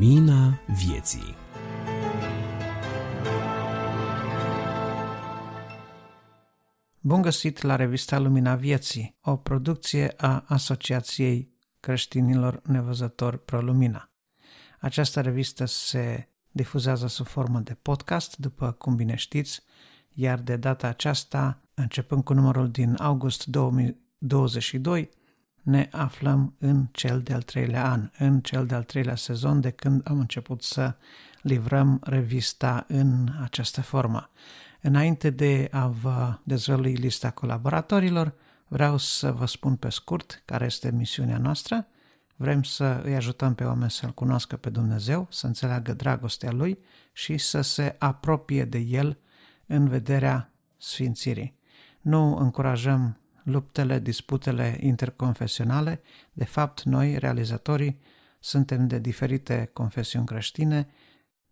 Lumina Vieții. Bun găsit la revista Lumina Vieții, o producție a Asociației Creștinilor Nevăzători Pro Lumina. Această revistă se difuzează sub formă de podcast, după cum bine știți, iar de data aceasta, începând cu numărul din august 2022, ne aflăm în cel de-al treilea an, în cel de-al treilea sezon de când am început să livrăm revista în această formă. Înainte de a vă dezvălui lista colaboratorilor, vreau să vă spun pe scurt care este misiunea noastră. Vrem să îi ajutăm pe oameni să-L cunoască pe Dumnezeu, să înțeleagă dragostea Lui și să se apropie de El în vederea sfințirii. Nu încurajăm luptele, disputele interconfesionale. De fapt, noi, realizatorii, suntem de diferite confesiuni creștine,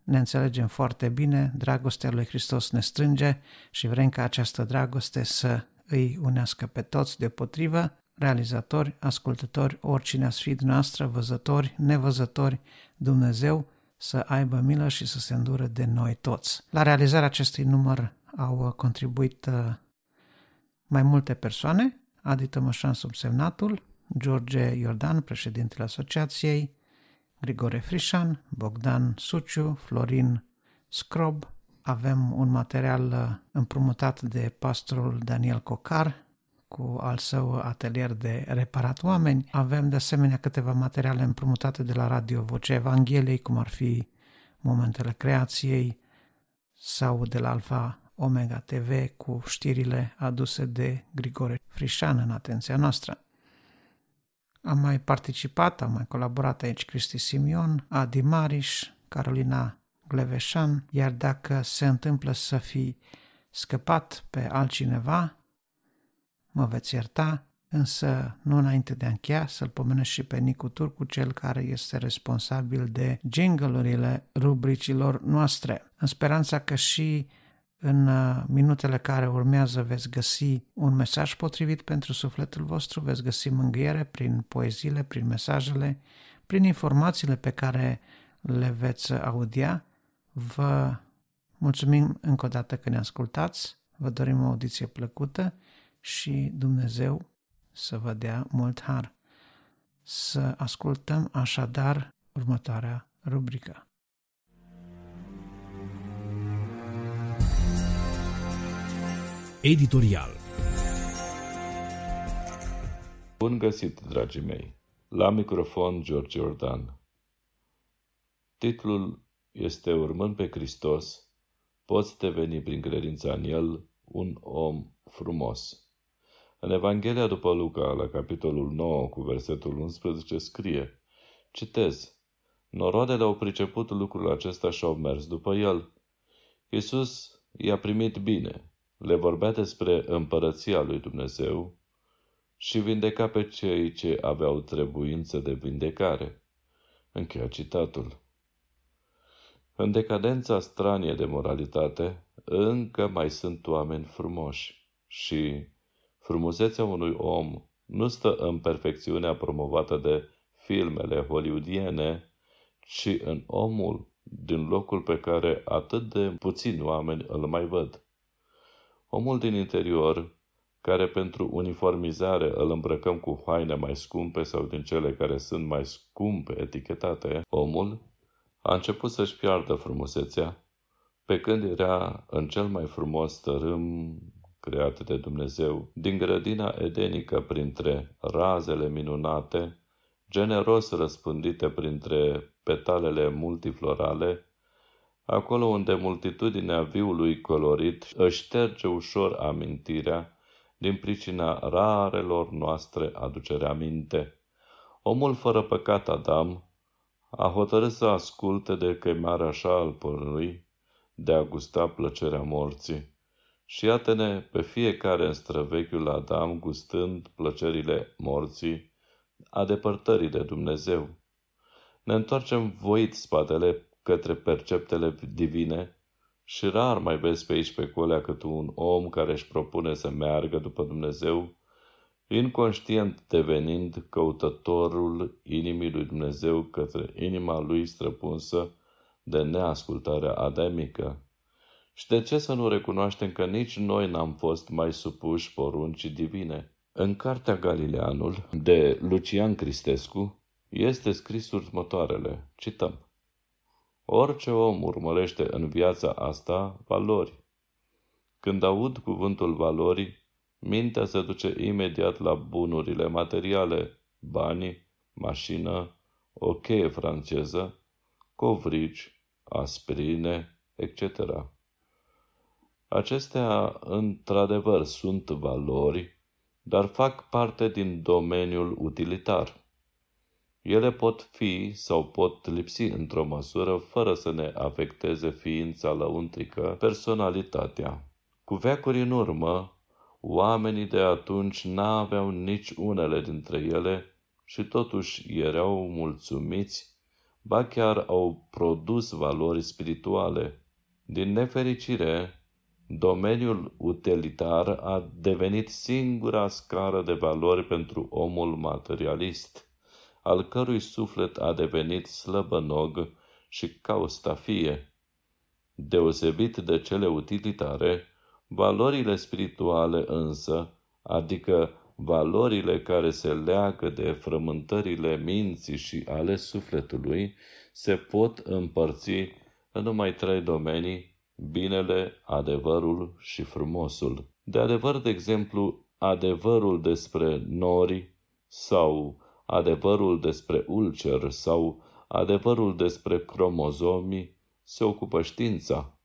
ne înțelegem foarte bine, dragostea lui Hristos ne strânge și vrem ca această dragoste să îi unească pe toți deopotrivă, realizatori, ascultători, oricine ați fi dumneavoastră, văzători, nevăzători, Dumnezeu să aibă milă și să se îndure de noi toți. La realizarea acestui număr au contribuit mai multe persoane: Adi Tămoșan, subsemnatul, George Iordan, președintele asociației, Grigore Frișan, Bogdan Suciu, Florin Scrob. Avem un material împrumutat de pastorul Daniel Cocar cu al său atelier de reparat oameni. Avem de asemenea câteva materiale împrumutate de la Radio Vocea Evangheliei, cum ar fi Momentele Creației, sau de la Alfa Omega TV cu știrile aduse de Grigore Frișan în atenția noastră. Am mai participat, am mai colaborat aici Cristi Simion, Adi Maris, Carolina Glevesan, iar dacă se întâmplă să fi scăpat pe altcineva, mă veți ierta, însă nu înainte de a încheia să-l pomenesc și pe Nicu Turcu, cel care este responsabil de jingle-urile rubricilor noastre, în speranța că și în minutele care urmează veți găsi un mesaj potrivit pentru sufletul vostru, veți găsi mângâiere prin poeziile, prin mesajele, prin informațiile pe care le veți audia. Vă mulțumim încă o dată că ne ascultați, vă dorim o audiție plăcută și Dumnezeu să vă dea mult har. Să ascultăm așadar următoarea rubrică. Editorial. Bun găsit, dragii mei! La microfon, George Iordan. Titlul este: Urmând pe Hristos, poți deveni prin credința în El un om frumos. În Evanghelia după Luca, la capitolul 9, cu versetul 11, scrie, citez, noroadele au priceput lucrul acesta și au mers după El. Iisus i-a primit bine. Le vorbea despre împărăția lui Dumnezeu și vindeca pe cei ce aveau trebuință de vindecare. Încheia citatul. În decadența stranie de moralitate, încă mai sunt oameni frumoși și frumusețea unui om nu stă în perfecțiunea promovată de filmele hollywoodiene, ci în omul din locul pe care atât de puțini oameni îl mai văd. Omul din interior, care pentru uniformizare îl îmbrăcăm cu haine mai scumpe sau din cele care sunt mai scumpe etichetate, omul a început să-și piardă frumusețea, pe când era în cel mai frumos tărâm creat de Dumnezeu, din grădina edenică, printre razele minunate, generos răspândite printre petalele multiflorale, acolo unde multitudinea viului colorit își șterge ușor amintirea din pricina rarelor noastre aducere aminte. Omul fără păcat, Adam, a hotărât să asculte de chemarea așa al părului de a gusta plăcerea morții. Și iată-ne pe fiecare în străvechiul Adam gustând plăcerile morții, a depărtării de Dumnezeu. Ne întoarcem voit spatele către perceptele divine și rar mai vezi pe aici pe colea cât un om care își propune să meargă după Dumnezeu, Inconștient devenind căutătorul inimii lui Dumnezeu către inima lui străpunsă de neascultarea adamică. Și de ce să nu recunoaștem că nici noi n-am fost mai supuși poruncii divine? În cartea Galileanul de Lucian Cristescu este scris următoarele, cităm: orice om urmărește în viața asta valori. Când aud cuvântul valorii, mintea se duce imediat la bunurile materiale, bani, mașină, o cheie franceză, covrici, aspirine, etc. Acestea, într-adevăr, sunt valori, dar fac parte din domeniul utilitar. Ele pot fi sau pot lipsi într-o măsură fără să ne afecteze ființa lăuntrică, personalitatea. Cu veacuri în urmă, oamenii de atunci n-aveau nici unele dintre ele și totuși erau mulțumiți, ba chiar au produs valori spirituale. Din nefericire, domeniul utilitar a devenit singura scară de valori pentru omul materialist, al cărui suflet a devenit slăbănog și caustafie. Deosebit de cele utilitare, valorile spirituale însă, adică valorile care se leagă de frământările minții și ale sufletului, se pot împărți în numai 3 domenii: binele, adevărul și frumosul. De adevăr, de exemplu, adevărul despre nori sau adevărul despre ulcer sau adevărul despre cromozomii se ocupă știința.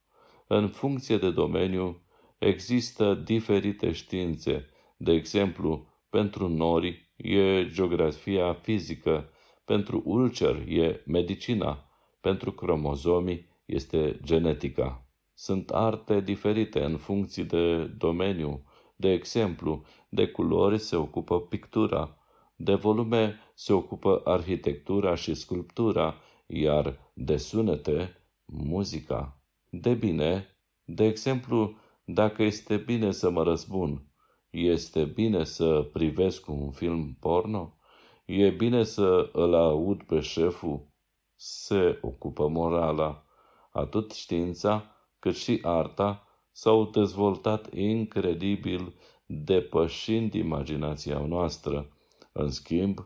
În funcție de domeniu, există diferite științe. De exemplu, pentru nori e geografia fizică, pentru ulcer e medicina, pentru cromozomii este genetica. Sunt arte diferite în funcție de domeniu. De exemplu, de culori se ocupă pictura, de volume se ocupă arhitectura și sculptura, iar de sunete, muzica. De bine, de exemplu, dacă este bine să mă răzbun, este bine să privesc un film porno, e bine să îl aud pe șeful, se ocupă morala. Atât știința cât și arta s-au dezvoltat incredibil, depășind imaginația noastră. În schimb,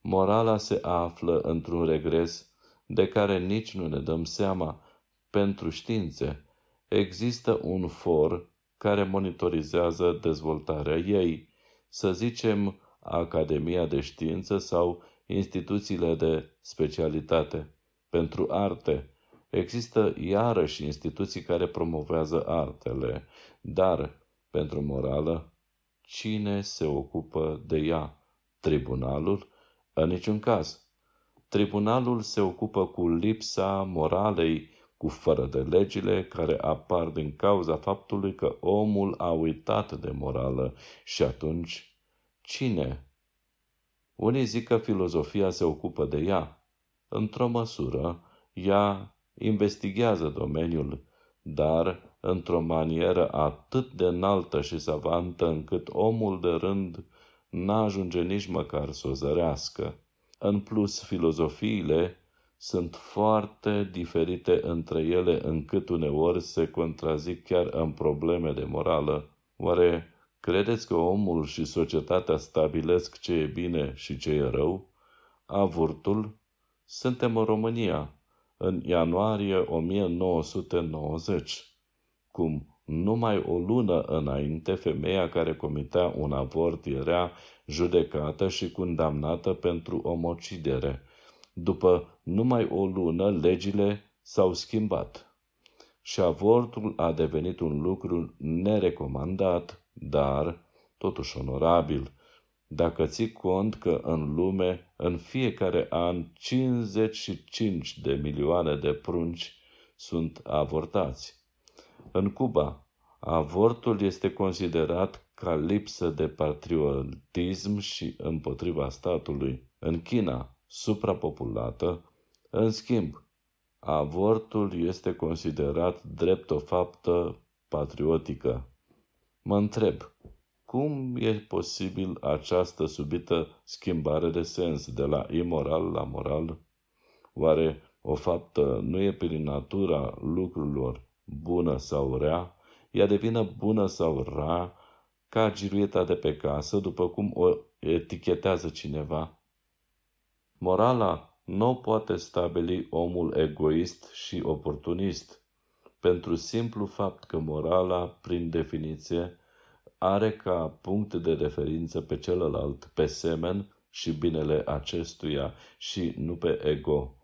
morala se află într-un regres de care nici nu ne dăm seama. Pentru științe există un for care monitorizează dezvoltarea ei, să zicem Academia de Știință sau instituțiile de specialitate. Pentru arte există iarăși instituții care promovează artele, dar pentru morală, cine se ocupă de ea? Tribunalul? În niciun caz. Tribunalul se ocupă cu lipsa moralei, cu fără de legile care apar din cauza faptului că omul a uitat de morală. Și atunci, cine? Unii zic că filozofia se ocupă de ea. Într-o măsură, ea investighează domeniul, dar într-o manieră atât de înaltă și savantă încât omul de rând n-ajunge nici măcar să o zărească. În plus, filozofiile sunt foarte diferite între ele, încât uneori se contrazic chiar în probleme de morală. Oare credeți că omul și societatea stabilesc ce e bine și ce e rău? Avurtul? Suntem în România, în ianuarie 1990, cum numai o lună înainte, femeia care comitea un avort era judecată și condamnată pentru omocidere. După numai o lună, legile s-au schimbat și avortul a devenit un lucru nerecomandat, dar totuși onorabil, dacă ții cont că în lume, în fiecare an, 55 de milioane de prunci sunt avortați. În Cuba, avortul este considerat ca lipsă de patriotism și împotriva statului. În China, suprapopulată, în schimb, avortul este considerat drept o faptă patriotică. Mă întreb, Cum e posibil această subită schimbare de sens de la imoral la moral? Oare o faptă nu e prin natura lucrurilor bună sau rea? Ea devine bună sau rea ca giruieta de pe casă, după cum o etichetează cineva? Morala nu poate stabili omul egoist și oportunist, pentru simplu fapt că morala, prin definiție, are ca punct de referință pe celălalt, pe semen și binele acestuia și nu pe ego.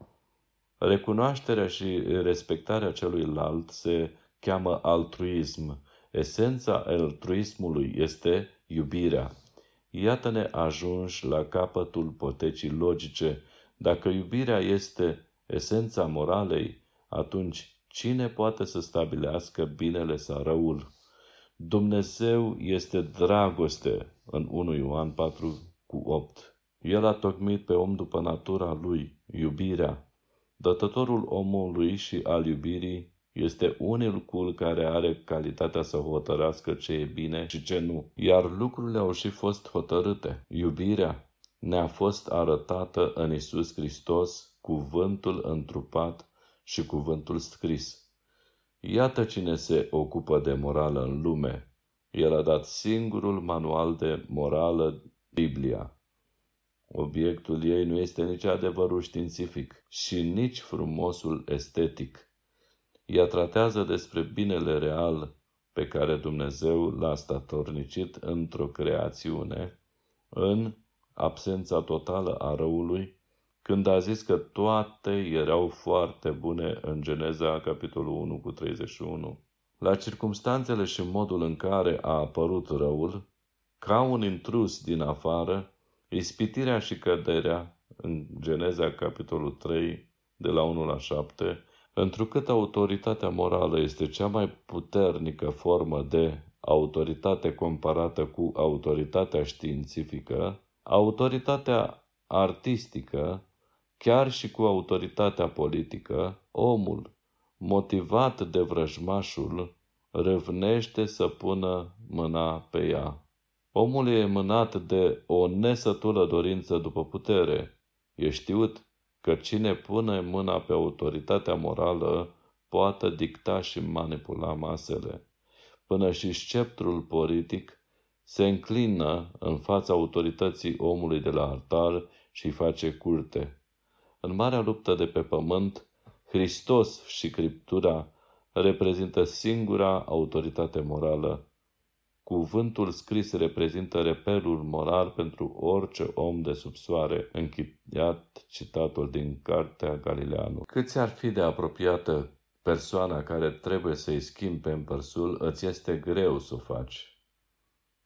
Recunoașterea și respectarea celuilalt se cheamă altruism. Esența altruismului este iubirea. Iată-ne ajunși la capătul potecii logice. Dacă iubirea este esența moralei, atunci cine poate să stabilească binele sau răul? Dumnezeu este dragoste, în 1 Ioan 4,8. El a tocmit pe om după natura lui, iubirea. Dătătorul omului și al iubirii este unicul care are calitatea să hotărească ce e bine și ce nu. Iar lucrurile au și fost hotărâte. Iubirea ne-a fost arătată în Iisus Hristos, cuvântul întrupat și cuvântul scris. Iată cine se ocupă de morală în lume. El a dat singurul manual de morală, Biblia. Obiectul ei nu este nici adevărul științific și nici frumosul estetic. Ea tratează despre binele real pe care Dumnezeu l-a statornicit într-o creațiune, în absența totală a răului, când a zis că toate erau foarte bune în Geneza, capitolul 1:31. La circumstanțele și modul în care a apărut răul, ca un intrus din afară, ispitirea și căderea, în Geneza, capitolul 3, de la 1-7, întrucât autoritatea morală este cea mai puternică formă de autoritate comparată cu autoritatea științifică, autoritatea artistică, chiar și cu autoritatea politică, omul, motivat de vrăjmașul, râvnește să pună mâna pe ea. Omul e mânat de o nesătulă dorință după putere. E știut că cine pune mâna pe autoritatea morală poate dicta și manipula masele. Până și sceptrul politic se înclină în fața autorității omului de la altar și îi face curte. În marea luptă de pe pământ, Hristos și Scriptura reprezintă singura autoritate morală. Cuvântul scris reprezintă repelul moral pentru orice om de sub soare, încheiat citatul din Cartea Galileanu. Câți ar fi de apropiată persoana care trebuie să-i schimbe în părsul, îți este greu să o faci.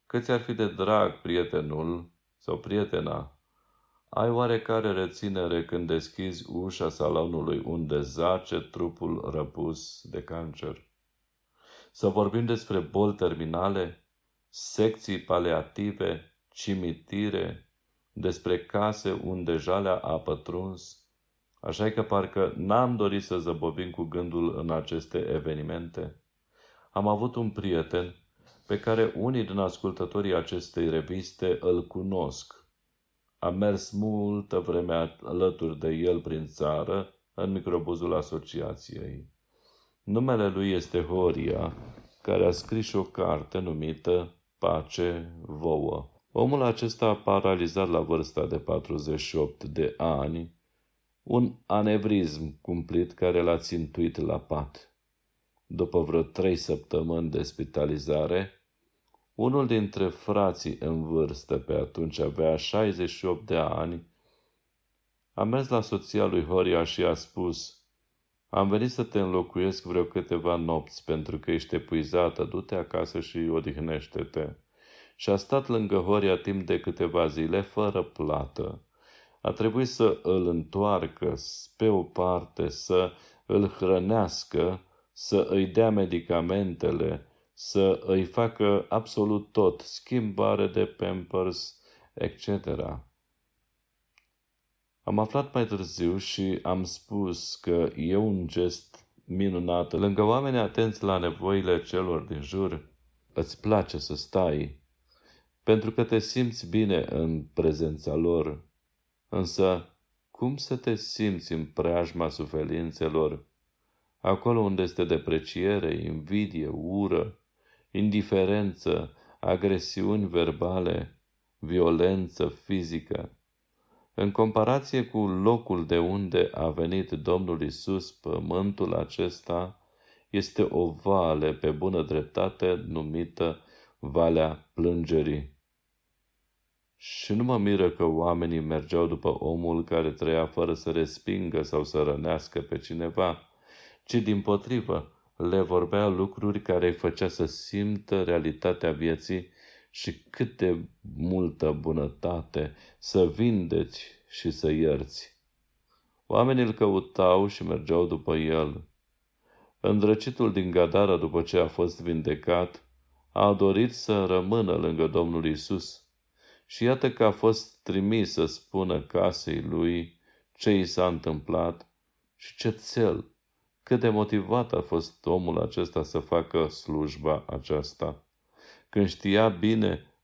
Câți ar fi de drag prietenul sau prietena? Ai oarecare reținere când deschizi ușa salonului unde zace trupul răpus de cancer? Să vorbim despre boli terminale, secții paliative, cimitire, despre case unde jalea a pătruns, așa că parcă n-am dorit să zăbovim cu gândul în aceste evenimente. Am avut un prieten pe care unii din ascultătorii acestei reviste îl cunosc. Am mers multă vreme alături de el prin țară, în microbuzul asociației. Numele lui este Horia, care a scris și o carte numită Pace Vouă. Omul acesta a paralizat la vârsta de 48 de ani un anevrism cumplit care l-a țintuit la pat. După vreo 3 săptămâni de spitalizare, unul dintre frații în vârstă, pe atunci avea 68 de ani, a mers la soția lui Horia și a spus: "Am venit să te înlocuiesc vreo câteva nopți, pentru că ești epuizată, du-te acasă și odihnește-te." Și a stat lângă Horia timp de câteva zile, fără plată. A trebuit să îl întoarcă pe o parte, să îl hrănească, să îi dea medicamentele, să îi facă absolut tot, schimbare de Pampers, etc. Am aflat mai târziu și am spus că e un gest minunat. Lângă oamenii atenți la nevoile celor din jur, îți place să stai. pentru că te simți bine în prezența lor. Însă, cum să te simți în preajma suferințelor, acolo unde este depreciere, invidie, ură, indiferență, agresiuni verbale, violență fizică, în comparație cu locul de unde a venit Domnul Iisus, pământul acesta este o vale pe bună dreptate numită Valea Plângerii. Și nu mă miră că oamenii mergeau după omul care trăia fără să respingă sau să rănească pe cineva, ci dimpotrivă le vorbea lucruri care îi făcea să simtă realitatea vieții și cât de multă bunătate să vindeci și să ierți. Oamenii îl căutau și mergeau după el. Îndrăcitul din Gadara, după ce a fost vindecat, a dorit să rămână lângă Domnul Iisus. Și iată că a fost trimis să spună casei lui ce i s-a întâmplat și ce țel, cât de motivat a fost omul acesta să facă slujba aceasta, când știa bine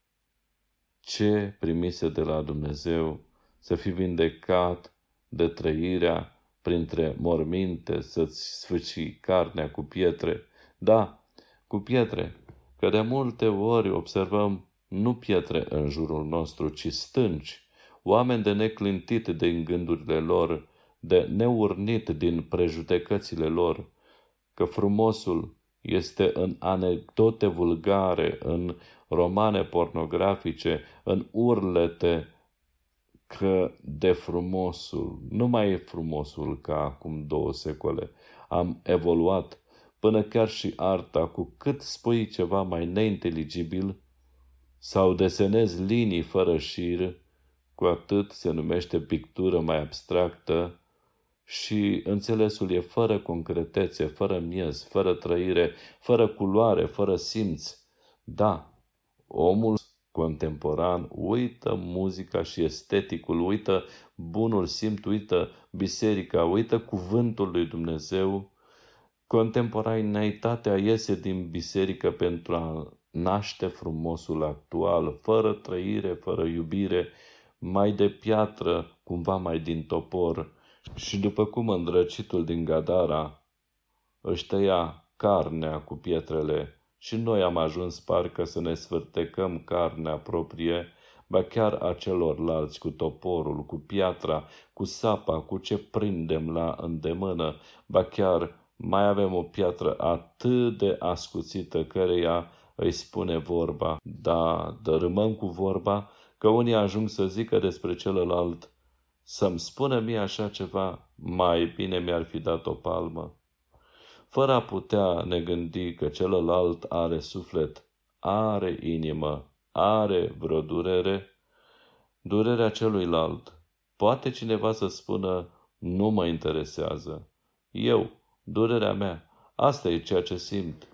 ce primise de la Dumnezeu, să fii vindecat de trăirea printre morminte, să-ți sfâci carnea cu pietre. Da, cu pietre, că de multe ori observăm nu pietre în jurul nostru, ci stânci, oameni de neclintit din gândurile lor, de neurnit din prejudecățile lor, că frumosul este în anecdote vulgare, în romane pornografice, în urlete, că de frumosul, nu mai e frumosul ca acum 2 secole. Am evoluat până chiar și arta, cu cât spui ceva mai neinteligibil, sau desenezi linii fără șir, cu atât se numește pictură mai abstractă și înțelesul e fără concretețe, fără miez, fără trăire, fără culoare, fără simț. Da, omul contemporan uită muzica și esteticul, uită bunul simț, uită biserica, uită cuvântul lui Dumnezeu. Contemporanitatea iese din biserică pentru a naște frumosul actual, fără trăire, fără iubire, mai de piatră, cumva mai din topor. Și după cum îndrăcitul din Gadara își tăia carnea cu pietrele, și noi am ajuns parcă să ne sfârtecăm carnea proprie, ba chiar a celorlalți cu toporul, cu piatra, cu sapa, cu ce prindem la îndemână, ba chiar mai avem o piatră atât de ascuțită căreia îi spune vorba, da, dărâmăm cu vorba, că unii ajung să zică despre celălalt, să-mi spună mie așa ceva, mai bine mi-ar fi dat o palmă. Fără a putea ne gândi că celălalt are suflet, are inimă, are vreo durere, durerea celuilalt. Poate cineva să spună, nu mă interesează. Eu, durerea mea, asta e ceea ce simt.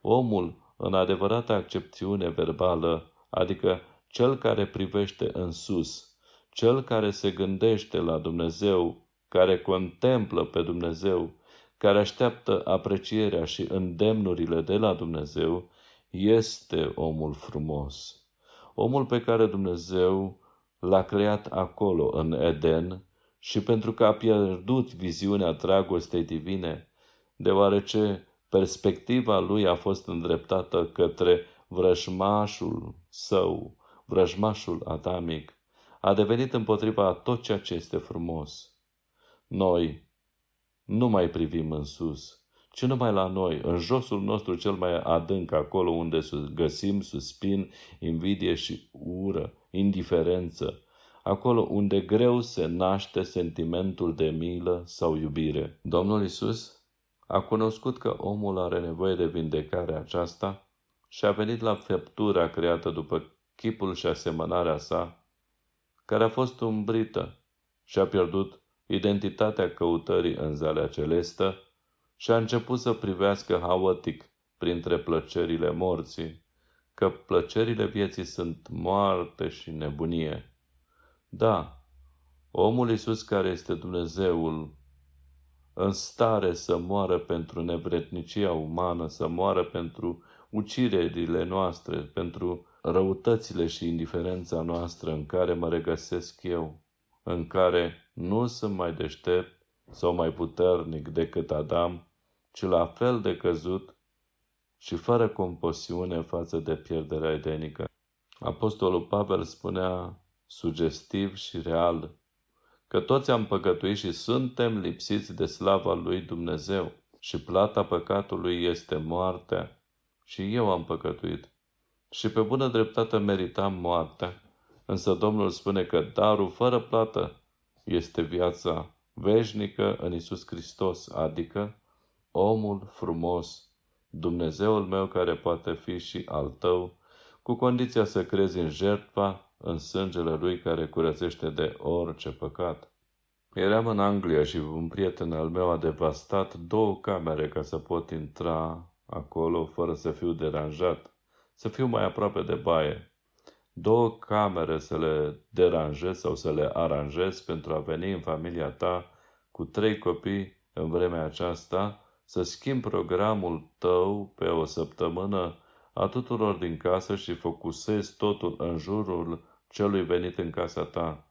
Omul, în adevărata accepțiune verbală, adică cel care privește în sus, cel care se gândește la Dumnezeu, care contemplă pe Dumnezeu, care așteaptă aprecierea și îndemnurile de la Dumnezeu, este omul frumos. Omul pe care Dumnezeu l-a creat acolo, în Eden, și pentru că a pierdut viziunea dragostei divine, deoarece perspectiva lui a fost îndreptată către vrăjmașul său, vrăjmașul adamic. A devenit împotriva a tot ceea ce este frumos. Noi nu mai privim în sus, ci numai la noi, în josul nostru cel mai adânc, acolo unde găsim suspin, invidie și ură, indiferență, acolo unde greu se naște sentimentul de milă sau iubire. Domnul Iisus a cunoscut că omul are nevoie de vindecarea aceasta și a venit la făptura creată după chipul și asemănarea sa, care a fost umbrită și a pierdut identitatea căutării în zalea celestă și a început să privească haotic printre plăcerile morții, că plăcerile vieții sunt moarte și nebunie. Da, omul Iisus, care este Dumnezeul, în stare să moară pentru nevrednicia umană, să moară pentru ucirerile noastre, pentru răutățile și indiferența noastră în care mă regăsesc eu, în care nu sunt mai deștept sau mai puternic decât Adam, ci la fel de căzut și fără compasiune față de pierderea edenică. Apostolul Pavel spunea sugestiv și real că toți am păcătuit și suntem lipsiți de slava lui Dumnezeu și plata păcatului este moartea. Și eu am păcătuit și pe bună dreptate meritam moartea, însă Domnul spune că darul fără plată este viața veșnică în Iisus Hristos, adică omul frumos, Dumnezeul meu care poate fi și al tău, cu condiția să crezi în jertfa, în sângele Lui care curățește de orice păcat. Eram în Anglia și un prieten al meu a devastat 2 camere ca să pot intra acolo fără să fiu deranjat, să fiu mai aproape de baie. 2 camere să le deranjez sau să le aranjez pentru a veni în familia ta cu 3 copii în vremea aceasta, să schimbi programul tău pe o săptămână a tuturor din casă și focusezi totul în jurul celui venit în casa ta.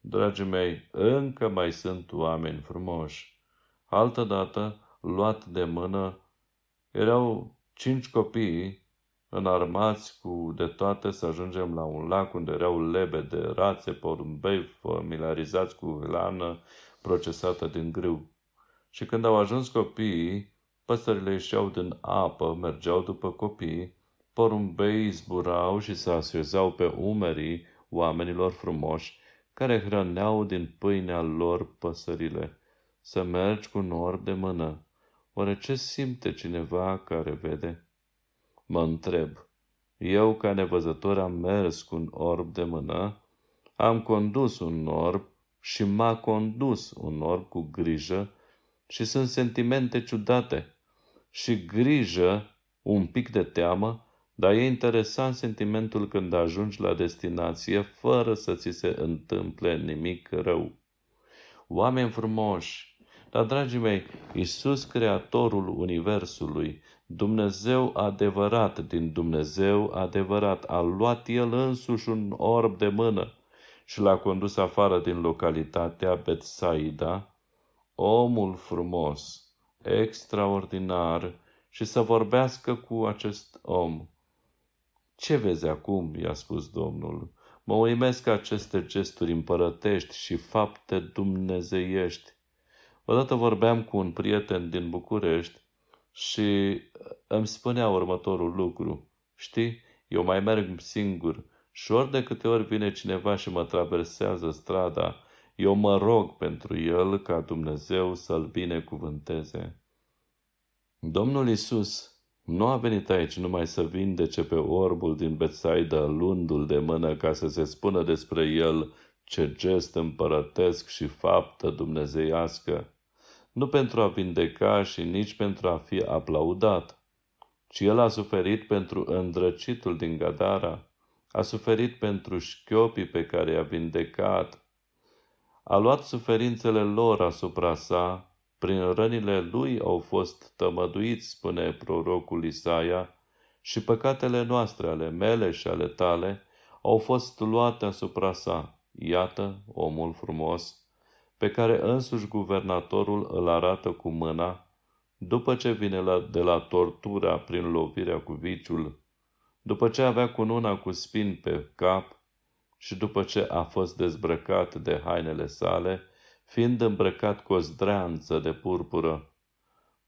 Dragii mei, încă mai sunt oameni frumoși. Altădată, luat de mână, erau 5 copii înarmați cu de toate să ajungem la un lac unde erau lebede, rațe, porumbei familiarizați cu hrană procesată din grâu. Și când au ajuns copiii, păsările ieșeau din apă, mergeau după copii, porumbeii zburau și se așezau pe umerii oamenilor frumoși, care hrăneau din pâinea lor păsările. Să mergi cu un orb de mână. Oare ce simte cineva care vede? Mă întreb. Eu, ca nevăzător, am mers cu un orb de mână, am condus un orb și m-a condus un orb cu grijă, și sunt sentimente ciudate și grijă, un pic de teamă, dar e interesant sentimentul când ajungi la destinație fără să ți se întâmple nimic rău. Oameni frumoși, dar dragii mei, Iisus, Creatorul Universului, Dumnezeu adevărat din Dumnezeu adevărat, a luat El însuși un orb de mână și l-a condus afară din localitatea Betsaida, omul frumos, extraordinar, și să vorbească cu acest om. Ce vezi acum? I-a spus Domnul. Mă uimesc aceste gesturi împărătești și fapte dumnezeiești. Odată vorbeam cu un prieten din București și îmi spunea următorul lucru. Știi, eu mai merg singur și ori de câte ori vine cineva și mă traversează strada, eu mă rog pentru el ca Dumnezeu să-l binecuvânteze. Domnul Iisus nu a venit aici numai să vindece pe orbul din Betsaida, luându-l de mână ca să se spună despre el ce gest împărătesc și faptă dumnezeiască, nu pentru a vindeca și nici pentru a fi aplaudat, ci el a suferit pentru îndrăcitul din Gadara, a suferit pentru șchiopii pe care i-a vindecat, a luat suferințele lor asupra sa, prin rănile lui au fost tămăduiți, spune prorocul Isaia, și păcatele noastre, ale mele și ale tale, au fost luate asupra sa. Iată omul frumos, pe care însuși guvernatorul îl arată cu mâna, după ce vine de la tortura prin lovirea cu viciul, după ce avea cununa cu spini pe cap, și după ce a fost dezbrăcat de hainele sale, fiind îmbrăcat cu o zdreanță de purpură,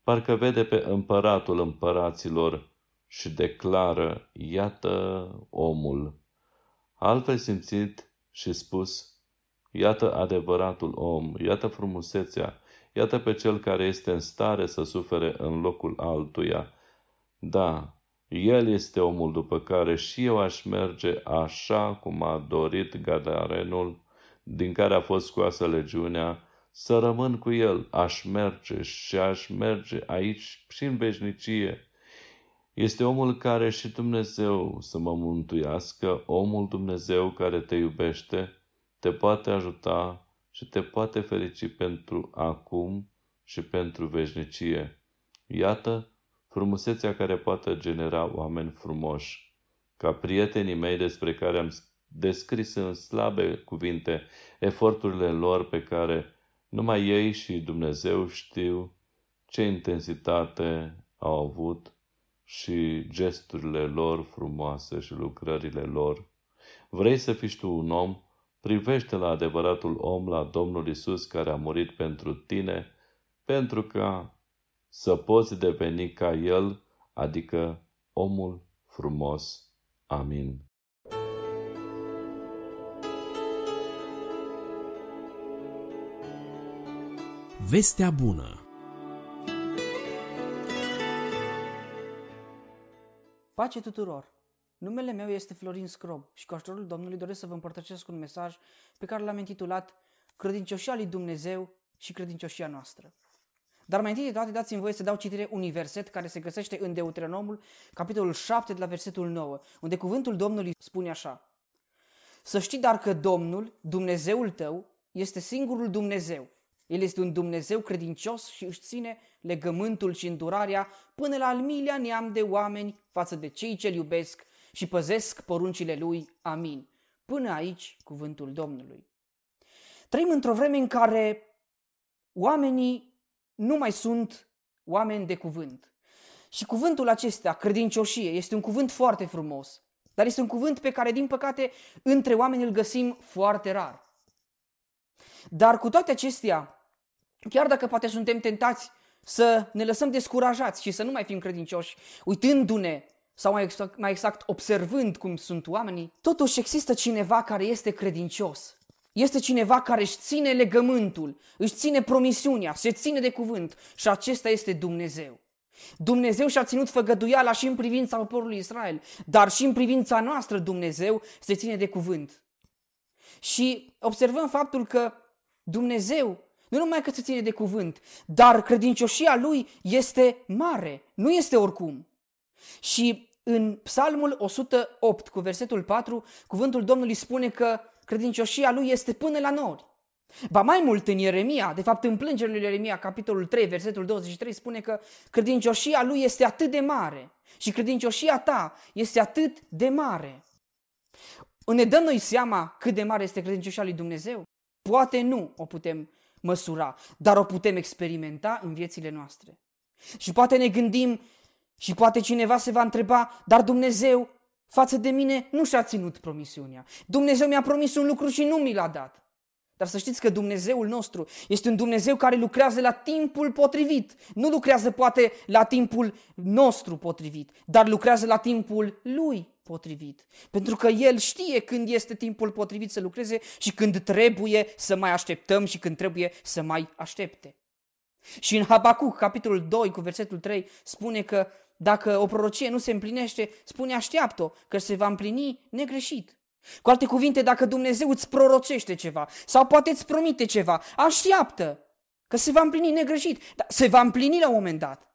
parcă vede pe împăratul împăraților și declară, iată omul. Altfel simțit și spus, iată adevăratul om, iată frumusețea, iată pe cel care este în stare să sufere în locul altuia. Da, El este omul după care și eu aș merge așa cum a dorit Gadarenul, din care a fost scoasă legiunea, să rămân cu el. Aș merge și aș merge aici și în veșnicie. Este omul care și Dumnezeu să mă mântuiască, omul Dumnezeu care te iubește, te poate ajuta și te poate ferici pentru acum și pentru veșnicie. Iată frumusețea care poate genera oameni frumoși, ca prietenii mei despre care am descris în slabe cuvinte eforturile lor pe care numai ei și Dumnezeu știu ce intensitate au avut și gesturile lor frumoase și lucrările lor. Vrei să fii tu un om? Privește la adevăratul om, la Domnul Iisus care a murit pentru tine, pentru ca să poți deveni ca El, adică omul frumos. Amin. Vestea bună. Pace tuturor! Numele meu este Florin Scrob și cu ajutorul Domnului doresc să vă împărtășesc un mesaj pe care l-am intitulat Credincioșia lui Dumnezeu și credincioșia noastră. Dar mai întâi de toate dați-mi voie să dau citire unui verset care se găsește în Deuteronomul, capitolul 7, de la versetul 9, unde cuvântul Domnului spune așa: Să știi dar că Domnul, Dumnezeul tău, este singurul Dumnezeu. El este un Dumnezeu credincios și își ține legământul și îndurarea până la al miilea neam de oameni față de cei ce-L iubesc și păzesc poruncile Lui. Amin. Până aici, cuvântul Domnului. Trăim într-o vreme în care oamenii nu mai sunt oameni de cuvânt. Și cuvântul acesta, credincioșie, este un cuvânt foarte frumos, dar este un cuvânt pe care, din păcate, între oameni îl găsim foarte rar. Dar cu toate acestea, chiar dacă poate suntem tentați să ne lăsăm descurajați și să nu mai fim credincioși, uitându-ne sau mai exact observând cum sunt oamenii, totuși există cineva care este credincios. Este cineva care își ține legământul, își ține promisiunea, se ține de cuvânt și acesta este Dumnezeu. Dumnezeu și-a ținut făgăduiala și în privința poporului Israel, dar și în privința noastră Dumnezeu se ține de cuvânt. Și observăm faptul că Dumnezeu nu numai că se ține de cuvânt, dar credincioșia Lui este mare, nu este oricum. Și în Psalmul 108 cu versetul 4, cuvântul Domnului spune că credincioșia Lui este până la nori. Ba mai mult, în Ieremia, de fapt în plângerile lui Ieremia, capitolul 3, versetul 23, spune că credincioșia Lui este atât de mare și credincioșia ta este atât de mare. Ne dăm noi seama cât de mare este credincioșia lui Dumnezeu? Poate nu o putem măsura, dar o putem experimenta în viețile noastre. Și poate ne gândim și poate cineva se va întreba: dar Dumnezeu față de mine nu și-a ținut promisiunea. Dumnezeu mi-a promis un lucru și nu mi l-a dat. Dar să știți că Dumnezeul nostru este un Dumnezeu care lucrează la timpul potrivit. Nu lucrează poate la timpul nostru potrivit, dar lucrează la timpul Lui potrivit. Pentru că El știe când este timpul potrivit să lucreze și când trebuie să mai așteptăm și când trebuie să mai aștepte. Și în Habacuc, capitolul 2, cu versetul 3, spune că dacă o prorocie nu se împlinește, spune așteaptă-o, că se va împlini negreșit. Cu alte cuvinte, dacă Dumnezeu îți prorocește ceva sau poate îți promite ceva, așteaptă că se va împlini negreșit, dar se va împlini la un moment dat.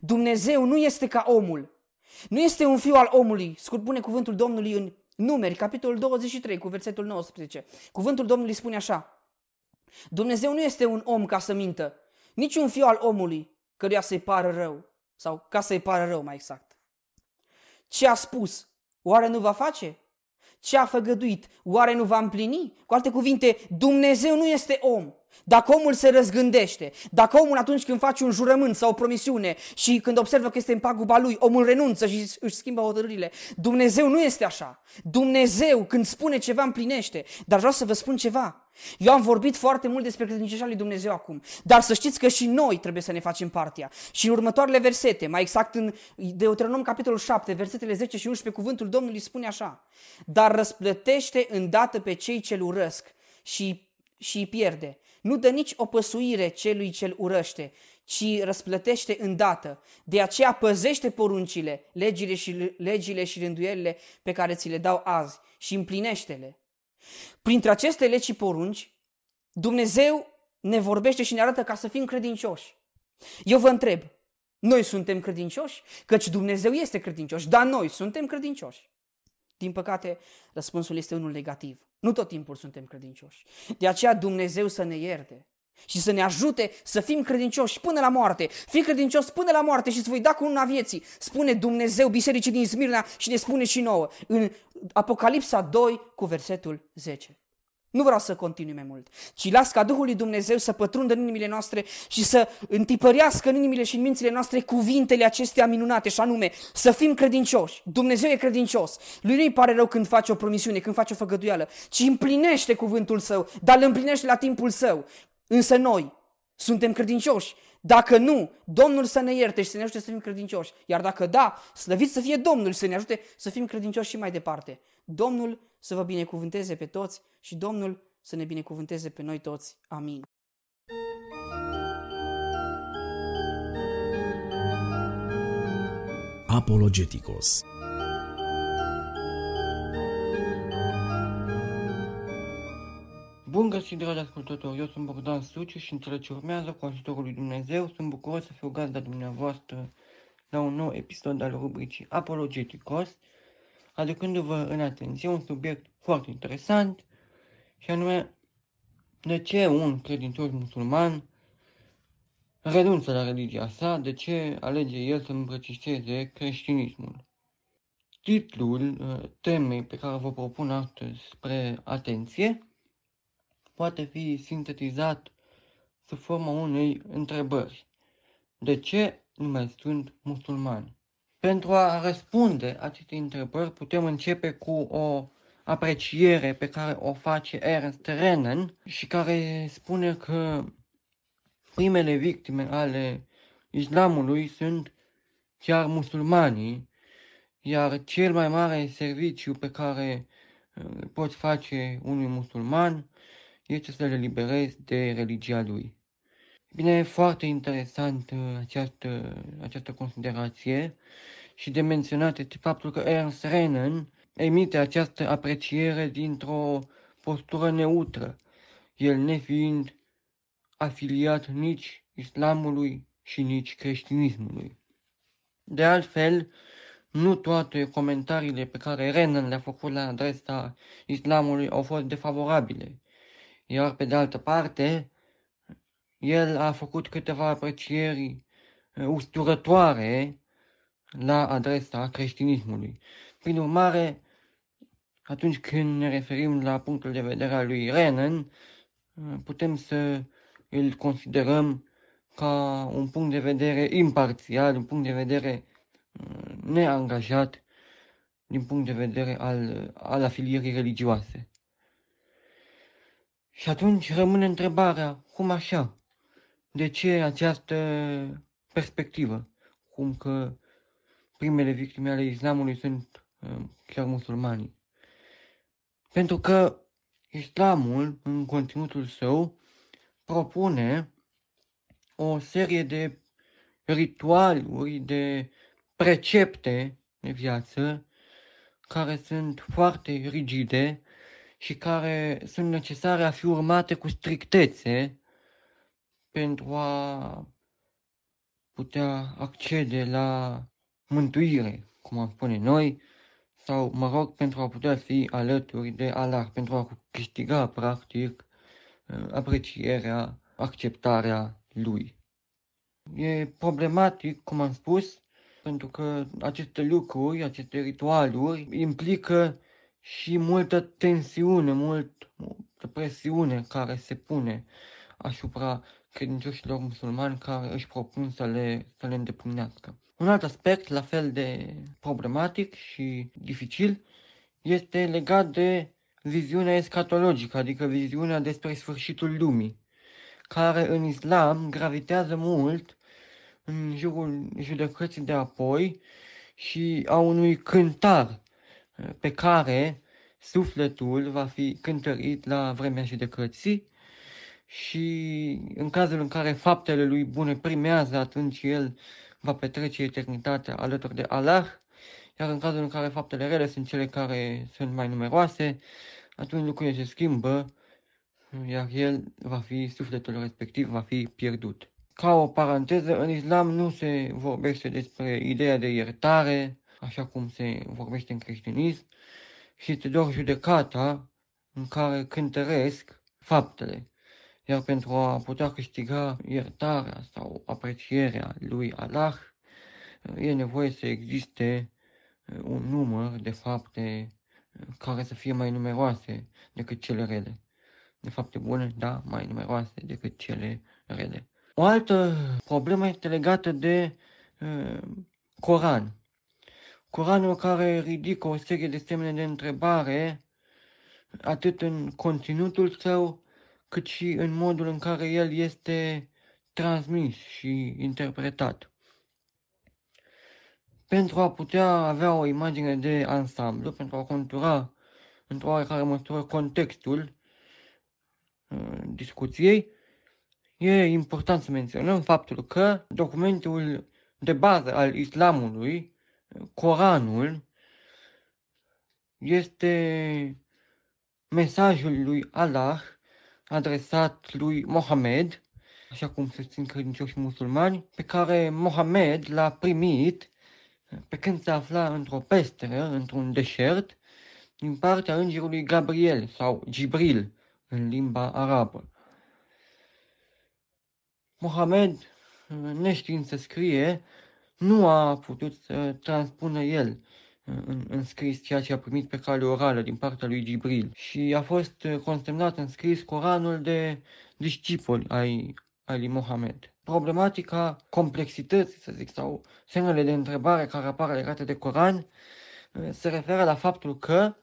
Dumnezeu nu este ca omul. Nu este un fiu al omului, spune cuvântul Domnului în Numeri, capitolul 23, cu versetul 19. Cuvântul Domnului spune așa: Dumnezeu nu este un om ca să mintă, nici un fiu al omului căruia să-i pară rău, sau ca să-i pară rău mai exact. Ce a spus, oare nu va face? Ce a făgăduit, oare nu va împlini? Cu alte cuvinte, Dumnezeu nu este om. Dacă omul se răzgândește, dacă omul atunci când face un jurământ sau o promisiune și când observă că este în paguba lui, omul renunță și își schimbă hotărârile. Dumnezeu nu este așa. Dumnezeu când spune ceva împlinește. Dar vreau să vă spun ceva. Eu am vorbit foarte mult despre credincioșia lui Dumnezeu acum, dar să știți că și noi trebuie să ne facem partea. Și în următoarele versete, mai exact în Deuteronom capitolul 7, versetele 10 și 11, cuvântul Domnului spune așa: Dar răsplătește îndată pe cei ce-l urăsc și îi pierde. Nu dă nici o păsuire celui ce-l urăște, ci răsplătește îndată. De aceea păzește poruncile, legile și rânduielile pe care ți le dau azi și împlinește-le. Printre aceste legi și porunci, Dumnezeu ne vorbește și ne arată ca să fim credincioși. Eu vă întreb, noi suntem credincioși? Căci Dumnezeu este credincios, dar noi suntem credincioși? Din păcate, răspunsul este unul negativ. Nu tot timpul suntem credincioși. De aceea Dumnezeu să ne ierte. și să ne ajute să fim credincioși până la moarte. Fii credincios până la moarte și îți voi da cu una vieții, spune Dumnezeu bisericii din Smirna și ne spune și nouă în Apocalipsa 2 cu versetul 10. Nu vreau să continui mai mult, ci las ca Duhul lui Dumnezeu să pătrundă în inimile noastre și să întipărească în inimile și în mințile noastre cuvintele acestea minunate, și anume să fim credincioși. Dumnezeu e credincios. Lui nu-i pare rău când face o promisiune, când face o făgăduială, ci împlinește cuvântul său, dar îl împlinește la timpul său. Însă noi suntem credincioși. Dacă nu, Domnul să ne ierte și să ne ajute să fim credincioși. Iar dacă da, slăvit să fie Domnul și să ne ajute să fim credincioși și mai departe. Domnul să vă binecuvânteze pe toți și Domnul să ne binecuvânteze pe noi toți. Amin. Apologeticos. Bun găsit, dragi ascultători, eu sunt Bogdan Suciu și în cele ce urmează, cu ajutorul lui Dumnezeu, sunt bucuros să fiu gazda dumneavoastră la un nou episod al rubricii Apologeticos, aducându-vă în atenție un subiect foarte interesant, și anume, de ce un credincios musulman renunță la religia sa, de ce alege el să îmbrățișeze creștinismul. Titlul temei pe care vă propun astăzi spre atenție poate fi sintetizat sub forma unei întrebări. De ce nu mai sunt musulmani? Pentru a răspunde acestei întrebări putem începe cu o apreciere pe care o face Ernst Renan și care spune că primele victime ale islamului sunt chiar musulmanii, iar cel mai mare serviciu pe care poți face unui musulman este să le liberezi de religia lui. Bine, e foarte interesant această considerație și de menționat este faptul că Ernst Renan emite această apreciere dintr-o postură neutră, el nefiind afiliat nici islamului și nici creștinismului. De altfel, nu toate comentariile pe care Renan le-a făcut la adresa islamului au fost defavorabile. Iar pe de altă parte, el a făcut câteva aprecieri usturătoare la adresa creștinismului. Prin urmare, atunci când ne referim la punctul de vedere al lui Renan, putem să îl considerăm ca un punct de vedere imparțial, un punct de vedere neangajat din punct de vedere al afilierii religioase. Și atunci rămâne întrebarea, cum așa? De ce această perspectivă? Cum că primele victime ale islamului sunt chiar musulmanii? Pentru că islamul, în conținutul său, propune o serie de ritualuri, de precepte de viață, care sunt foarte rigide și care sunt necesare a fi urmate cu strictețe pentru a putea accede la mântuire, cum am spune noi, sau, mă rog, pentru a putea fi alături de Allah, pentru a câștiga, practic, aprecierea, acceptarea lui. E problematic, cum am spus, pentru că aceste lucruri, aceste ritualuri, implică și multă tensiune, multă presiune care se pune asupra credincioșilor musulmani care își propun să le îndeplinească. Un alt aspect la fel de problematic și dificil este legat de viziunea escatologică, adică viziunea despre sfârșitul lumii, care în islam gravitează mult în jurul judecății de apoi și a unui cântar pe care sufletul va fi cântărit la vremea judecății și în cazul în care faptele lui bune primează, atunci el va petrece eternitatea alături de Allah, iar în cazul în care faptele rele sunt cele care sunt mai numeroase, atunci lucrurile se schimbă, iar el va fi, sufletul respectiv va fi pierdut. Ca o paranteză, în islam nu se vorbește despre ideea de iertare, așa cum se vorbește în creștinism, și este doar judecata în care cântăresc faptele. iar pentru a putea câștiga iertarea sau aprecierea lui Allah, e nevoie să existe un număr de fapte care să fie mai numeroase decât cele rele. De fapte bune, da, mai numeroase decât cele rele. O altă problemă este legată de Coran. Coranul care ridică o serie de semne de întrebare, atât în conținutul său, cât și în modul în care el este transmis și interpretat. Pentru a putea avea o imagine de ansamblu, pentru a contura într-o oarecare măsură contextul discuției, e important să menționăm faptul că documentul de bază al islamului, Coranul, este mesajul lui Allah adresat lui Mohamed, așa cum se țin credincioși musulmani, pe care Mohamed l-a primit pe când se afla într-o peșteră, într-un deșert, din partea îngerului Gabriel sau Gibril în limba arabă. Mohamed, neștiind să scrie, nu a putut să transpună el în scris ceea ce a primit pe cale orală din partea lui Gibril și a fost consemnat în scris Coranul de discipoli ai lui Mohamed. Problematica complexității, să zic, sau semnele de întrebare care apar legate de Coran se referă la faptul că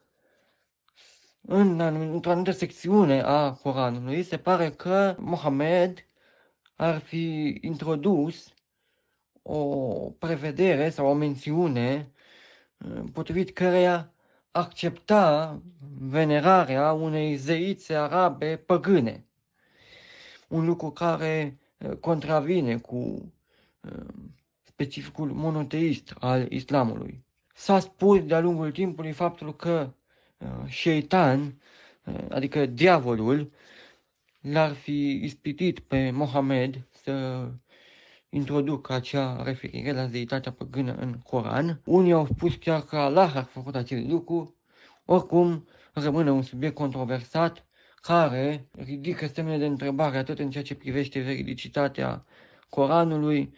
într-o anumită secțiune a Coranului se pare că Mohamed ar fi introdus o prevedere sau o mențiune potrivit căreia accepta venerarea unei zeițe arabe păgâne. Un lucru care contravine cu specificul monoteist al islamului. S-a spus de-a lungul timpului faptul că șeitan, adică diavolul, l-ar fi ispitit pe Mohamed să introducă acea referire la zeitatea păgână în Coran. Unii au spus chiar că Allah ar fi făcut acest lucru. Oricum, rămâne un subiect controversat care ridică semne de întrebare atât în ceea ce privește veridicitatea Coranului,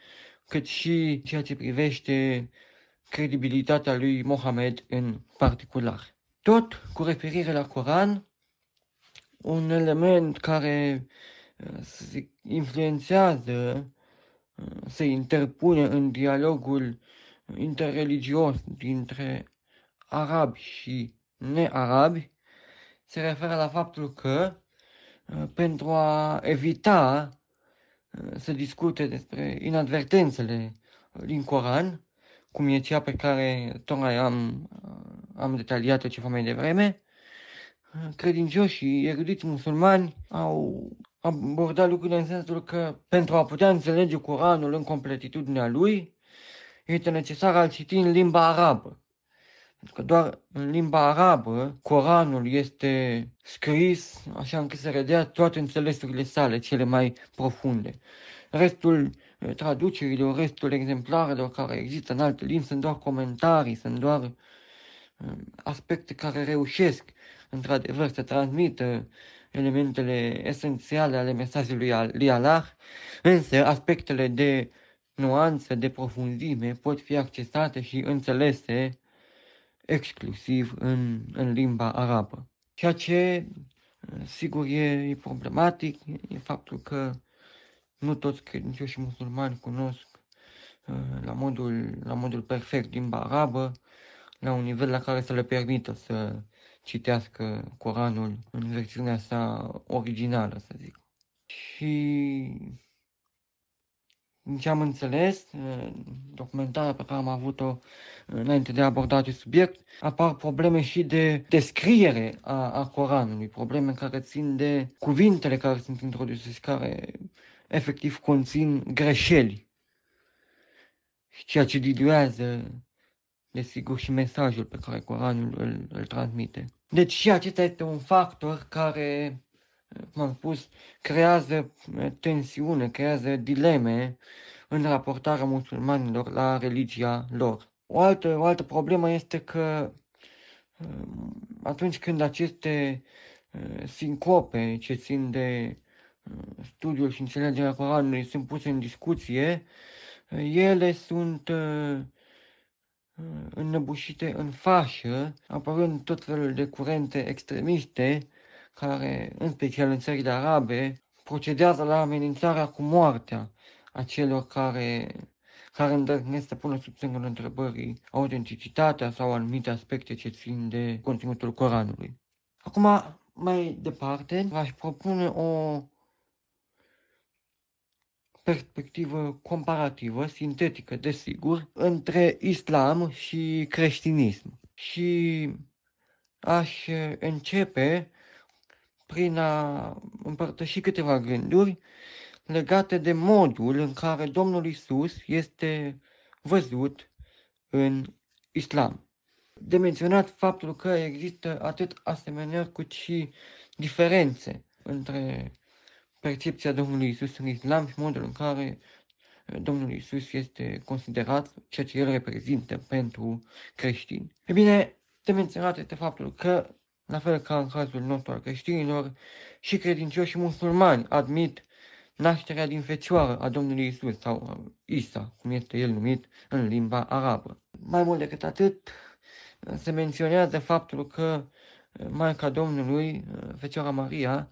cât și ceea ce privește credibilitatea lui Mohamed în particular. Tot cu referire la Coran, un element care se influențează, se interpune în dialogul interreligios dintre arabi și nearabi, se referă la faptul că pentru a evita să discute despre inadvertențele din Coran, cum e cea pe care tocmai am detaliat-o ceva mai devreme, credincioșii erudiți musulmani au abordat lucrurile în sensul că pentru a putea înțelege Coranul în completitudinea lui, este necesar a-l citi în limba arabă. Pentru că doar în limba arabă Coranul este scris așa încât să redea toate înțelesurile sale cele mai profunde. Restul traducerilor, restul exemplarelor care există în alte limbi sunt doar comentarii, sunt doar aspecte care reușesc într-adevăr să transmită elementele esențiale ale mesajului lui Allah, însă aspectele de nuanță, de profunzime pot fi accesate și înțelese exclusiv în limba arabă. Ceea ce, sigur, e problematic e faptul că nu toți credincioșii musulmani cunosc la modul perfect limba arabă, la un nivel la care să le permită să citească Coranul în versiunea sa originală, să zic. Și din ce am înțeles, documentarea pe care am avut-o înainte de a aborda acest subiect, apar probleme și de descriere a Coranului, probleme care țin de cuvintele care sunt introduse și care efectiv conțin greșeli, ceea ce diluează, desigur, și mesajul pe care Coranul îl transmite. Deci și acesta este un factor care, cum am spus, creează tensiune, creează dileme în raportarea musulmanilor la religia lor. O altă problemă este că atunci când aceste sincope ce țin de studiul și înțelegerea Coranului sunt puse în discuție, ele sunt înnăbușite în fașă, apărând tot felul de curente extremiste, care, în special în țările arabe, procedează la amenințarea cu moartea a celor care îndrăznesc să pună sub semnul întrebării autenticitatea sau anumite aspecte ce țin de conținutul Coranului. Acum, mai departe, v-aș propune o perspectivă comparativă, sintetică, desigur, între islam și creștinism. Și aș începe prin a împărtăși câteva gânduri legate de modul în care Domnul Iisus este văzut în islam. De menționat faptul că există atât asemenea cât și diferențe între percepția Domnului Iisus în islam și modul în care Domnul Iisus este considerat, ceea ce El reprezintă pentru creștini. E bine, de menționat este faptul că, la fel ca în cazul nostru al creștinilor, și credincioșii musulmani admit nașterea din fecioară a Domnului Iisus sau Isa, cum este el numit în limba arabă. Mai mult decât atât, se menționează faptul că Maica Domnului, Fecioara Maria,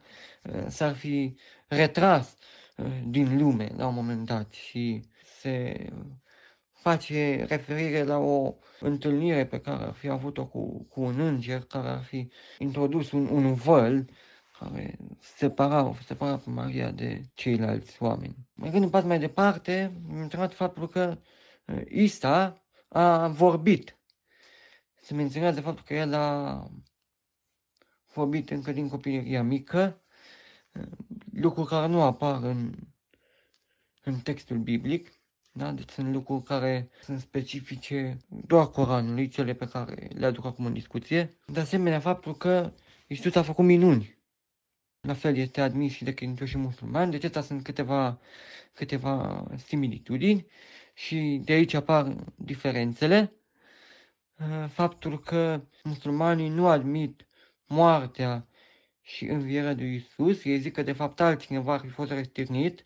s-ar fi retras din lume la un moment dat și se face referire la o întâlnire pe care ar fi avut-o cu un înger care ar fi introdus un văl care separa pe Maria de ceilalți oameni. Mergând un pas mai departe, mi-a întrebat faptul că Isa a vorbit. Se menționează faptul că el a vorbit încă din copilăria mică, lucruri care nu apar în textul biblic, da? Deci sunt lucruri care sunt specifice doar Coranului, cele pe care le aduc acum în discuție. De asemenea, faptul că Iisus a făcut minuni, la fel este admis și de credincioși musulmani, deci acestea sunt câteva similitudini și de aici apar diferențele. Faptul că musulmanii nu admit moartea și învierea lui Iisus, ei zic că de fapt altcineva ar fi fost răstignit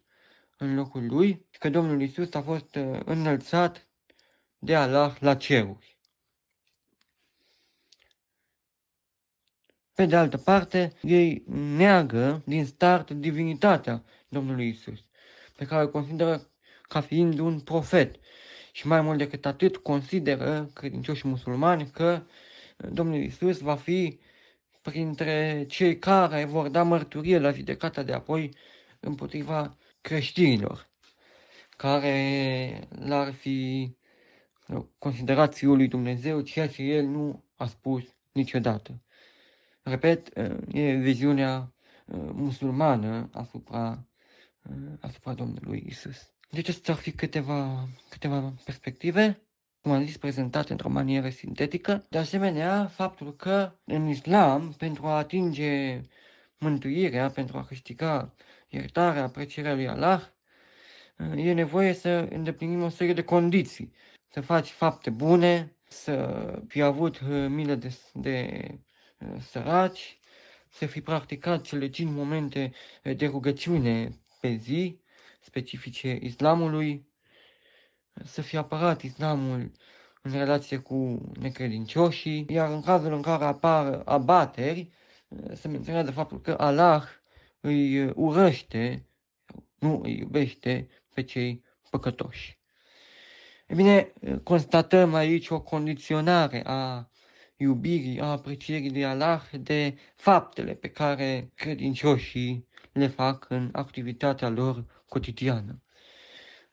în locul lui, că Domnul Iisus a fost înălțat de Allah la ceruri. Pe de altă parte, ei neagă din start divinitatea Domnului Iisus, pe care o consideră ca fiind un profet. Și mai mult decât atât, consideră credincioșii musulmani că Domnul Iisus va fi printre cei care vor da mărturie la judecata de apoi împotriva creștinilor, care l-ar fi considerat Fiul lui Dumnezeu, ceea ce el nu a spus niciodată. Repet, e viziunea musulmană asupra Domnului Iisus. Deci acestea ar fi câteva perspective, cum am zis, prezentate într-o manieră sintetică. De asemenea, faptul că în islam, pentru a atinge mântuirea, pentru a câștiga iertarea, aprecierea lui Allah, e nevoie să îndeplinim o serie de condiții. Să faci fapte bune, să fi avut milă de săraci, să fi practicat cele 5 momente de rugăciune pe zi, specifice islamului, să fie apărat islamul în relație cu necredincioșii, iar în cazul în care apar abateri, se menționează faptul că Allah îi urăște, nu îi iubește pe cei păcătoși. E bine, constatăm aici o condiționare a iubirii, a aprecierii de Allah de faptele pe care credincioșii le fac în activitatea lor cotidiană.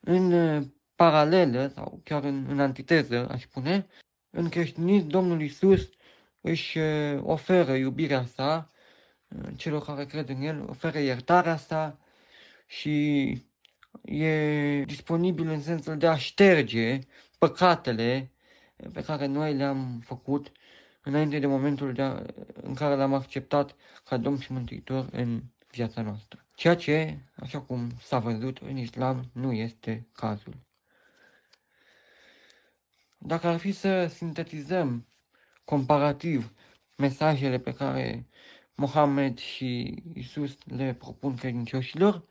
În paralelă, sau chiar în antiteză, aș spune, în creștinism Domnul Iisus își oferă iubirea sa celor care cred în el, oferă iertarea sa și e disponibil în sensul de a șterge păcatele pe care noi le-am făcut înainte de momentul în care l-am acceptat ca Domn și Mântuitor în viața noastră. Ceea ce, așa cum s-a văzut în islam, nu este cazul. Dacă ar fi să sintetizăm comparativ mesajele pe care Mohamed și Isus le propun credincioșilor.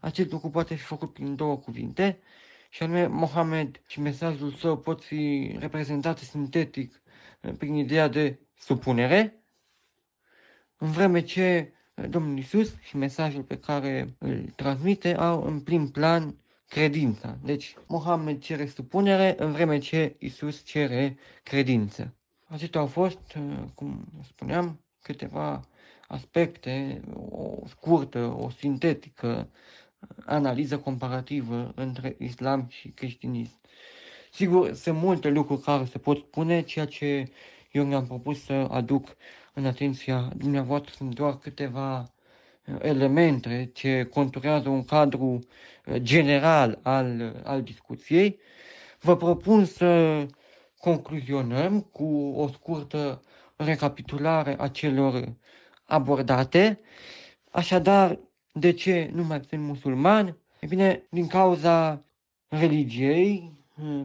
Acest lucru poate fi făcut prin două cuvinte, și anume Mohamed și mesajul său pot fi reprezentate sintetic prin ideea de supunere, în vreme ce Domnul Isus și mesajul pe care îl transmite au în prim plan credința. Deci Mohamed cere supunere, în vreme ce Isus cere credință. Acestea au fost, cum spuneam, câteva aspecte, o scurtă, o sintetică analiză comparativă între islam și creștinism. Sigur, sunt multe lucruri care se pot spune, ceea ce eu mi-am propus să aduc în atenția dumneavoastră sunt doar câteva elemente ce conturează un cadru general al discuției. Vă propun să concluzionăm cu o scurtă recapitulare a celor abordate. Așadar, de ce nu mai sunt musulman? E bine, din cauza religiei,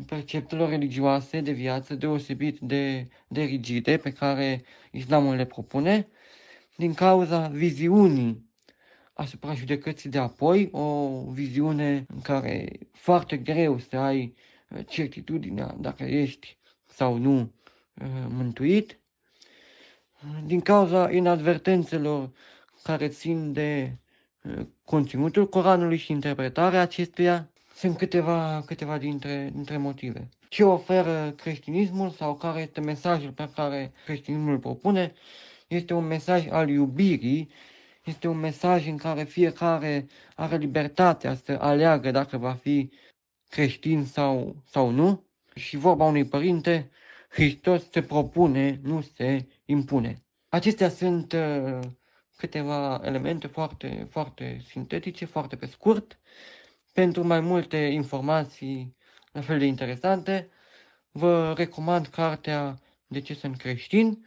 perceptelor religioase de viață deosebit de rigide pe care islamul le propune, din cauza viziunii asupra judecății de apoi, o viziune în care foarte greu să ai certitudinea dacă ești sau nu mântuit, din cauza inadvertențelor care țin de conținutul Coranului și interpretarea acestuia. Sunt câteva dintre motive. Ce oferă creștinismul sau care este mesajul pe care creștinismul îl propune? Este un mesaj al iubirii, este un mesaj în care fiecare are libertatea să aleagă dacă va fi creștin sau nu. Și vorba unui părinte, Hristos se propune, nu se impune. Acestea sunt câteva elemente foarte, foarte sintetice, foarte pe scurt. Pentru mai multe informații la fel de interesante, vă recomand cartea De ce sunt creștin,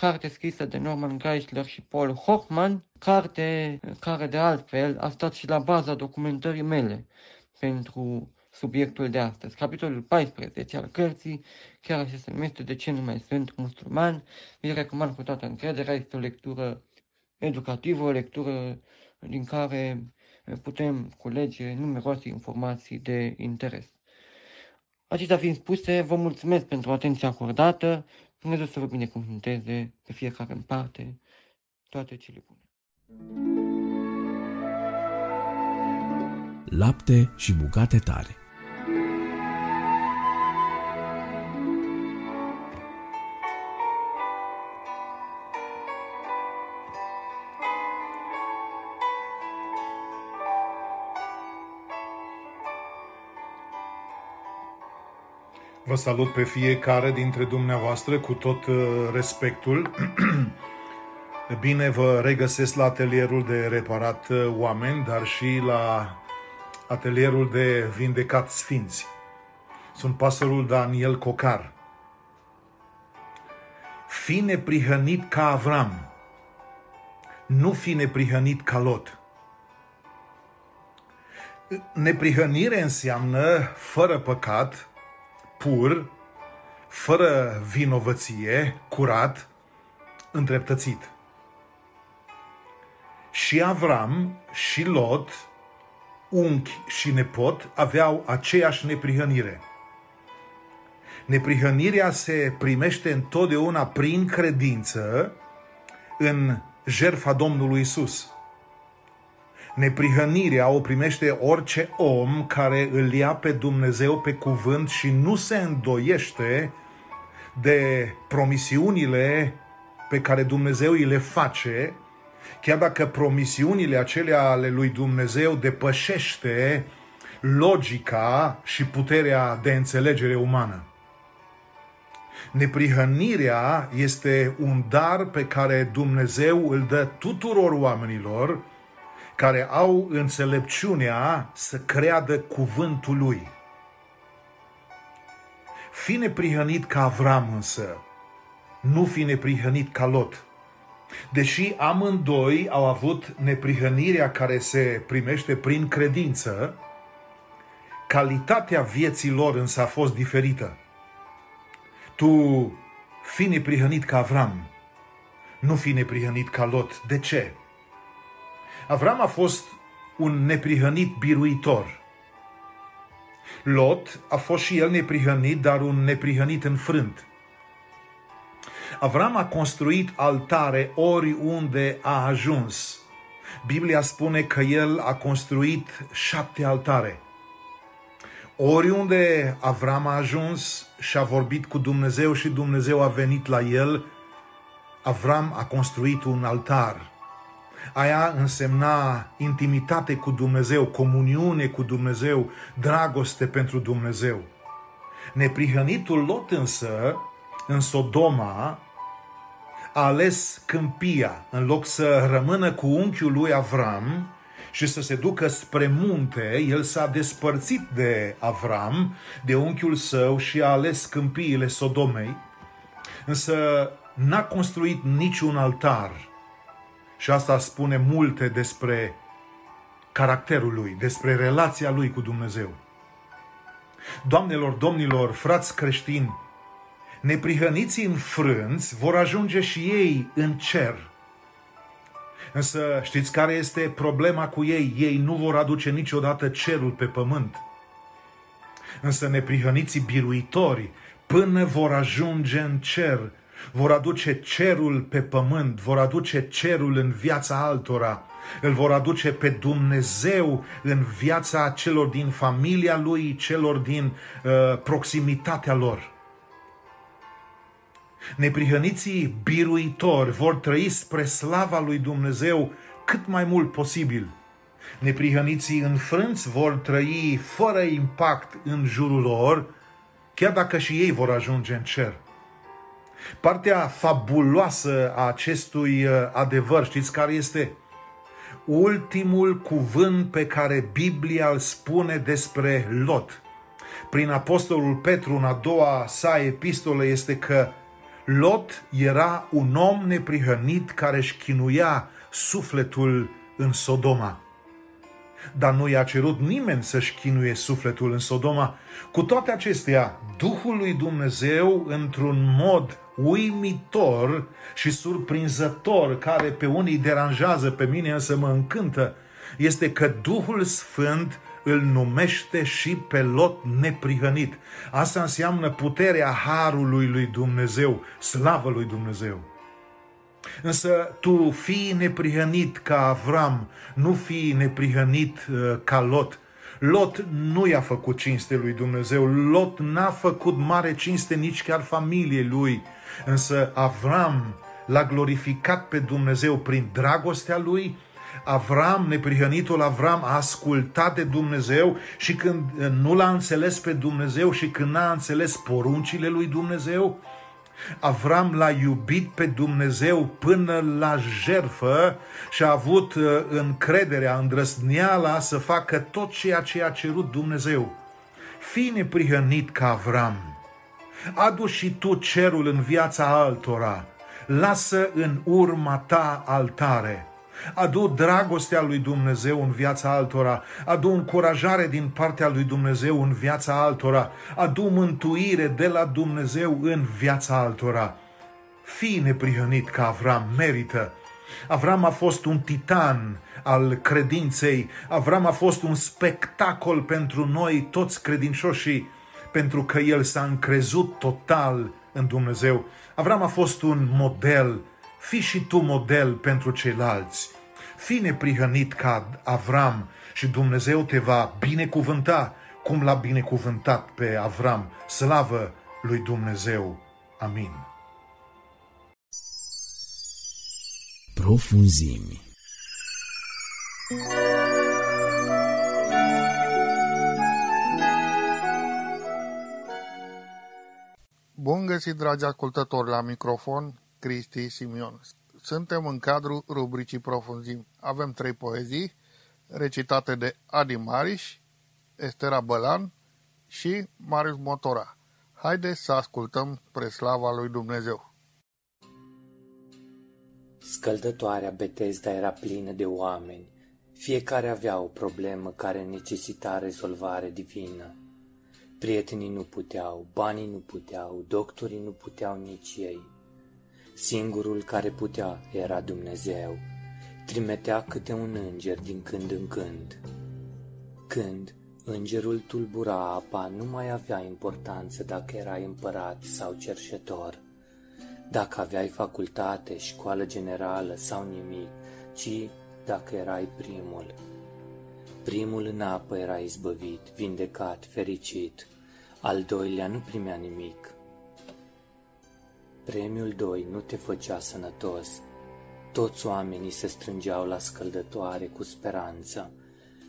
carte scrisă de Norman Geisler și Paul Hochman, carte care de altfel a stat și la baza documentării mele pentru subiectul de astăzi. Capitolul 14 al cărții, chiar așa se numește, De ce nu mai sunt musulman. Vi recomand cu toată încrederea, este o lectură educativă, o lectură din care putem culege numeroase informații de interes. Acestea fiind spuse, vă mulțumesc pentru atenția acordată. Dumnezeu să vă binecuvânteze pe fiecare în parte. Toate cele bune. Lapte și bucate tare. Vă salut pe fiecare dintre dumneavoastră cu tot respectul. Bine vă regăsesc la atelierul de reparat oameni, dar și la atelierul de vindecat sfinți. Sunt pastorul Daniel Cocar. Fii neprihănit ca Avram, nu fi neprihănit ca Lot. Neprihănire înseamnă fără păcat, pur, fără vinovăție, curat, îndreptățit. Și Avram și Lot, unchi și nepot, aveau aceeași neprihănire. Neprihănirea se primește întotdeauna prin credință în jertfa Domnului Isus. Neprihănirea o primește orice om care îl ia pe Dumnezeu pe cuvânt și nu se îndoiește de promisiunile pe care Dumnezeu îi le face, chiar dacă promisiunile acelea ale lui Dumnezeu depășește logica și puterea de înțelegere umană. Neprihănirea este un dar pe care Dumnezeu îl dă tuturor oamenilor care au înțelepciunea să creadă cuvântul lui. Fii neprihănit ca Avram însă, nu fi neprihănit ca Lot. Deși amândoi au avut neprihănirea care se primește prin credință, calitatea vieții lor însă a fost diferită. Tu fii neprihănit ca Avram, nu fi neprihănit ca Lot. De ce? Avram a fost un neprihănit biruitor. Lot a fost și el neprihănit, dar un neprihănit înfrânt. Avram a construit altare oriunde a ajuns. Biblia spune că el a construit 7 altare. Oriunde Avram a ajuns și a vorbit cu Dumnezeu și Dumnezeu a venit la el, Avram a construit un altar. Aia însemna intimitate cu Dumnezeu, comuniune cu Dumnezeu, dragoste pentru Dumnezeu. Neprihănitul Lot însă, în Sodoma, a ales câmpia, în loc să rămână cu unchiul lui Avram și să se ducă spre munte. El s-a despărțit de Avram, de unchiul său, și a ales câmpiile Sodomei, însă n-a construit niciun altar. Și asta spune multe despre caracterul lui, despre relația lui cu Dumnezeu. Doamnelor, domnilor, frați creștini, neprihăniții înfrânți vor ajunge și ei în cer. Însă știți care este problema cu ei? Ei nu vor aduce niciodată cerul pe pământ. Însă neprihăniții biruitori, până vor ajunge în cer, vor aduce cerul pe pământ, vor aduce cerul în viața altora, îl vor aduce pe Dumnezeu în viața celor din familia lui, celor din proximitatea lor. Neprihăniții biruitori vor trăi spre slava lui Dumnezeu cât mai mult posibil. Neprihăniții înfrânți vor trăi fără impact în jurul lor, chiar dacă și ei vor ajunge în cer. Partea fabuloasă a acestui adevăr, știți care este? Ultimul cuvânt pe care Biblia îl spune despre Lot, prin apostolul Petru, în a doua sa epistolă, este că Lot era un om neprihănit care își chinuia sufletul în Sodoma. Dar nu i-a cerut nimeni să-și chinuie sufletul în Sodoma. Cu toate acestea, Duhul lui Dumnezeu, într-un mod uimitor și surprinzător, care pe unii deranjează, pe mine însă mă încântă, este că Duhul Sfânt îl numește și pe Lot neprihănit. Asta înseamnă puterea harului lui Dumnezeu, slavă lui Dumnezeu. Însă tu fii neprihănit ca Avram, nu fii neprihănit ca Lot. Lot nu i-a făcut cinste lui Dumnezeu, Lot n-a făcut mare cinste nici chiar familiei lui, însă Avram l-a glorificat pe Dumnezeu prin dragostea lui. Avram, neprihănitul Avram, a ascultat de Dumnezeu și când nu l-a înțeles pe Dumnezeu și când n-a înțeles poruncile lui Dumnezeu, Avram l-a iubit pe Dumnezeu până la jertfă și a avut încrederea, îndrăzneala să facă tot ceea ce a cerut Dumnezeu. Fii neprihănit ca Avram. Adu și tu cerul în viața altora. Lasă în urma ta altare. Adu dragostea lui Dumnezeu în viața altora, adu încurajare din partea lui Dumnezeu în viața altora, adu mântuire de la Dumnezeu în viața altora. Fii neprihănit ca Avram, merită. Avram a fost un titan al credinței, Avram a fost un spectacol pentru noi toți credincioșii, pentru că el s-a încrezut total în Dumnezeu. Avram a fost un model. Fii și tu model pentru ceilalți. Fii neprihănit ca Avram și Dumnezeu te va binecuvânta cum l-a binecuvântat pe Avram. Slavă lui Dumnezeu! Amin. Profunzimi. Bun găsit, dragi ascultători, la microfon Cristi Simion. Suntem în cadrul rubricii Profunzim. Avem 3 poezii recitate de Adi Maris, Estera Bălan și Marius Motora. Haideți să ascultăm spre slava lui Dumnezeu. Scăldătoarea Betesda era plină de oameni. Fiecare avea o problemă care necesita rezolvare divină. Prietenii nu puteau, banii nu puteau, doctorii nu puteau nici ei. Singurul care putea era Dumnezeu. Trimitea câte un înger din când în când. Când îngerul tulbura apa, nu mai avea importanță dacă erai împărat sau cerșetor, dacă aveai facultate, școală generală sau nimic, ci dacă erai primul. Primul în apă era izbăvit, vindecat, fericit. Al doilea nu primea nimic. Premiul 2 nu te făcea sănătos. Toți oamenii se strângeau la scăldătoare cu speranță.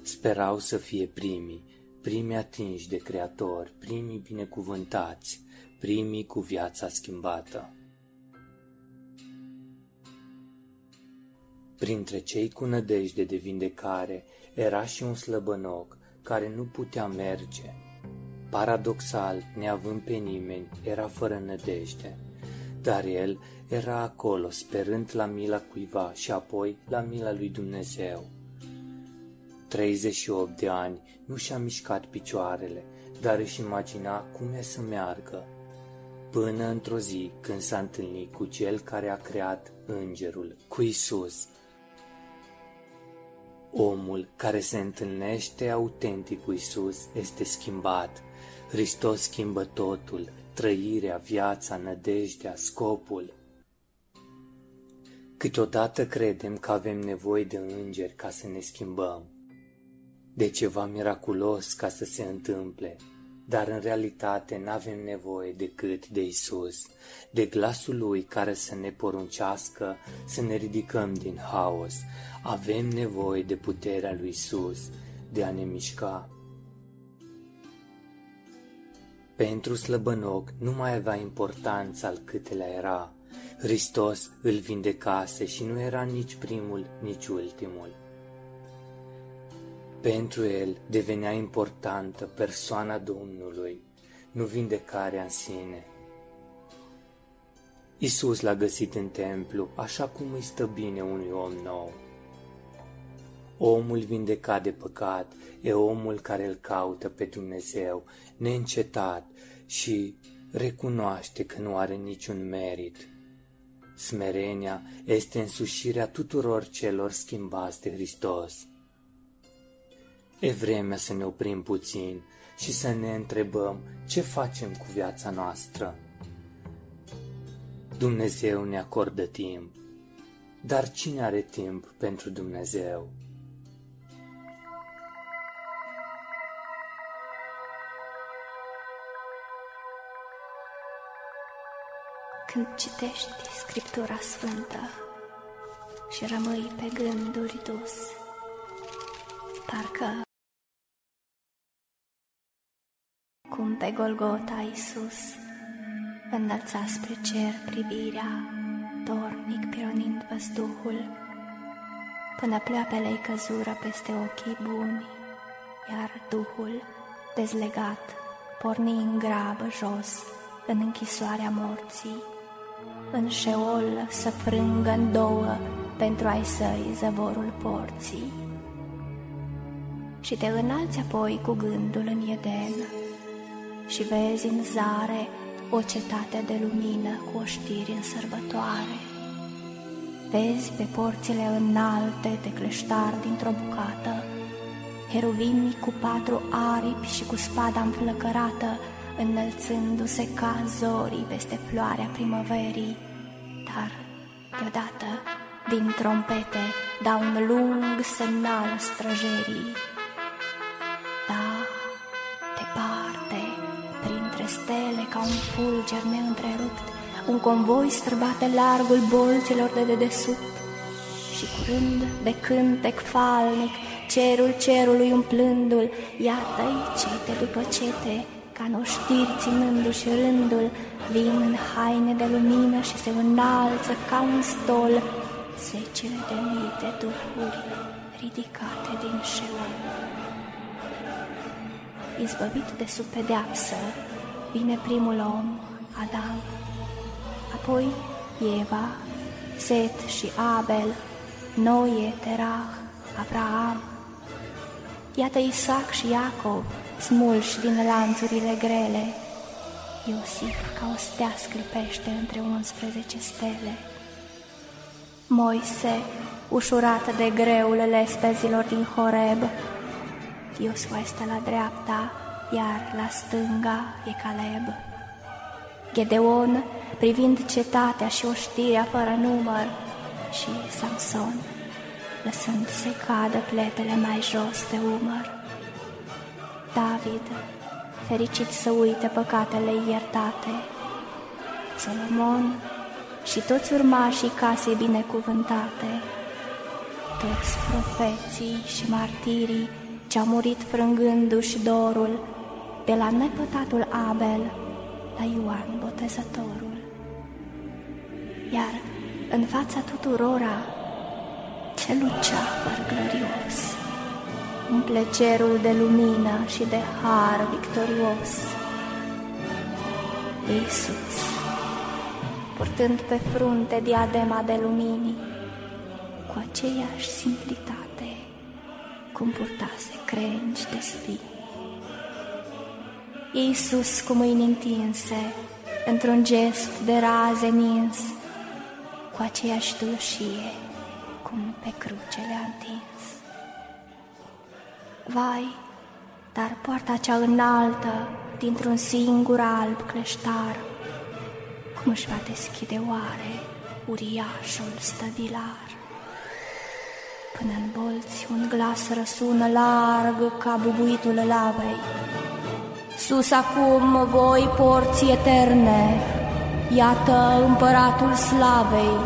Sperau să fie primii, primii atinși de Creator, primii binecuvântați, primii cu viața schimbată. Printre cei cu nădejde de vindecare era și un slăbănoc care nu putea merge. Paradoxal, neavând pe nimeni, era fără nădejde, dar el era acolo sperând la mila cuiva și apoi la mila lui Dumnezeu. 38 de ani nu și-a mișcat picioarele, dar își imagina cum e să meargă, până într-o zi când s-a întâlnit cu cel care a creat îngerul, cu Isus. Omul care se întâlnește autentic cu Isus este schimbat. Hristos schimbă totul, trăirea, viața, nădejdea, scopul. Câteodată credem că avem nevoie de îngeri ca să ne schimbăm, de ceva miraculos ca să se întâmple, dar în realitate n-avem nevoie decât de Isus, de glasul Lui care să ne poruncească să ne ridicăm din haos. Avem nevoie de puterea lui Isus, de a ne mișca. Pentru slăbănoc nu mai avea importanța al câtelea era. Hristos îl vindecase și nu era nici primul, nici ultimul. Pentru el devenea importantă persoana Domnului, nu vindecarea în sine. Isus l-a găsit în templu, așa cum îi stă bine unui om nou. Omul vindecat de păcat e omul care îl caută pe Dumnezeu, neîncetat, și recunoaște că nu are niciun merit. Smerenia este însușirea tuturor celor schimbați de Hristos. E vremea să ne oprim puțin și să ne întrebăm ce facem cu viața noastră. Dumnezeu ne acordă timp, dar cine are timp pentru Dumnezeu? Când citești Scriptura Sfântă și rămâi pe gânduri dus, parcă cum pe Golgota Iisus înălța spre cer privirea, dornic pironind-vă-s Duhul, până pleoapele-i căzură peste ochii buni, iar Duhul, dezlegat, porni în grabă jos în închisoarea morții, în șeol să frângă în două pentru a-i sări zăvorul porții. Și te înalți apoi cu gândul în Eden și vezi în zare o cetate de lumină cu oștiri în sărbătoare. Vezi pe porțile înalte de cleștar dintr-o bucată heruvimi cu 4 aripi și cu spada înflăcărată, înălțându-se ca zorii peste floarea primăverii. Dar deodată, din trompete, dau un lung semnal străjerii. Da, departe, printre stele, ca un fulger neîntrerupt, un convoi străbate largul bolților de dedesubt. Și curând, de cântec falnic, cerul cerului umplându-l, iată-i cete după cete, ca noștiri ținându-și rândul, vin în haine de lumină și se înalță ca un stol, zecile de mii de duhuri ridicate din șeol. Izbăvit de sub pedeapsă, vine primul om, Adam, apoi Eva, Set și Abel, Noe, Terah, Abraham. Iată Isaac și Iacov, smulși din lanțurile grele, Iosif ca o stea sclipește între 11 stele. Moise, ușurat de greul lespezilor din Horeb, Iosua este la dreapta, iar la stânga e Caleb. Gedeon, privind cetatea și oștirea fără număr, și Samson, lăsând se cadă pletele mai jos de umăr. David, fericit să uite păcatele iertate, Solomon și toți urmașii casei binecuvântate, toți profeții și martirii ce-au murit frângându-și dorul, de la nepătatul Abel la Ioan Botezătorul. Iar în fața tuturora, ce luceafăr glorios umple cerul de lumină și de har victorios. Iisus, purtând pe frunte diadema de lumini, cu aceeași simplitate cum purtase crengi de spini. Iisus cu mâini întinse, într-un gest de raze nins, cu aceeași dușie cum pe cruce le-a întins. Vai, dar poarta cea înaltă, dintr-un singur alb cleștar, cum își va deschide oare uriașul stăvilar? Până în bolți un glas răsună larg ca bubuitul lavei: sus acum voi porți eterne, iată împăratul slavei.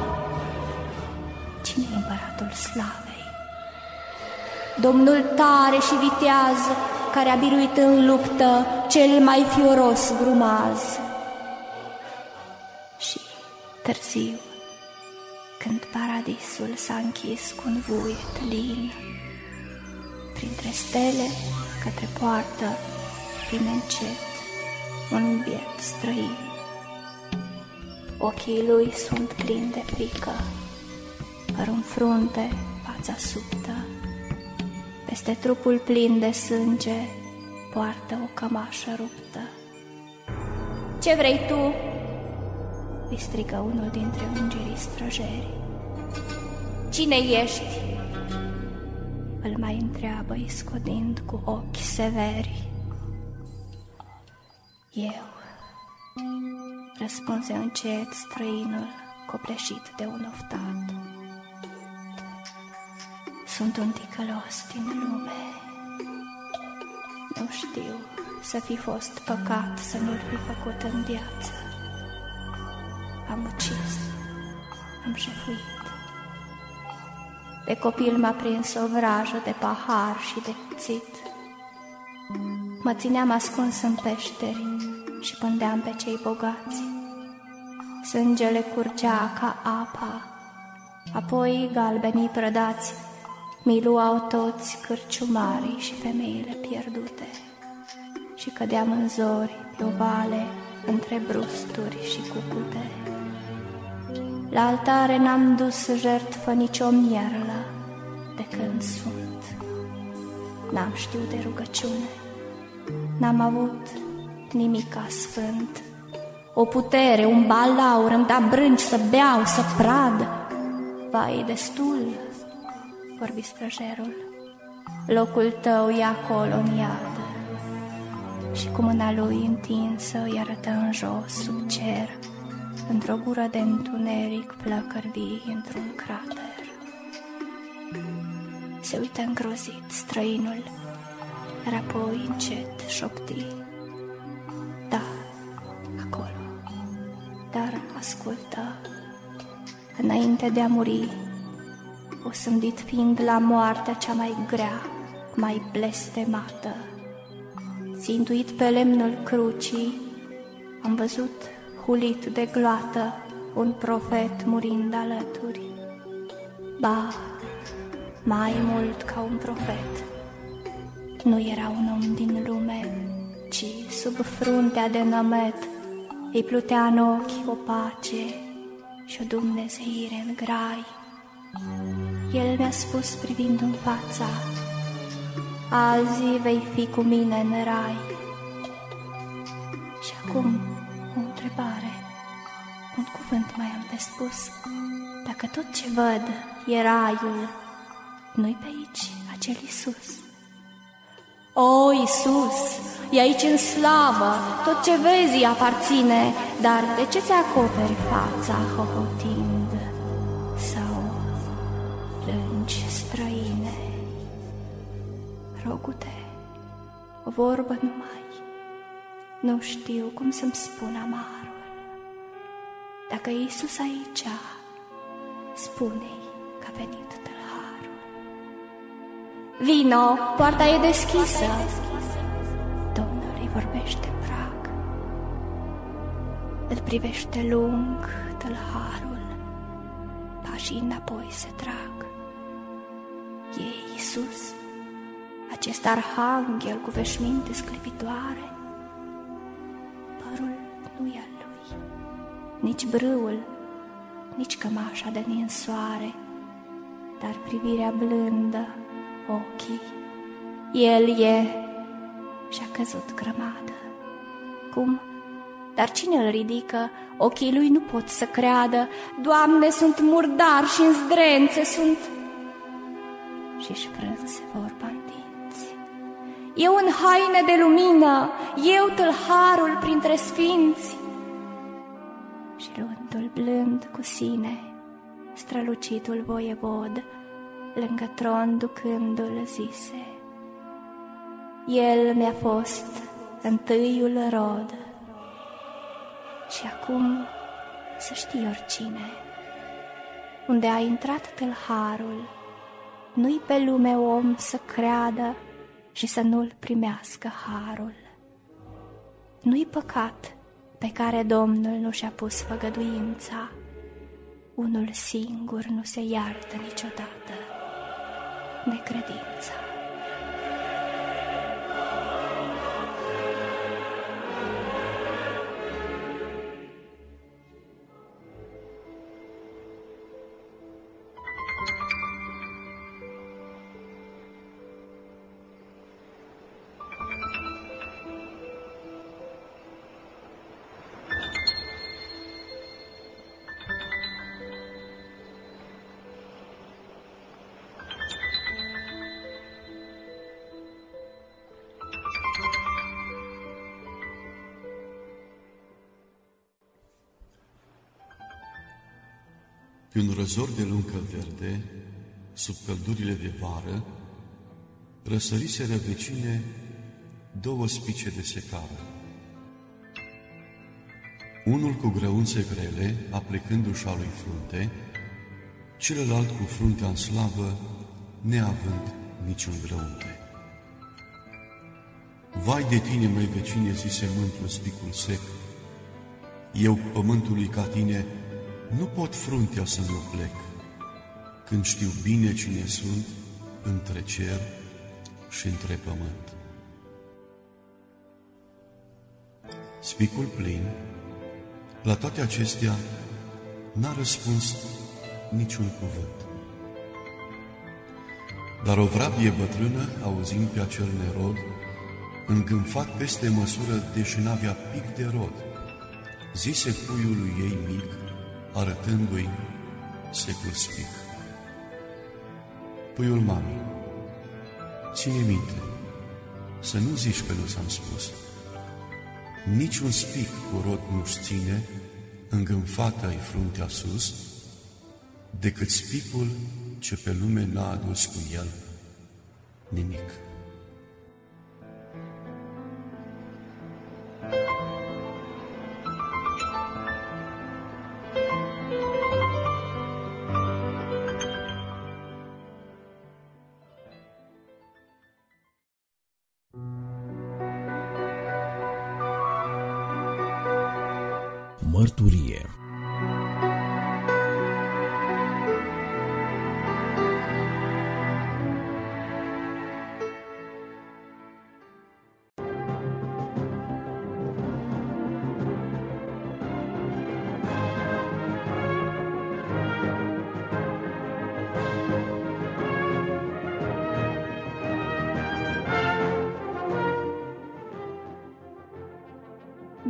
Cine e împăratul slavei? Domnul tare și viteaz, care a biruit în luptă cel mai fioros grumaz. Și târziu, când paradisul s-a închis cu un vuiet lin, printre stele, către poartă, vine încet un biet străin. Ochii lui sunt plini de frică, păr în frunte fața subtă, peste trupul plin de sânge poartă o cămașă ruptă. Ce vrei tu?" îi strigă unul dintre îngerii străjeri. Cine ești?" îl mai întreabă iscodind cu ochi severi. Eu," răspunse încet străinul, copleșit de un oftat, sunt un ticălos din lume. Nu știu să fi fost păcat să nu-l fi făcut în viață. Am ucis, am jefuit. Pe copil m-a prins o vrajă de pahar și de cuțit. Mă țineam ascuns în peșteri și pândeam pe cei bogați. Sângele curgea ca apa, apoi galbenii prădați mi luau toți cârciumarii și femeile pierdute, și cădeam în zori pe o vale între brusturi și cucute. La altare n-am dus jertfă nicio mierlă de când sunt. N-am știut de rugăciune, n-am avut nimica sfânt, o putere, un balaur, îmi da brânci să beau, să prad. Vai, destul, vorbi străjerul, locul tău e acolo în iad. Și cu mâna lui întinsă îi arătă în jos, sub cer, într-o gură de întuneric, plăcări vii într-un crater. Se uită îngrozit străinul, iar apoi încet șopti: da, acolo, dar ascultă, înainte de a muri, osândit fiind la moartea cea mai grea, mai blestemată, țintuit pe lemnul crucii, am văzut, hulit de gloată, un profet murind alături. Ba, mai mult ca un profet, nu era un om din lume, ci sub fruntea de nămet îi plutea în ochi o pace și o dumnezeire în grai. El mi-a spus privind în fața: azi vei fi cu mine în rai. Și acum întrebare. Un cuvânt mai am de spus. Dacă tot ce văd e raiul, nu-i pe aici acel Iisus. O, Iisus, e aici în slavă, tot ce vezi aparține, dar de ce ți acoperi fața hohotind? Sau plângi străine? Rogu-te, o vorbă numai, nu știu cum să-mi spun amarul. Dacă e Iisus aici, spune-i că a venit tâlharul. Vino, poarta e deschisă. Domnul îi vorbește prag. Îl privește lung tâlharul, pașii înapoi se trag. E Iisus, acest arhanghel cu veșminte sclipitoare. Părul nu e al lui, nici brâul, nici cămașa de ninsoare, dar privirea blândă, ochii. El e și-a căzut grămadă. Cum? Dar cine îl ridică? Ochii lui nu pot să creadă. Doamne, sunt murdar și în zdrențe sunt. Și-și frânse vorba în dinți. Eu în haine de lumină, eu tâlharul printre sfinți. Și luându-l blând cu sine, strălucitul voievod, lângă tron ducându-l zise: El mi-a fost întâiul rod. Și acum să știi oricine, unde a intrat tâlharul, nu-i pe lume om să creadă și să nu-l primească harul. Nu-i păcat pe care Domnul nu și-a pus făgăduința. Unul singur nu se iartă niciodată, necredința. Pe un răzor de luncă verde, sub căldurile de vară, răsăriseră vecine două spice de secară. Unul cu grăunțe grele, aplecându-și a lui frunte, celălalt cu fruntea în slavă, neavând niciun grăunte. Vai de tine, măi vecine, zise mântul spicul sec, eu pământului ca tine nu pot fruntea să nu plec, când știu bine cine sunt între cer și între pământ. Spicul plin, la toate acestea, n-a răspuns niciun cuvânt. Dar o vrabie bătrână, auzind pe acel nerod, îngânfat peste măsură, deși n-avea pic de rod, zise cuiului ei mic, arătându-i secul spic: Puiul mamei, ține minte să nu zici că nu ți-am spus. Niciun spic cu rod nu-și ține îngânfată-i fruntea sus, decât spicul ce pe lume n-a adus cu el nimic. Mărturie.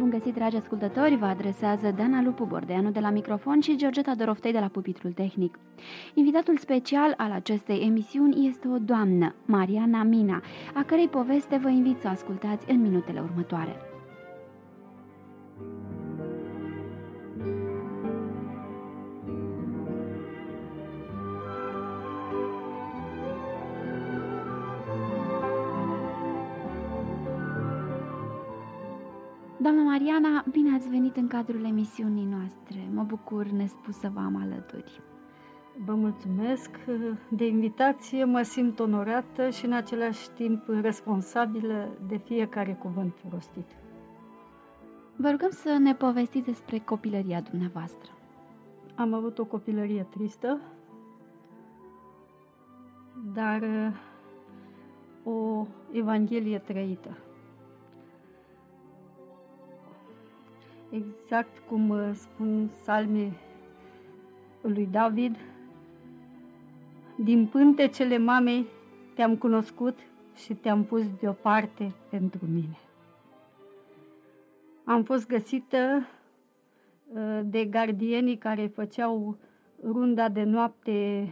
bun găsit, dragi ascultători, vă adresează Dana Lupu Bordeanu de la microfon și Georgeta Doroftei de la pupitrul tehnic. Invitatul special al acestei emisiuni este o doamnă, Mariana Mina, a cărei poveste vă invit să o ascultați în minutele următoare. Doamna Mariana, bine ați venit în cadrul emisiunii noastre. Mă bucur nespus să vă am alături. Vă mulțumesc de invitație, mă simt onorată și în același timp responsabilă de fiecare cuvânt rostit. Vă rugăm să ne povestiți despre copilăria dumneavoastră. Am avut o copilărie tristă, dar o evanghelie trăită. Exact cum spun psalmii lui David, din pântecele mamei te-am cunoscut și te-am pus deoparte pentru mine. Am fost găsită de gardienii care făceau runda de noapte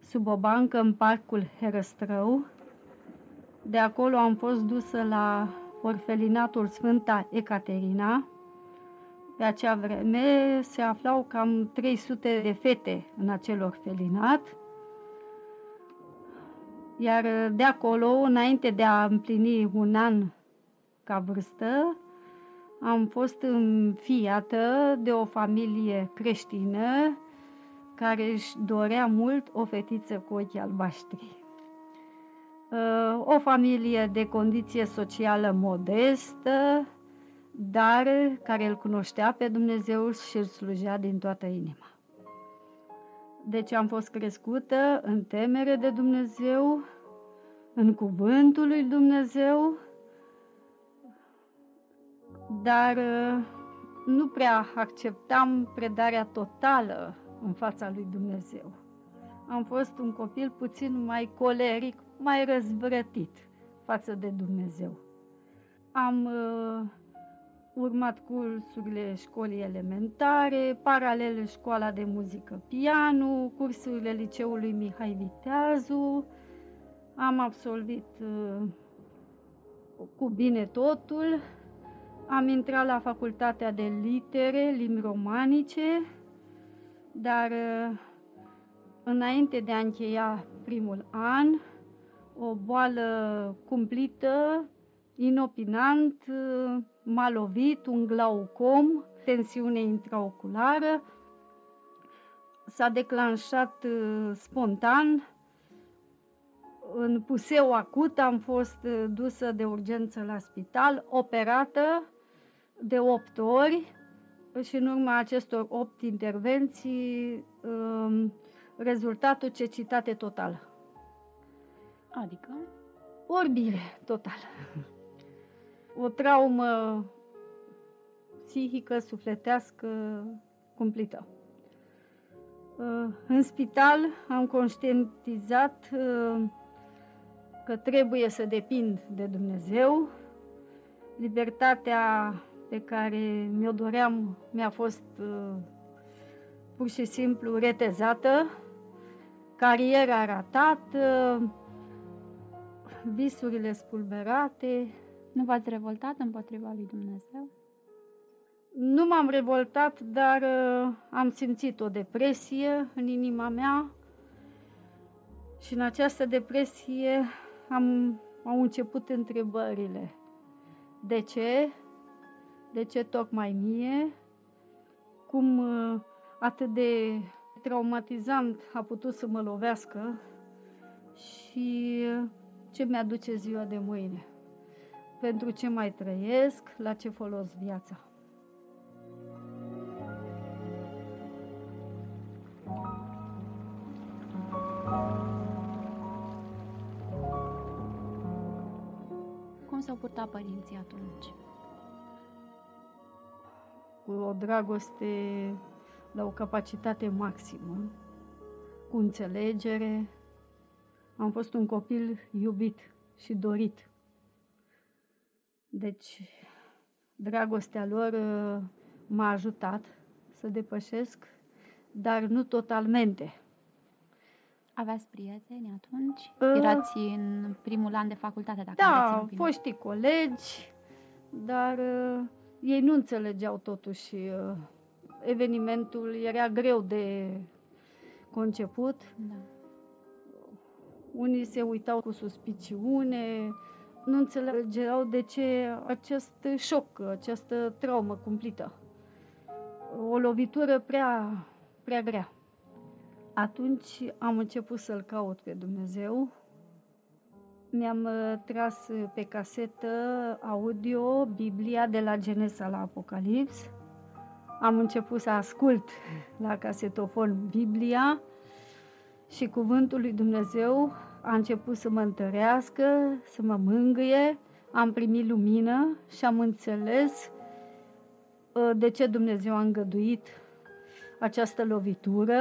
sub o bancă în parcul Herăstrău. De acolo am fost dusă la orfelinatul Sfânta Ecaterina. Pe acea vreme se aflau cam 300 de fete în acel orfelinat, iar de acolo, înainte de a împlini un an ca vârstă, am fost înfiată de o familie creștină care își dorea mult o fetiță cu ochii albaștri. O familie de condiție socială modestă, dar care îl cunoștea pe Dumnezeu și îl slujea din toată inima. Deci am fost crescută în temere de Dumnezeu, în cuvântul lui Dumnezeu, dar nu prea acceptam predarea totală în fața lui Dumnezeu. Am fost un copil puțin mai coleric, mai răzvrătit față de Dumnezeu. Am urmat cursurile școlii elementare, paralel școala de muzică piano, cursurile liceului Mihai Viteazu. Am absolvit cu bine totul. Am intrat la facultatea de litere, limbi romanice, dar înainte de a încheia primul an, o boală cumplită, inopinant, m-a lovit un glaucom, tensiune intraoculară, s-a declanșat spontan. În puseu acut am fost dusă de urgență la spital, operată de 8 ori și în urma acestor 8 intervenții rezultatul cecitate totală. Adică? Orbire totală. O traumă psihică, sufletească, cumplită. În spital am conștientizat că trebuie să depind de Dumnezeu. Libertatea pe care mi-o doream mi-a fost pur și simplu retezată, cariera ratată, visurile spulberate. Nu v-ați revoltat împotriva lui Dumnezeu? Nu m-am revoltat, dar am simțit o depresie în inima mea și în această depresie au început întrebările. De ce? De ce tocmai mie? Cum atât de traumatizant a putut să mă lovească și ce mi-aduce ziua de mâine? Pentru ce mai trăiesc, la ce folos viața? Cum s-au purtat părinții atunci? Cu o dragoste la o capacitate maximă, cu înțelegere. Am fost un copil iubit și dorit. Deci Dragostea lor m-a ajutat să depășesc, dar nu totalmente. Aveați prieteni atunci? Erați în primul an de facultate, dacă da, foștii colegi, dar ei nu înțelegeau totuși. Evenimentul era greu de conceput. Da. Unii se uitau cu suspiciune, nu înțelegeau de ce acest șoc, această traumă cumplită. O lovitură prea grea. Atunci am început să-L caut pe Dumnezeu. Mi-am tras pe casetă audio Biblia de la Genesa la Apocalips. Am început să ascult la casetofon Biblia și Cuvântul lui Dumnezeu a început să mă întărească, să mă mângâie. Am primit lumină și am înțeles de ce Dumnezeu a îngăduit această lovitură.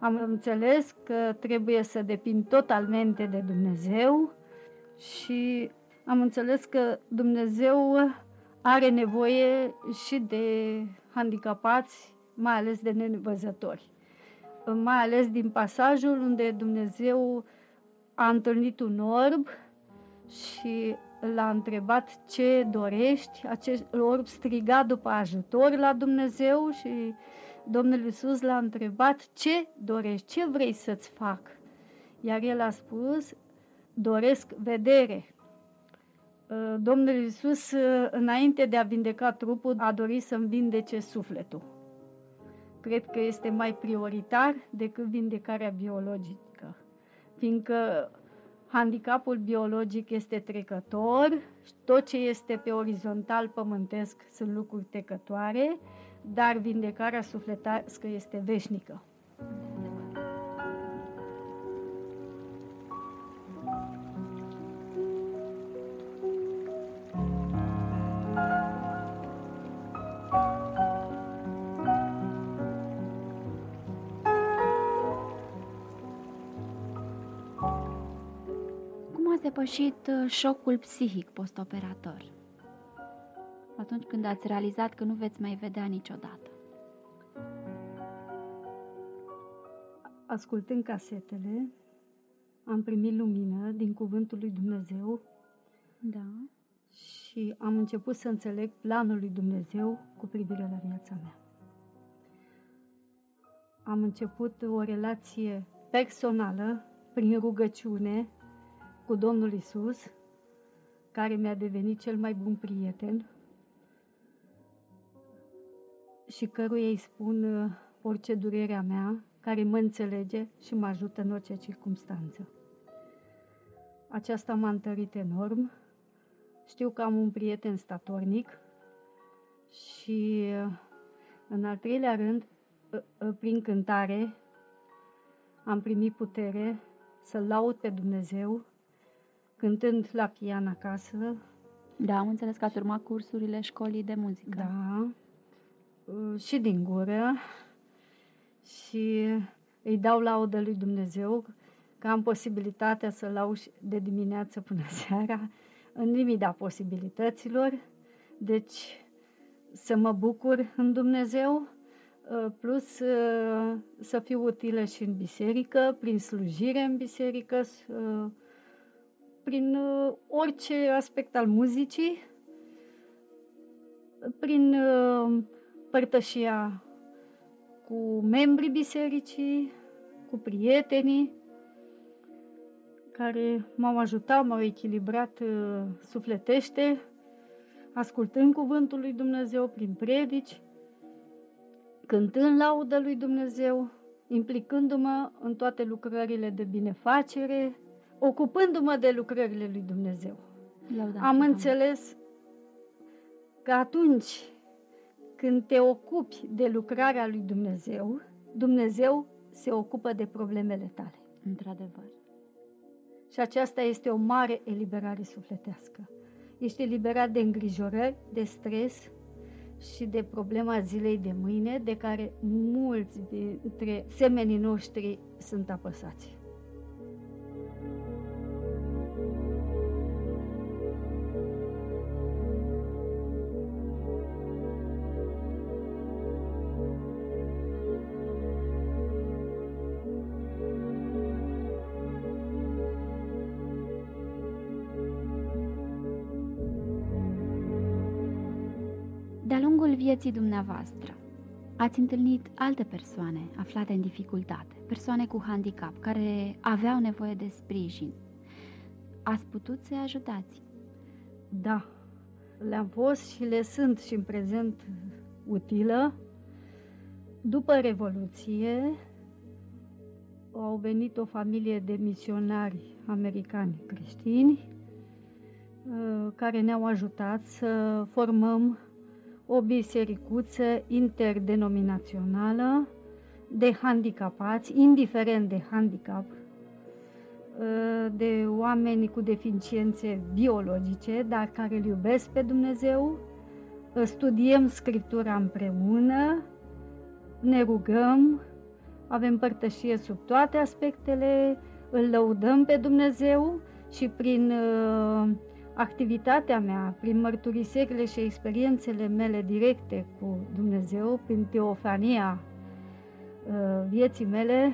Am înțeles că trebuie să depind totalmente de Dumnezeu și am înțeles că Dumnezeu are nevoie și de handicapați, mai ales de nevăzători. Mai ales din pasajul unde Dumnezeu a întâlnit un orb și l-a întrebat ce dorești. Acest orb striga după ajutor la Dumnezeu și Domnul Iisus l-a întrebat ce dorești, ce vrei să-ți fac. Iar el a spus, doresc vedere. Domnul Iisus, înainte de a vindeca trupul, a dorit să-mi vindece sufletul. Cred că este mai prioritar decât vindecarea biologică, fiindcă handicapul biologic este trecător, tot ce este pe orizontal pământesc sunt lucruri trecătoare, dar vindecarea sufletească este veșnică. Depășit șocul psihic postoperator atunci când ați realizat că nu veți mai vedea niciodată? Ascultând casetele, am primit lumină din Cuvântul lui Dumnezeu. Da. Și am început să înțeleg planul lui Dumnezeu cu privire la viața mea. Am început o relație personală prin rugăciune cu Domnul Iisus, care mi-a devenit cel mai bun prieten și căruia îi spun orice durerea mea, care mă înțelege și mă ajută în orice circumstanță. Aceasta m-a întărit enorm. Știu că am un prieten statornic și, în al treilea rând, prin cântare am primit putere să-L laud pe Dumnezeu cântând la pian acasă. Da, am înțeles că ați urmat cursurile școlii de muzică. Da, și din gură. Și îi dau laudă lui Dumnezeu că am posibilitatea să laud de dimineață până seara, în limita posibilităților. Deci să mă bucur în Dumnezeu, plus să fiu utilă și în biserică, prin slujire în biserică, prin orice aspect al muzicii, prin părtășia cu membrii bisericii, cu prietenii care m-au ajutat, m-au echilibrat sufletește, ascultând Cuvântul lui Dumnezeu prin predici, cântând laudă lui Dumnezeu, implicându-mă în toate lucrările de binefacere, ocupându-mă de lucrările lui Dumnezeu. Am înțeles că atunci când te ocupi de lucrarea lui Dumnezeu, Dumnezeu se ocupă de problemele tale. Într-adevăr. Și aceasta este o mare eliberare sufletească. Ești eliberat de îngrijorări, de stres și de problema zilei de mâine, de care mulți dintre semenii noștri sunt apăsați. vieții dumneavoastră. Ați întâlnit alte persoane aflate în dificultate, persoane cu handicap, care aveau nevoie de sprijin. Ați putut să-i ajutați? Da, le-am fost și le sunt și în prezent utilă. După Revoluție au venit o familie de misionari americani creștini care ne-au ajutat să formăm o bisericuță interdenominațională de handicapați, indiferent de handicap, de oameni cu deficiențe biologice, dar care îl iubesc pe Dumnezeu. Studiem Scriptura împreună, ne rugăm, avem părtășie sub toate aspectele, îl lăudăm pe Dumnezeu și prin activitatea mea, prin mărturisirile și experiențele mele directe cu Dumnezeu, prin teofania vieții mele,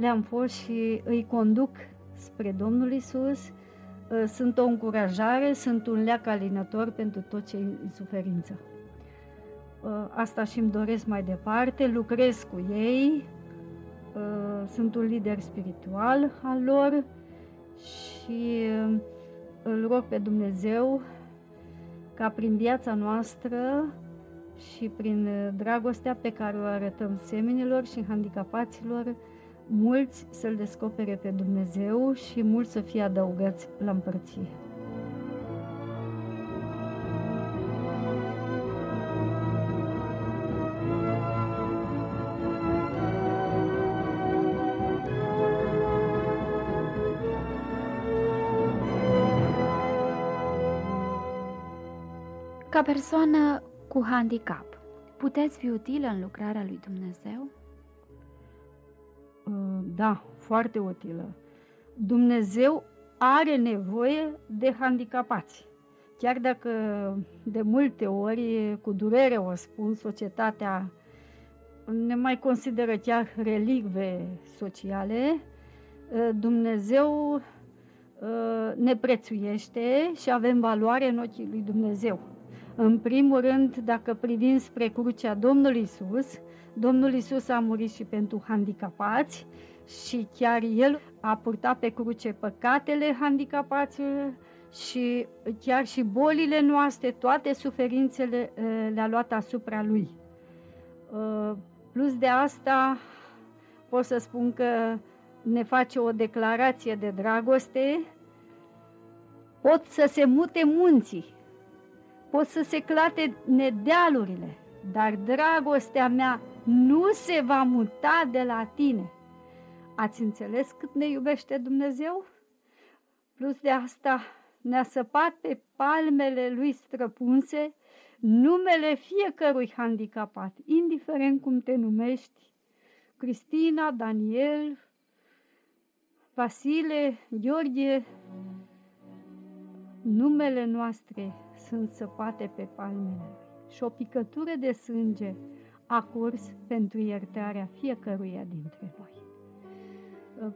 le-am fost și îi conduc spre Domnul Iisus. Sunt o încurajare, sunt un leac alinător pentru tot ce e în suferință. Asta și îmi doresc mai departe, lucrez cu ei, sunt un lider spiritual al lor și îl rog pe Dumnezeu ca prin viața noastră și prin dragostea pe care o arătăm semenilor și handicapaților, mulți să-L descopere pe Dumnezeu și mulți să fie adăugați la împărție. Ca persoană cu handicap, puteți fi utilă în lucrarea lui Dumnezeu? Da, foarte utilă. Dumnezeu are nevoie de handicapați. Chiar dacă de multe ori, cu durere o spun, societatea ne mai consideră chiar relicve sociale, Dumnezeu ne prețuiește și avem valoare în ochii lui Dumnezeu. În primul rând, dacă privim spre crucea Domnului Iisus, Domnul Iisus a murit și pentru handicapați și chiar El a purtat pe cruce păcatele handicapaților și chiar și bolile noastre, toate suferințele le-a luat asupra Lui. Plus de asta, pot să spun că ne face o declarație de dragoste. Pot să se mute munții, pot să se clate nedealurile, dar dragostea mea nu se va muta de la tine. Ați înțeles cât ne iubește Dumnezeu? Plus de asta, ne-a săpat pe palmele Lui străpunse numele fiecărui handicapat, indiferent cum te numești, Cristina, Daniel, Vasile, Gheorghe, numele noastre sunt săpate pe palmele și o picătură de sânge a curs pentru iertarea fiecăruia dintre noi.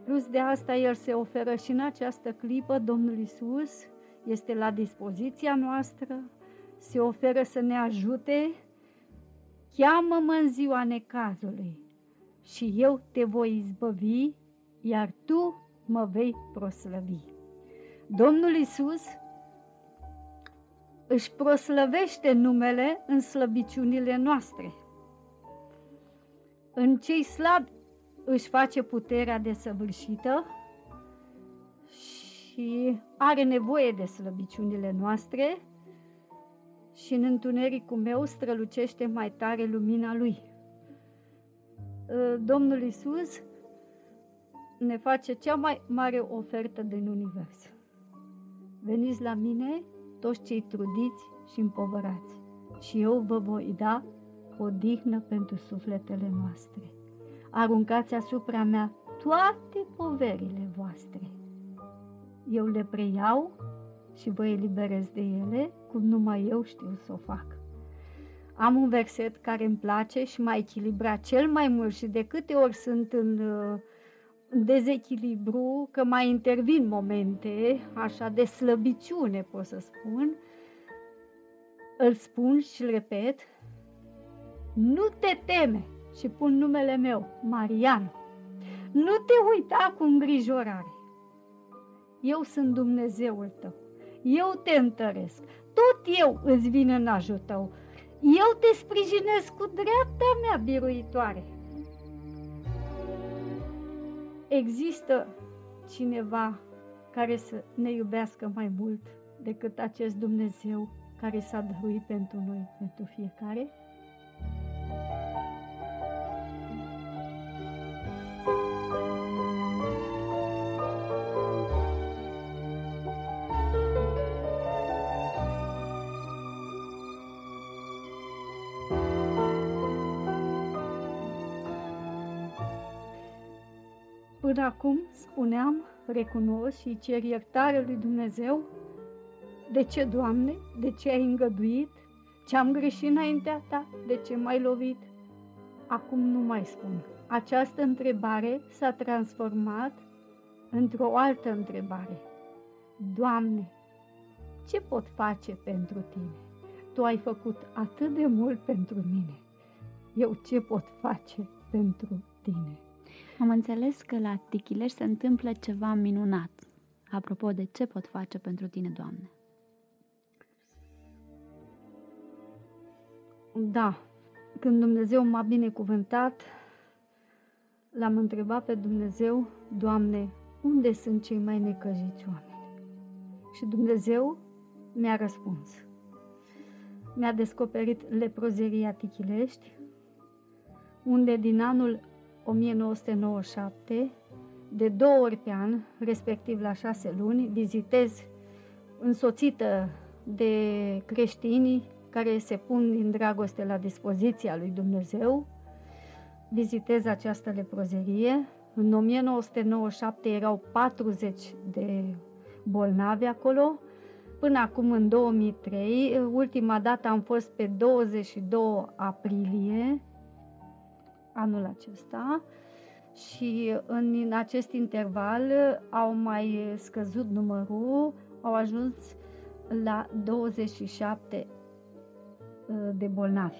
Plus de asta, El se oferă și în această clipă, Domnul Iisus este la dispoziția noastră, se oferă să ne ajute. Cheamă-mă în ziua necazului și eu te voi izbăvi, iar tu mă vei proslăvi. Domnul Iisus își proslăvește numele în slăbiciunile noastre. În cei slabi își face puterea desăvârșită și are nevoie de slăbiciunile noastre și în întunericul meu strălucește mai tare lumina Lui. Domnul Iisus ne face cea mai mare ofertă din univers. Veniți la mine, toți cei trudiți și împovărați, și eu vă voi da odihnă pentru sufletele noastre. Aruncați asupra mea toate poverile voastre. Eu le preiau și vă eliberez de ele, cum numai eu știu să o fac. Am un verset care îmi place și m-a echilibrat cel mai mult și de câte ori sunt în dezechilibru, că mai intervin momente așa de slăbiciune, pot să spun, îl spun și îl repet: Nu te teme, și pun numele meu, Marian. Nu te uita cu îngrijorare. Eu sunt Dumnezeul tău. Eu te întăresc. Tot eu îți vin în ajutor. Eu te sprijinesc cu dreapta mea biruitoare. Există cineva care să ne iubească mai mult decât acest Dumnezeu care s-a dăruit pentru noi, pentru fiecare? Până acum, spuneam, recunosc și cer iertare lui Dumnezeu. De ce, Doamne? De ce ai îngăduit? Ce-am greșit înaintea Ta? De ce m-ai lovit? Acum nu mai spun. Această întrebare s-a transformat într-o altă întrebare. Doamne, ce pot face pentru Tine? Tu ai făcut atât de mult pentru mine. Eu ce pot face pentru Tine? Am înțeles că la Tichileș se întâmplă ceva minunat. Apropo de ce pot face pentru Tine, Doamne? Da, când Dumnezeu m-a binecuvântat, l-am întrebat pe Dumnezeu, Doamne, unde sunt cei mai necăjiți oameni? Și Dumnezeu mi-a răspuns. Mi-a descoperit leprozeria Tichilești, unde din anul 1997, de 2 ori pe an, respectiv la 6 luni, vizitez însoțită de creștinii care se pun din dragoste la dispoziția lui Dumnezeu. Vizitez această leprozerie. În 1997 erau 40 de bolnavi acolo. Până acum, în 2003, ultima dată am fost pe 22 aprilie anul acesta, și în acest interval au mai scăzut numărul, au ajuns la 27 de bolnavi.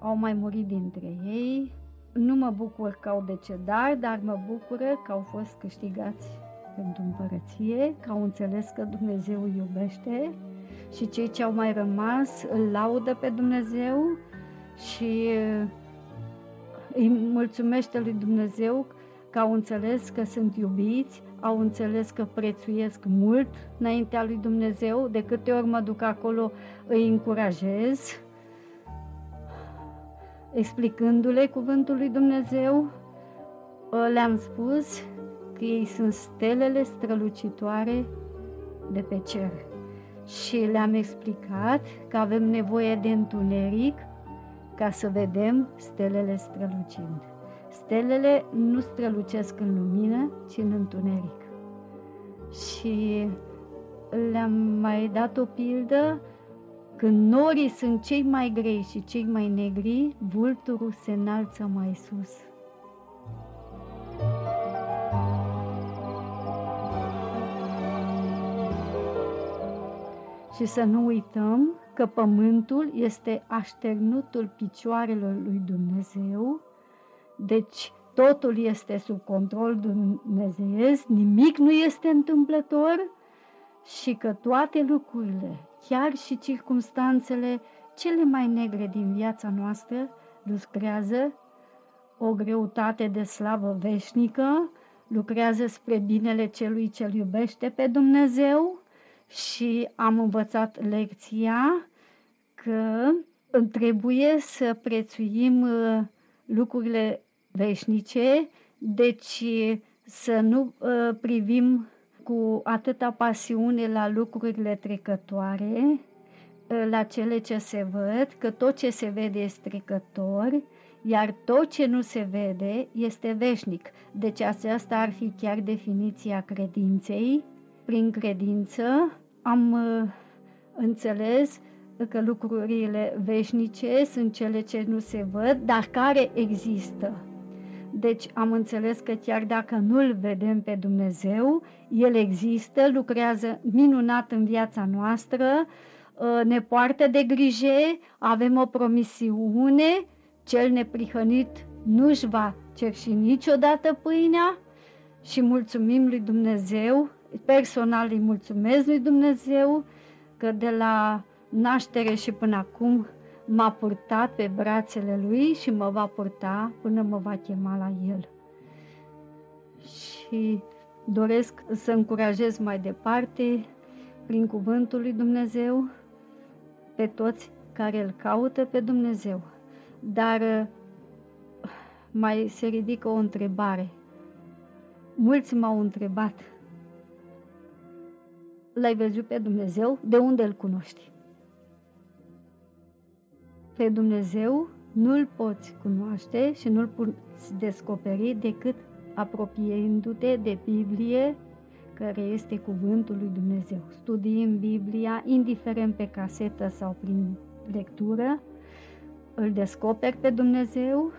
Au mai murit dintre ei. Nu mă bucur că au decedat, dar mă bucură că au fost câștigați pentru împărăție, că au înțeles că Dumnezeu îi iubește și cei ce au mai rămas îl laudă pe Dumnezeu și îi mulțumește lui Dumnezeu că au înțeles că sunt iubiți, au înțeles că prețuiesc mult înaintea lui Dumnezeu. De câte ori mă duc acolo, îi încurajez, explicându-le cuvântul lui Dumnezeu. Le-am spus că ei sunt stelele strălucitoare de pe cer. Și le-am explicat că avem nevoie de întuneric ca să vedem stelele strălucind. Stelele nu strălucesc în lumină, ci în întuneric. Și le-am mai dat o pildă, când norii sunt cei mai grei și cei mai negri, vulturul se înalță mai sus. Și să nu uităm că pământul este așternutul picioarelor lui Dumnezeu, deci totul este sub control dumnezeiesc, nimic nu este întâmplător și că toate lucrurile, chiar și circumstanțele cele mai negre din viața noastră, lucrează o greutate de slavă veșnică, lucrează spre binele celui ce-L iubește pe Dumnezeu. Și am învățat lecția că trebuie să prețuim lucrurile veșnice, deci să nu privim cu atâta pasiune la lucrurile trecătoare, la cele ce se văd, că tot ce se vede este trecător, iar tot ce nu se vede este veșnic. Deci aceasta ar fi chiar definiția credinței. Prin credință am înțeles că lucrurile veșnice sunt cele ce nu se văd, dar care există. Deci am înțeles că chiar dacă nu-L vedem pe Dumnezeu, El există, lucrează minunat în viața noastră, ne poartă de grijă, avem o promisiune Cel neprihănit nu-și va cerși niciodată pâinea și mulțumim lui Dumnezeu, personal îi mulțumesc lui Dumnezeu că de la naștere și până acum m-a purtat pe brațele lui și mă va purta până mă va chema la el. Și doresc să încurajez mai departe, prin cuvântul lui Dumnezeu, pe toți care îl caută pe Dumnezeu. Dar mai se ridică o întrebare. Mulți m-au întrebat: l-ai văzut pe Dumnezeu? De unde îl cunoști? Pe Dumnezeu nu-l poți cunoaște și nu-l poți descoperi decât apropiindu-te de Biblie, care este cuvântul lui Dumnezeu. Studiind Biblia, indiferent pe casetă sau prin lectură, îl descoperi pe Dumnezeu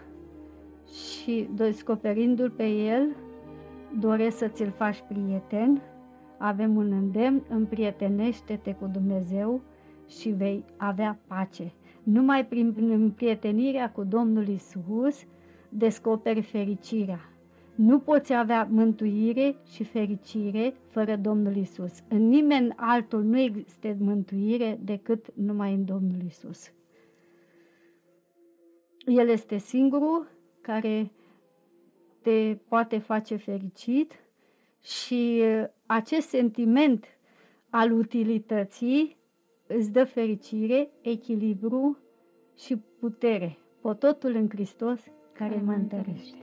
și, descoperindu-l pe el, doresc să ți-l faci prieten. Avem un îndemn: împrietenește-te cu Dumnezeu și vei avea pace. Numai prin împrietenirea cu Domnul Isus descoperi fericirea. Nu poți avea mântuire și fericire fără Domnul Isus. În nimeni altul nu există mântuire decât numai în Domnul Isus. El este singurul care te poate face fericit și acest sentiment al utilității îți dă fericire, echilibru și putere. Pot totul în Hristos care mă întărește.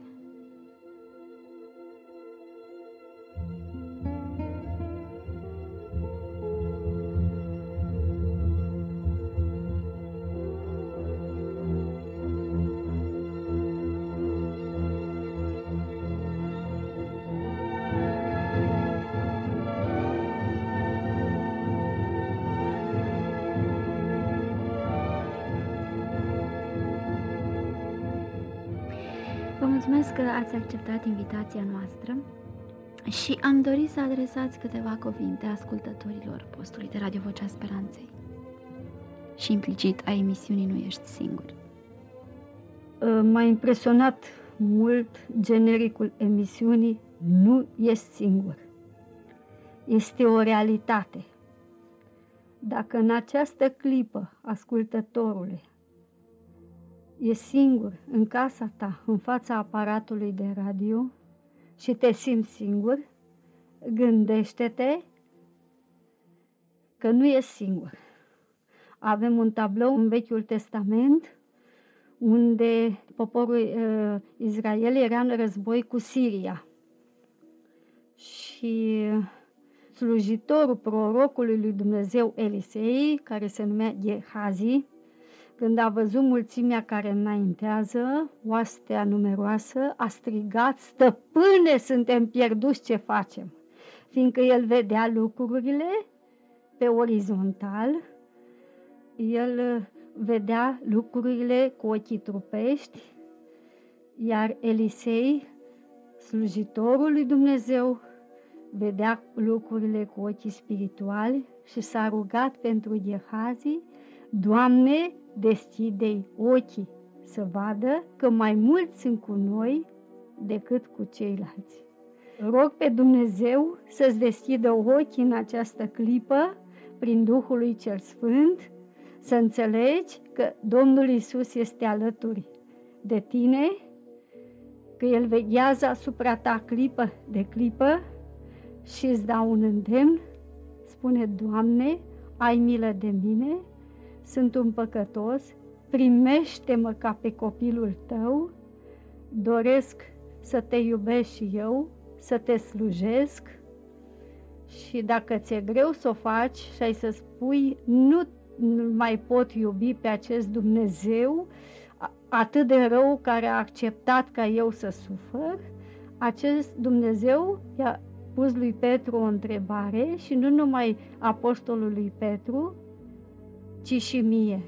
Mulțumesc că ați acceptat invitația noastră și am dorit să adresați câteva cuvinte ascultătorilor postului de Radio Vocea Speranței și implicit a emisiunii Nu Ești Singur. M-a impresionat mult genericul emisiunii Nu Ești Singur. Este o realitate. Dacă în această clipă, ascultătorule, ești singur în casa ta, în fața aparatului de radio și te simți singur, gândește-te că nu ești singur. Avem un tablou în Vechiul Testament unde poporul Israel era în război cu Siria și slujitorul prorocului lui Dumnezeu Elisei, care se numea Gehazi, când a văzut mulțimea care înaintează, oastea numeroasă, a strigat: Stăpâne, suntem pierduți, ce facem? Fiindcă el vedea lucrurile pe orizontal, el vedea lucrurile cu ochii trupești, iar Elisei, slujitorul lui Dumnezeu, vedea lucrurile cu ochii spirituali și s-a rugat pentru Gehazi: Doamne, deschide-i ochii să vadă că mai mulți sunt cu noi decât cu ceilalți. Rog pe Dumnezeu să-ți deschidă ochii în această clipă, prin Duhul lui Cel Sfânt, să înțelegi că Domnul Iisus este alături de tine, că El veghează asupra ta clipă de clipă și îți dă un îndemn. Spune: Doamne, ai milă de mine, sunt un păcătos, primește-mă ca pe copilul tău, doresc să te iubesc și eu, să te slujesc și dacă ți-e greu să o faci și ai să spui: nu mai pot iubi pe acest Dumnezeu atât de rău care a acceptat ca eu să sufăr, acest Dumnezeu i-a pus lui Petru o întrebare și nu numai apostolului Petru, ci și mie.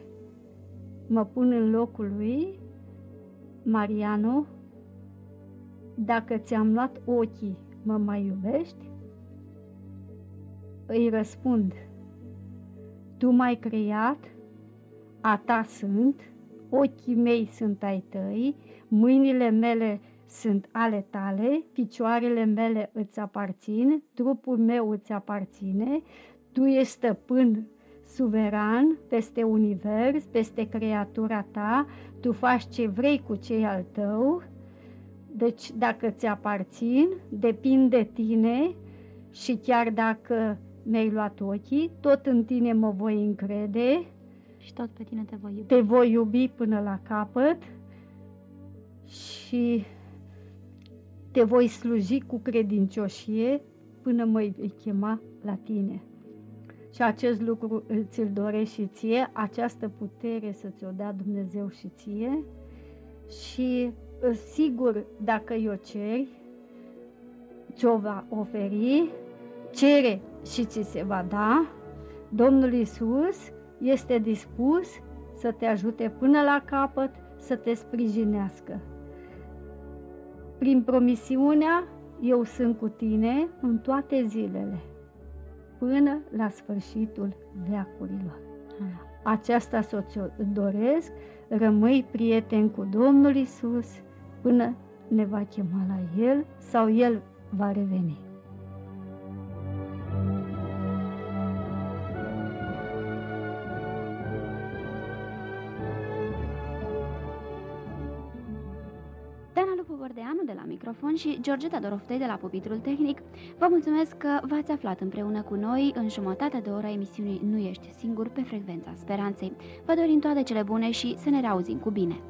Mă pun în locul lui: Mariano, dacă ți-am luat ochii, mă mai iubești? Îi răspund: Tu m-ai creat, a ta sunt, ochii mei sunt ai tăi, mâinile mele sunt ale tale, picioarele mele îți aparțin, trupul meu îți aparține, tu ești stăpân suveran peste univers, peste creatura ta, tu faci ce vrei cu cei al tău, deci dacă ți aparțin, depind de tine și chiar dacă mi-ai luat ochii, tot în tine mă voi încrede și tot pe tine te voi iubi. Te voi iubi până la capăt și te voi sluji cu credincioșie până mă vei chema la tine. Și acest lucru ți-l dorești și ție, această putere să ți-o dea Dumnezeu și ție și sigur dacă i-o ceri, ți-o va oferi, cere și ți se va da. Domnul Iisus este dispus să te ajute până la capăt, să te sprijinească. Prin promisiunea, eu sunt cu tine în toate zilele, până la sfârșitul veacurilor. Aceasta să-ți doresc, rămâi prieten cu Domnul Iisus până ne va chema la El sau El va reveni. Microfon și Georgeta Doroftei de la pupitrul tehnic. Vă mulțumesc că v-ați aflat împreună cu noi în jumătate de oră emisiunii Nu ești singur pe frecvența speranței. Vă dorim toate cele bune și să ne reauzim cu bine.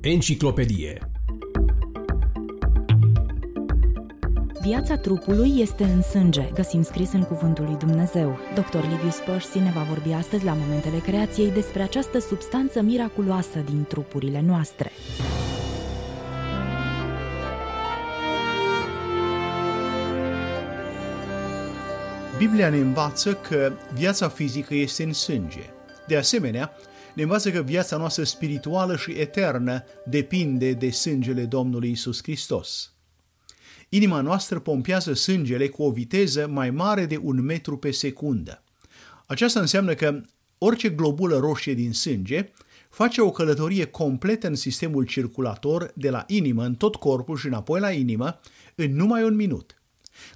Enciclopedie. Viața trupului este în sânge, găsim scris în cuvântul lui Dumnezeu. Dr. Livius Spurș ne va vorbi astăzi la Momentele Creației despre această substanță miraculoasă din trupurile noastre. Biblia ne învață că viața fizică este în sânge. De asemenea, ne învață că viața noastră spirituală și eternă depinde de sângele Domnului Isus Hristos. Inima noastră pompează sângele cu o viteză mai mare de 1 metru pe secundă. Aceasta înseamnă că orice globulă roșie din sânge face o călătorie completă în sistemul circulator de la inimă în tot corpul și înapoi la inimă în numai 1 minut.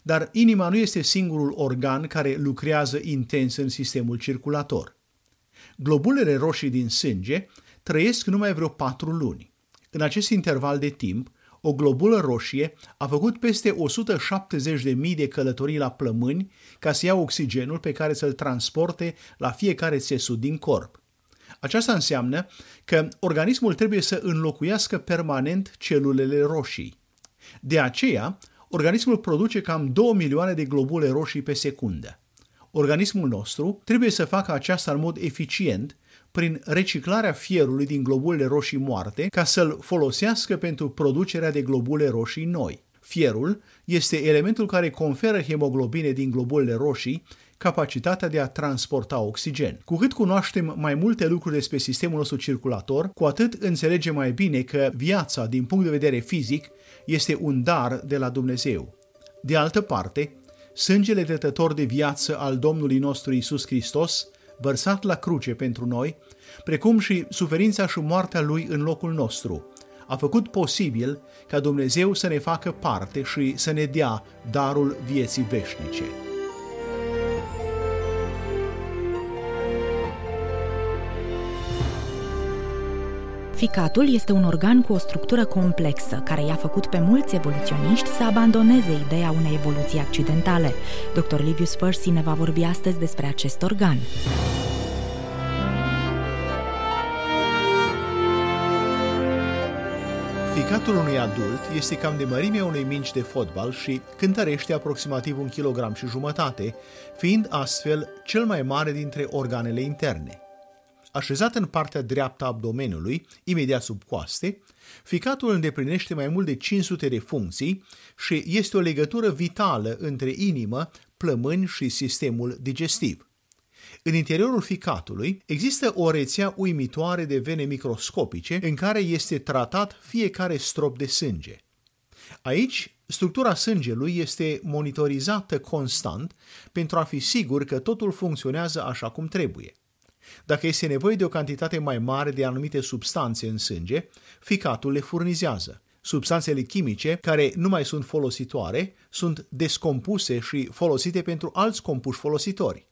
Dar inima nu este singurul organ care lucrează intens în sistemul circulator. Globulele roșii din sânge trăiesc numai vreo 4 luni. În acest interval de timp, o globulă roșie a făcut peste 170.000 de călătorii la plămâni ca să ia oxigenul pe care să-l transporte la fiecare țesut din corp. Aceasta înseamnă că organismul trebuie să înlocuiască permanent celulele roșii. De aceea, organismul produce cam 2 milioane de globule roșii pe secundă. Organismul nostru trebuie să facă aceasta în mod eficient, prin reciclarea fierului din globulele roșii moarte ca să-l folosească pentru producerea de globule roșii noi. Fierul este elementul care conferă hemoglobine din globulele roșii capacitatea de a transporta oxigen. Cu cât cunoaștem mai multe lucruri despre sistemul nostru circulator, cu atât înțelegem mai bine că viața, din punct de vedere fizic, este un dar de la Dumnezeu. De altă parte, sângele dătător de viață al Domnului nostru Iisus Hristos vărsat la cruce pentru noi, precum și suferința și moartea Lui în locul nostru, a făcut posibil ca Dumnezeu să ne facă parte și să ne dea darul vieții veșnice. Ficatul este un organ cu o structură complexă, care i-a făcut pe mulți evoluționiști să abandoneze ideea unei evoluții accidentale. Dr. Livius Spurș ne va vorbi astăzi despre acest organ. Ficatul unui adult este cam de mărimea unei mingi de fotbal și cântărește aproximativ 1,5 kg, fiind astfel cel mai mare dintre organele interne. Așezat în partea dreaptă a abdomenului, imediat sub coaste, ficatul îndeplinește mai mult de 500 de funcții și este o legătură vitală între inimă, plămâni și sistemul digestiv. În interiorul ficatului există o rețea uimitoare de vene microscopice în care este tratat fiecare strop de sânge. Aici, structura sângelui este monitorizată constant pentru a fi sigur că totul funcționează așa cum trebuie. Dacă este nevoie de o cantitate mai mare de anumite substanțe în sânge, ficatul le furnizează. Substanțele chimice care nu mai sunt folositoare sunt descompuse și folosite pentru alți compuși folositori.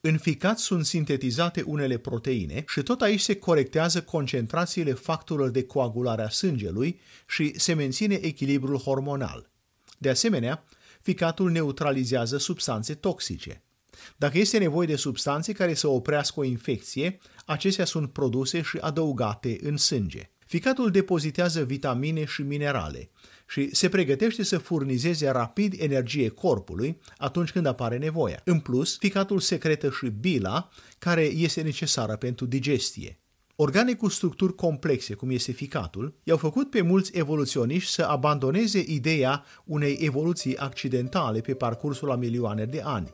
În ficat sunt sintetizate unele proteine și tot aici se corectează concentrațiile factorilor de coagulare a sângelui și se menține echilibrul hormonal. De asemenea, ficatul neutralizează substanțe toxice. Dacă este nevoie de substanțe care să oprească o infecție, acestea sunt produse și adăugate în sânge. Ficatul depozitează vitamine și minerale și se pregătește să furnizeze rapid energie corpului atunci când apare nevoia. În plus, ficatul secretă și bila, care este necesară pentru digestie. Organe cu structuri complexe, cum este ficatul, i-au făcut pe mulți evoluționiști să abandoneze ideea unei evoluții accidentale pe parcursul a milioane de ani.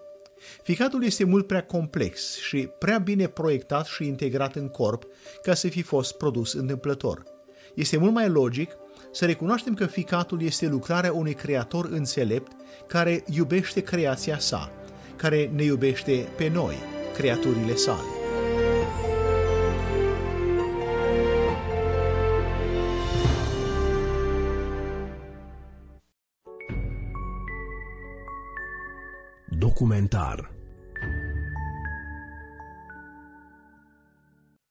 Ficatul este mult prea complex și prea bine proiectat și integrat în corp ca să fi fost produs întâmplător. Este mult mai logic să recunoaștem că ficatul este lucrarea unui creator înțelept care iubește creația sa, care ne iubește pe noi, creaturile sale. Documentar.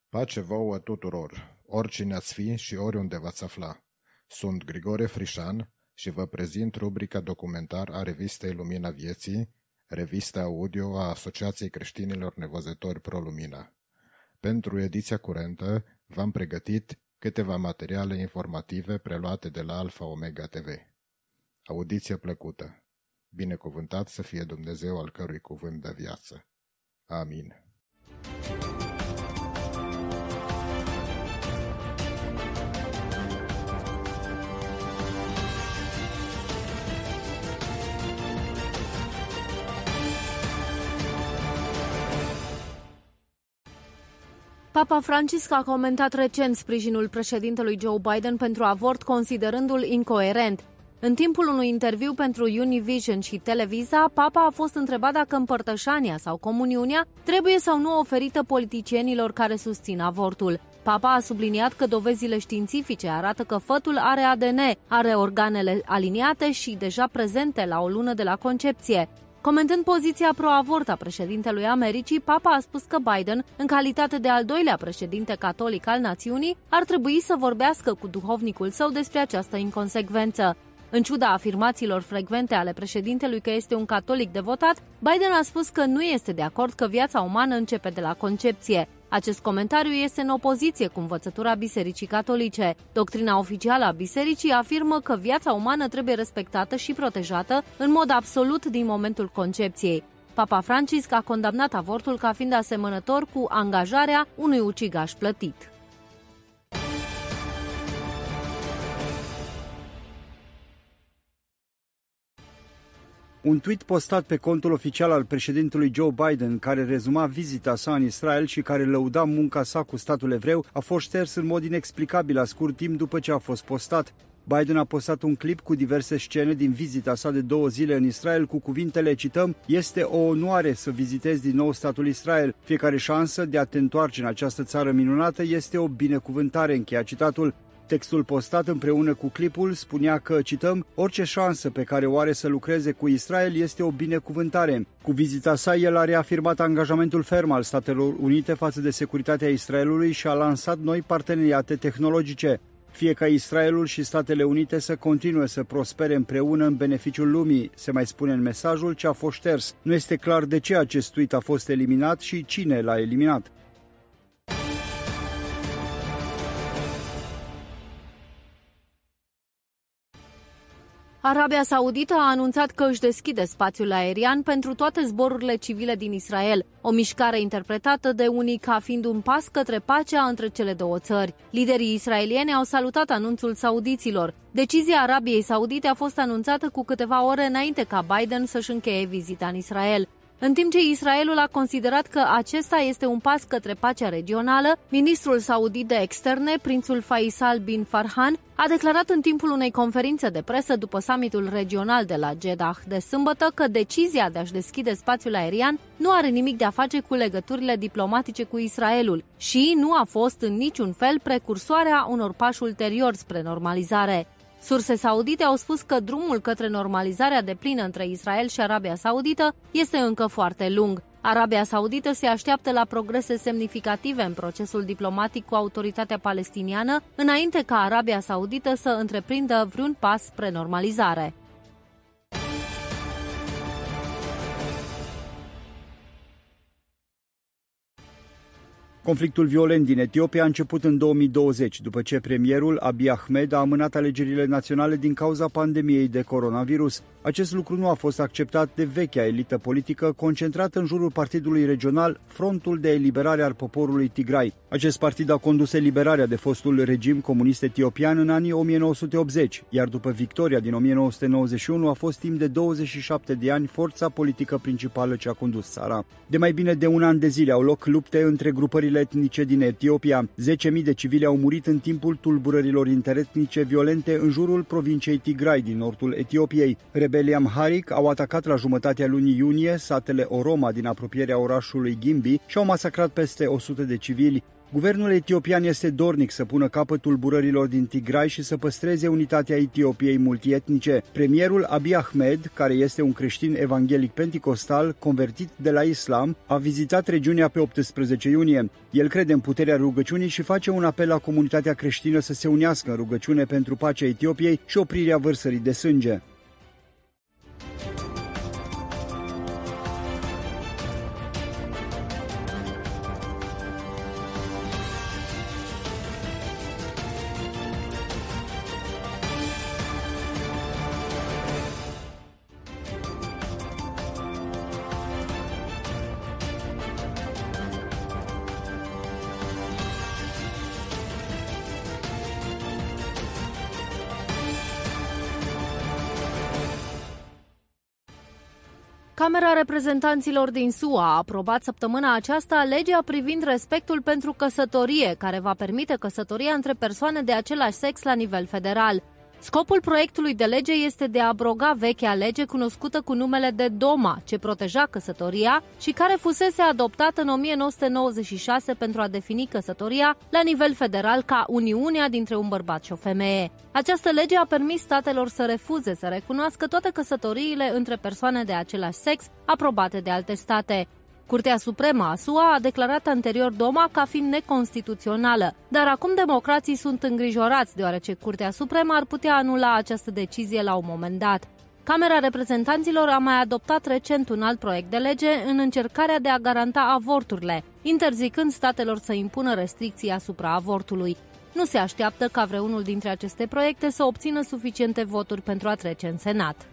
Pace vouă tuturor, oricine ați fi și oriunde v-ați afla. Sunt Grigore Frișan și vă prezint rubrica documentar a revistei Lumina Vieții, revista audio a Asociației Creștinilor Nevăzători Pro Lumina. Pentru ediția curentă v-am pregătit câteva materiale informative preluate de la Alfa Omega TV. Audiție plăcută! Binecuvântat să fie Dumnezeu al cărui cuvânt dă viață. Amin. Papa Francisc a comentat recent sprijinul președintelui Joe Biden pentru avort, considerându-l incoerent. În timpul unui interviu pentru Univision și Televisa, Papa a fost întrebat dacă împărtășania sau comuniunea trebuie sau nu oferită politicienilor care susțin avortul. Papa a subliniat că dovezile științifice arată că fătul are ADN, are organele aliniate și deja prezente la o lună de la concepție. Comentând poziția pro-avort a președintelui Americii, Papa a spus că Biden, în calitate de al doilea președinte catolic al națiunii, ar trebui să vorbească cu duhovnicul său despre această inconsecvență. În ciuda afirmațiilor frecvente ale președintelui că este un catolic devotat, Biden a spus că nu este de acord că viața umană începe de la concepție. Acest comentariu este în opoziție cu învățătura Bisericii Catolice. Doctrina oficială a Bisericii afirmă că viața umană trebuie respectată și protejată în mod absolut din momentul concepției. Papa Francisc a condamnat avortul ca fiind asemănător cu angajarea unui ucigaș plătit. Un tweet postat pe contul oficial al președintelui Joe Biden, care rezuma vizita sa în Israel și care lăuda munca sa cu statul evreu, a fost șters în mod inexplicabil la scurt timp după ce a fost postat. Biden a postat un clip cu diverse scene din vizita sa de 2 zile în Israel cu cuvintele, cităm, "Este o onoare să vizitez din nou statul Israel. Fiecare șansă de a te întoarce în această țară minunată este o binecuvântare", încheia citatul. Textul postat împreună cu clipul spunea că, cităm, "orice șansă pe care o are să lucreze cu Israel este o binecuvântare". Cu vizita sa, el a reafirmat angajamentul ferm al Statelor Unite față de securitatea Israelului și a lansat noi parteneriate tehnologice. Fie ca Israelul și Statele Unite să continue să prospere împreună în beneficiul lumii, se mai spune în mesajul ce a fost șters. Nu este clar de ce acest tweet a fost eliminat și cine l-a eliminat. Arabia Saudită a anunțat că își deschide spațiul aerian pentru toate zborurile civile din Israel, o mișcare interpretată de unii ca fiind un pas către pacea între cele două țări. Liderii israelieni au salutat anunțul saudiților. Decizia Arabiei Saudite a fost anunțată cu câteva ore înainte ca Biden să-și încheie vizita în Israel. În timp ce Israelul a considerat că acesta este un pas către pacea regională, ministrul saudit de externe, prințul Faisal bin Farhan, a declarat în timpul unei conferințe de presă după summitul regional de la Jeddah de sâmbătă că decizia de a-și deschide spațiul aerian nu are nimic de a face cu legăturile diplomatice cu Israelul și nu a fost în niciun fel precursoarea unor pași ulteriori spre normalizare. Surse saudite au spus că drumul către normalizarea deplină între Israel și Arabia Saudită este încă foarte lung. Arabia Saudită se așteaptă la progrese semnificative în procesul diplomatic cu autoritatea palestiniană, înainte ca Arabia Saudită să întreprindă vreun pas spre normalizare. Conflictul violent din Etiopia a început în 2020, după ce premierul Abiy Ahmed a amânat alegerile naționale din cauza pandemiei de coronavirus. Acest lucru nu a fost acceptat de vechea elită politică concentrată în jurul partidului regional Frontul de Eliberare al Poporului Tigray. Acest partid a condus eliberarea de fostul regim comunist etiopian în anii 1980, iar după victoria din 1991 a fost timp de 27 de ani forța politică principală ce a condus țara. De mai bine de un an de zile au loc lupte între grupările etnice din Etiopia. 10.000 de civili au murit în timpul tulburărilor interetnice violente în jurul provinciei Tigray din nordul Etiopiei. Rebelii Amharic au atacat la jumătatea lunii iunie satele Oroma din apropierea orașului Gimbi și au masacrat peste 100 de civili. Guvernul etiopian este dornic să pună capăt tulburărilor din Tigray și să păstreze unitatea Etiopiei multietnice. Premierul Abiy Ahmed, care este un creștin evanghelic penticostal convertit de la islam, a vizitat regiunea pe 18 iunie. El crede în puterea rugăciunii și face un apel la comunitatea creștină să se unească în rugăciune pentru pacea Etiopiei și oprirea vărsării de sânge. Camera Reprezentanților din SUA a aprobat săptămâna aceasta legea privind respectul pentru căsătorie, care va permite căsătoria între persoane de același sex la nivel federal. Scopul proiectului de lege este de a abroga vechea lege cunoscută cu numele de DOMA, ce proteja căsătoria și care fusese adoptată în 1996 pentru a defini căsătoria la nivel federal ca uniunea dintre un bărbat și o femeie. Această lege a permis statelor să refuze să recunoască toate căsătoriile între persoane de același sex aprobate de alte state. Curtea Supremă a SUA a declarat anterior DOMA ca fiind neconstituțională, dar acum democrații sunt îngrijorați deoarece Curtea Supremă ar putea anula această decizie la un moment dat. Camera Reprezentanților a mai adoptat recent un alt proiect de lege în încercarea de a garanta avorturile, interzicând statelor să impună restricții asupra avortului. Nu se așteaptă ca vreunul dintre aceste proiecte să obțină suficiente voturi pentru a trece în Senat.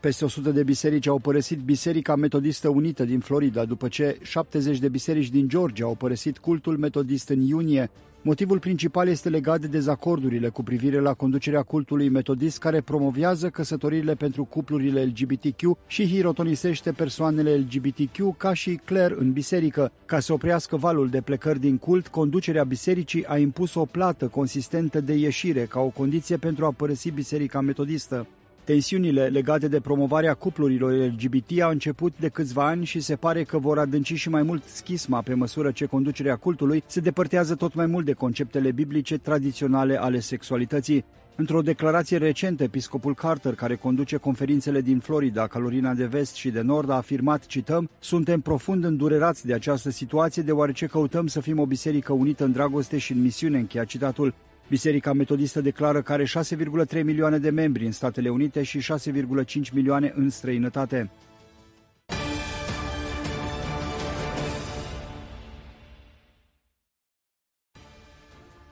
Peste 100 de biserici au părăsit Biserica Metodistă Unită din Florida, după ce 70 de biserici din Georgia au părăsit cultul metodist în iunie. Motivul principal este legat de dezacordurile cu privire la conducerea cultului metodist, care promovează căsătoriile pentru cuplurile LGBTQ și hirotonisește persoanele LGBTQ ca și cler în biserică. Ca să oprească valul de plecări din cult, conducerea bisericii a impus o plată consistentă de ieșire ca o condiție pentru a părăsi Biserica Metodistă. Tensiunile legate de promovarea cuplurilor LGBT au început de câțiva ani și se pare că vor adânci și mai mult schisma pe măsură ce conducerea cultului se depărtează tot mai mult de conceptele biblice tradiționale ale sexualității. Într-o declarație recentă, episcopul Carter, care conduce conferințele din Florida, Carolina de Vest și de Nord, a afirmat, cităm, "Suntem profund îndurerați de această situație, deoarece căutăm să fim o biserică unită în dragoste și în misiune", încheia citatul. Biserica Metodistă declară că are 6,3 milioane de membri în Statele Unite și 6,5 milioane în străinătate.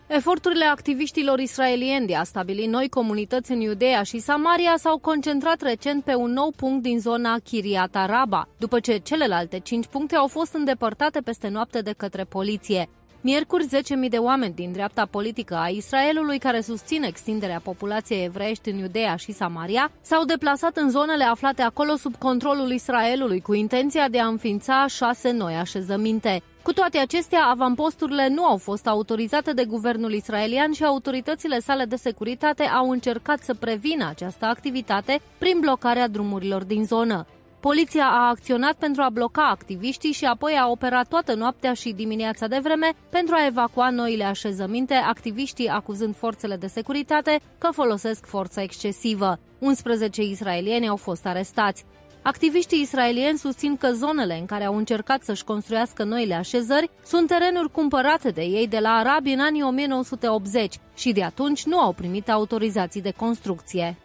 Eforturile activiștilor israelieni de a stabili noi comunități în Iudeea și Samaria s-au concentrat recent pe un nou punct din zona Kiryat Arba, după ce celelalte 5 puncte au fost îndepărtate peste noapte de către poliție. Miercuri, 10.000 de oameni din dreapta politică a Israelului, care susțin extinderea populației evreiești în Iudeea și Samaria, s-au deplasat în zonele aflate acolo sub controlul Israelului, cu intenția de a înființa 6 noi așezăminte. Cu toate acestea, avamposturile nu au fost autorizate de guvernul israelian și autoritățile sale de securitate au încercat să prevină această activitate prin blocarea drumurilor din zonă. Poliția a acționat pentru a bloca activiștii și apoi a operat toată noaptea și dimineața de vreme pentru a evacua noile așezăminte, activiștii acuzând forțele de securitate că folosesc forța excesivă. 11 israelieni au fost arestați. Activiștii israelieni susțin că zonele în care au încercat să-și construiască noile așezări sunt terenuri cumpărate de ei de la arabi în anii 1980 și de atunci nu au primit autorizații de construcție.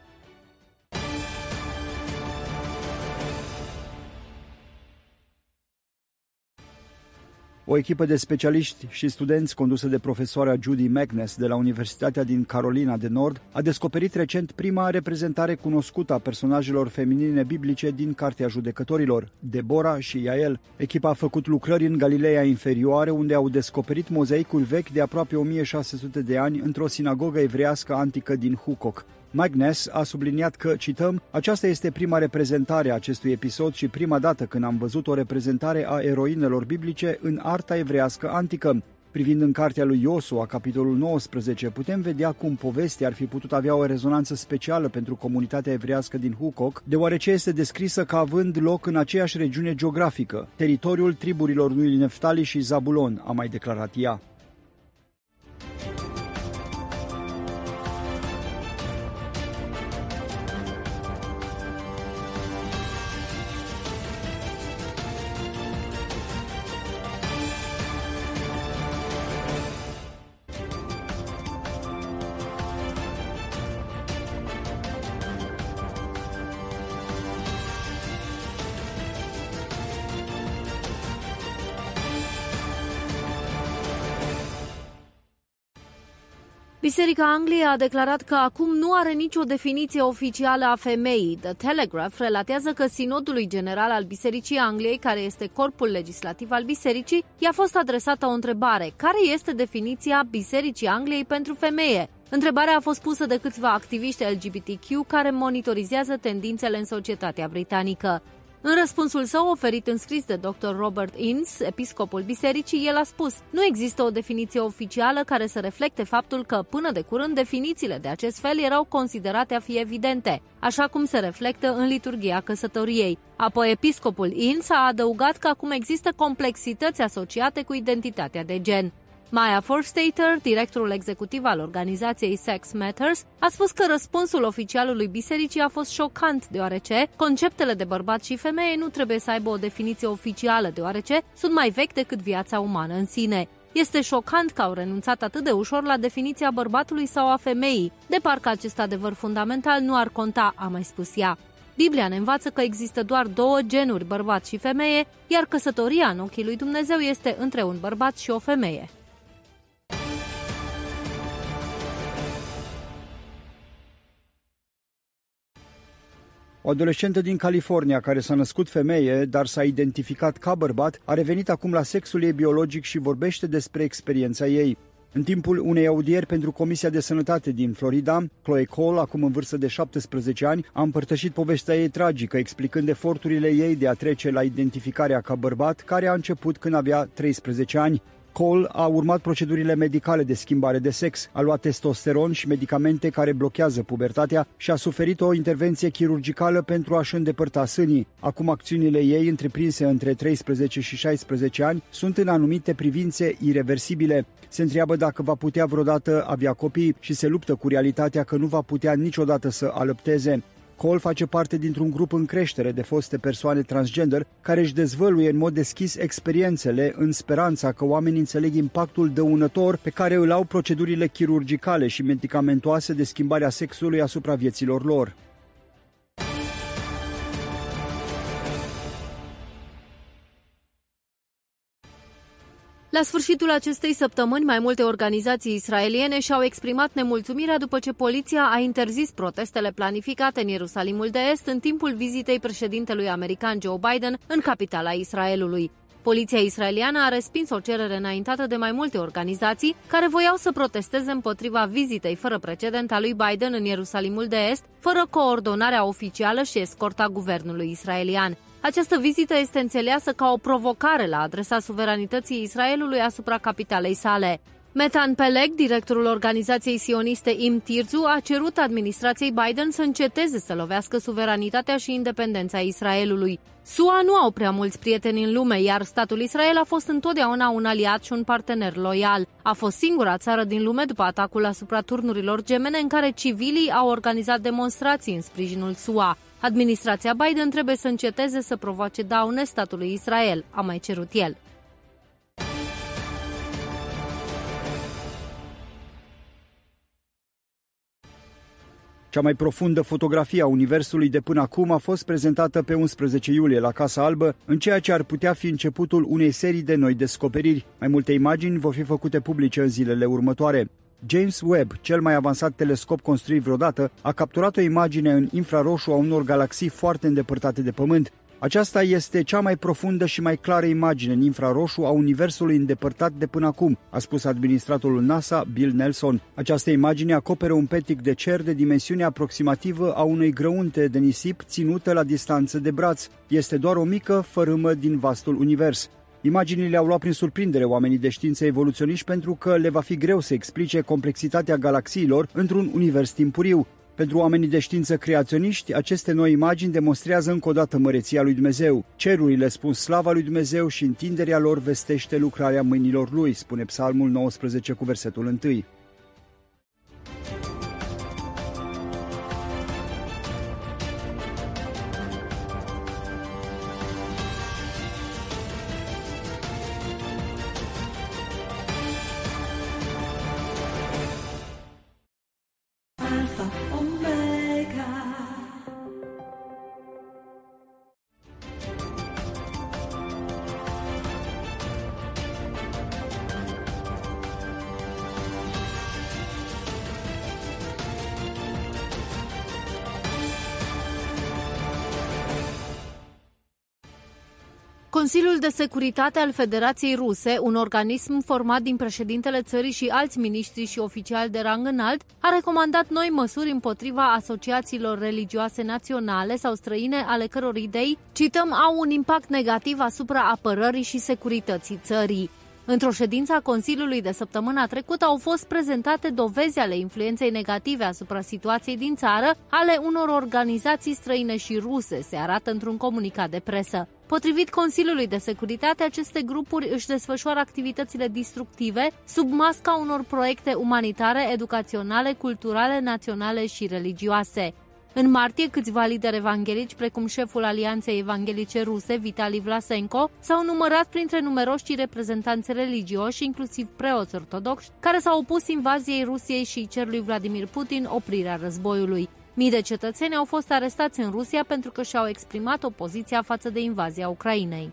O echipă de specialiști și studenți condusă de profesoara Judy Magness de la Universitatea din Carolina de Nord a descoperit recent prima reprezentare cunoscută a personajelor feminine biblice din Cartea Judecătorilor, Debora și Iael. Echipa a făcut lucrări în Galileea Inferioară, unde au descoperit mozaicul vechi de aproape 1600 de ani într-o sinagogă evreiască antică din Hucoc. Magness a subliniat că, cităm, aceasta este prima reprezentare a acestui episod și prima dată când am văzut o reprezentare a eroinelor biblice în arta evrească antică. Privind în cartea lui Iosua, capitolul 19, putem vedea cum povestea ar fi putut avea o rezonanță specială pentru comunitatea evrească din Hucoc, deoarece este descrisă ca având loc în aceeași regiune geografică, teritoriul triburilor lui Neftali și Zabulon, a mai declarat ea. Biserica Angliei a declarat că acum nu are nicio definiție oficială a femeii. The Telegraph relatează că Sinodului General al Bisericii Angliei, care este corpul legislativ al bisericii, i-a fost adresată o întrebare. Care este definiția Bisericii Angliei pentru femeie? Întrebarea a fost pusă de câțiva activiști LGBTQ care monitorizează tendințele în societatea britanică. În răspunsul său oferit în scris de Dr. Robert Innes, episcopul bisericii, el a spus: nu există o definiție oficială care să reflecte faptul că, până de curând, definițiile de acest fel erau considerate a fi evidente, așa cum se reflectă în liturghia căsătoriei. Apoi, episcopul Innes a adăugat că acum există complexități asociate cu identitatea de gen. Maya Forstater, directorul executiv al organizației Sex Matters, a spus că răspunsul oficialului bisericii a fost șocant, deoarece conceptele de bărbat și femeie nu trebuie să aibă o definiție oficială, deoarece sunt mai vechi decât viața umană în sine. Este șocant că au renunțat atât de ușor la definiția bărbatului sau a femeii, de parcă acest adevăr fundamental nu ar conta, a mai spus ea. Biblia ne învață că există doar două genuri, bărbat și femeie, iar căsătoria în ochii lui Dumnezeu este între un bărbat și o femeie. O adolescentă din California care s-a născut femeie, dar s-a identificat ca bărbat, a revenit acum la sexul ei biologic și vorbește despre experiența ei. În timpul unei audieri pentru Comisia de Sănătate din Florida, Chloe Cole, acum în vârstă de 17 ani, a împărtășit povestea ei tragică, explicând eforturile ei de a trece la identificarea ca bărbat, care a început când avea 13 ani. Cole a urmat procedurile medicale de schimbare de sex, a luat testosteron și medicamente care blochează pubertatea și a suferit o intervenție chirurgicală pentru a-și îndepărta sânii. Acum acțiunile ei, întreprinse între 13 și 16 ani, sunt în anumite privințe irreversibile. Se întreabă dacă va putea vreodată avea copii și se luptă cu realitatea că nu va putea niciodată să alăpteze. Cole face parte dintr-un grup în creștere de foste persoane transgender care își dezvăluie în mod deschis experiențele în speranța că oamenii înțeleg impactul dăunător pe care îl au procedurile chirurgicale și medicamentoase de schimbarea sexului asupra vieților lor. La sfârșitul acestei săptămâni, mai multe organizații israeliene și-au exprimat nemulțumirea după ce poliția a interzis protestele planificate în Ierusalimul de Est în timpul vizitei președintelui american Joe Biden în capitala Israelului. Poliția israeliană a respins o cerere înaintată de mai multe organizații care voiau să protesteze împotriva vizitei fără precedent a lui Biden în Ierusalimul de Est, fără coordonarea oficială și escorta guvernului israelian. Această vizită este înțeleasă ca o provocare la adresa suveranității Israelului asupra capitalei sale. Metan Peleg, directorul organizației sioniste Im Tirzu, a cerut administrației Biden să înceteze să lovească suveranitatea și independența Israelului. SUA nu au prea mulți prieteni în lume, iar statul Israel a fost întotdeauna un aliat și un partener loial. A fost singura țară din lume după atacul asupra turnurilor gemene în care civilii au organizat demonstrații în sprijinul SUA. Administrația Biden trebuie să înceteze să provoace daune statului Israel, a mai cerut el. Cea mai profundă fotografie a Universului de până acum a fost prezentată pe 11 iulie la Casa Albă, în ceea ce ar putea fi începutul unei serii de noi descoperiri. Mai multe imagini vor fi făcute publice în zilele următoare. James Webb, cel mai avansat telescop construit vreodată, a capturat o imagine în infraroșu a unor galaxii foarte îndepărtate de Pământ. Aceasta este cea mai profundă și mai clară imagine în infraroșu a Universului îndepărtat de până acum, a spus administratorul NASA, Bill Nelson. Această imagine acoperă un petic de cer de dimensiune aproximativă a unei grăunte de nisip ținută la distanță de braț. Este doar o mică fărâmă din vastul univers. Imaginile au luat prin surprindere oamenii de știință evoluționiști pentru că le va fi greu să explice complexitatea galaxiilor într-un univers timpuriu. Pentru oamenii de știință creaționiști, aceste noi imagini demonstrează încă o dată măreția lui Dumnezeu. Cerurile spun slava lui Dumnezeu și întinderea lor vestește lucrarea mâinilor lui, spune Psalmul 19 cu versetul 1. Consiliul de Securitate al Federației Ruse, un organism format din președintele țării și alți miniștri și oficiali de rang înalt, a recomandat noi măsuri împotriva asociațiilor religioase naționale sau străine ale căror idei, cităm, au un impact negativ asupra apărării și securității țării. Într-o ședință a Consiliului de săptămâna trecută au fost prezentate dovezi ale influenței negative asupra situației din țară ale unor organizații străine și ruse, se arată într-un comunicat de presă. Potrivit Consiliului de Securitate, aceste grupuri își desfășoară activitățile destructive sub masca unor proiecte umanitare, educaționale, culturale, naționale și religioase. În martie, câțiva lideri evanghelici, precum șeful Alianței Evanghelice Ruse, Vitali Vlasenko, s-au numărat printre numeroși reprezentanți religioși, inclusiv preoți ortodoxi, care s-au opus invaziei Rusiei și cer lui Vladimir Putin oprirea războiului. Mii de cetățeni au fost arestați în Rusia pentru că și-au exprimat opoziția față de invazia Ucrainei.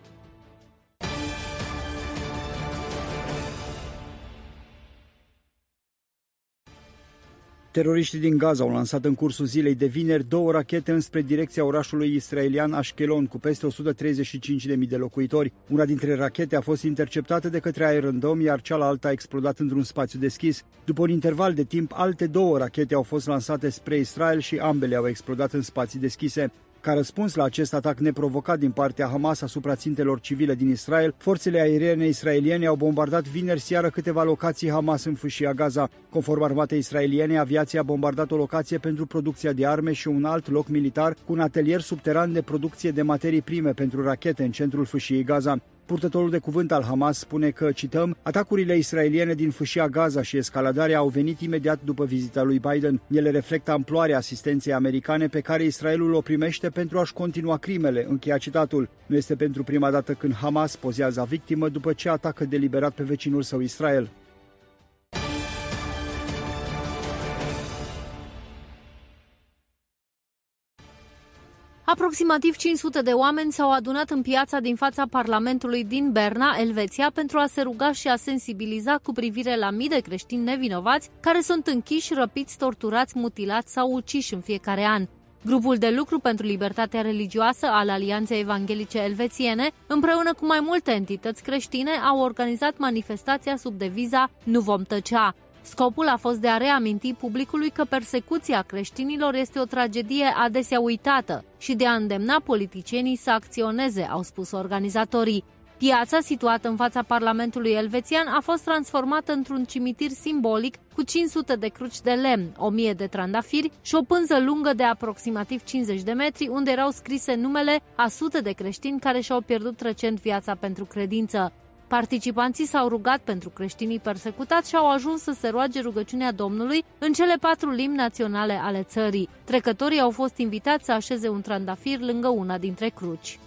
Teroriștii din Gaza au lansat în cursul zilei de vineri 2 rachete înspre direcția orașului israelian Ashkelon, cu peste 135.000 de locuitori. Una dintre rachete a fost interceptată de către aerondrom, iar cealaltă a explodat într-un spațiu deschis. După un interval de timp, alte 2 rachete au fost lansate spre Israel și ambele au explodat în spații deschise. Ca răspuns la acest atac neprovocat din partea Hamas asupra țintelor civile din Israel, forțele aeriene israeliene au bombardat vineri seară câteva locații Hamas în fâșia Gaza. Conform armatei israeliene, aviația a bombardat o locație pentru producția de arme și un alt loc militar cu un atelier subteran de producție de materii prime pentru rachete în centrul fâșiei Gaza. Purtătorul de cuvânt al Hamas spune că, cităm, atacurile israeliene din fâșia Gaza și escaladarea au venit imediat după vizita lui Biden. Ele reflectă amploarea asistenței americane pe care Israelul o primește pentru a-și continua crimele, încheia citatul. Nu este pentru prima dată când Hamas pozează victimă după ce atacă deliberat pe vecinul său Israel. Aproximativ 500 de oameni s-au adunat în piața din fața Parlamentului din Berna, Elveția, pentru a se ruga și a sensibiliza cu privire la mii de creștini nevinovați care sunt închiși, răpiți, torturați, mutilați sau uciși în fiecare an. Grupul de lucru pentru libertatea religioasă al Alianței Evanghelice Elvețiene, împreună cu mai multe entități creștine, au organizat manifestația sub deviza „Nu vom tăcea”. Scopul a fost de a reaminti publicului că persecuția creștinilor este o tragedie adesea uitată și de a îndemna politicienii să acționeze, au spus organizatorii. Piața situată în fața Parlamentului elvețian a fost transformată într-un cimitir simbolic cu 500 de cruci de lemn, 1000 de trandafiri și o pânză lungă de aproximativ 50 de metri unde erau scrise numele a sute de creștini care și-au pierdut recent viața pentru credință. Participanții s-au rugat pentru creștinii persecutați și au ajuns să se roage rugăciunea Domnului în cele 4 limbi naționale ale țării. Trecătorii au fost invitați să așeze un trandafir lângă una dintre cruci.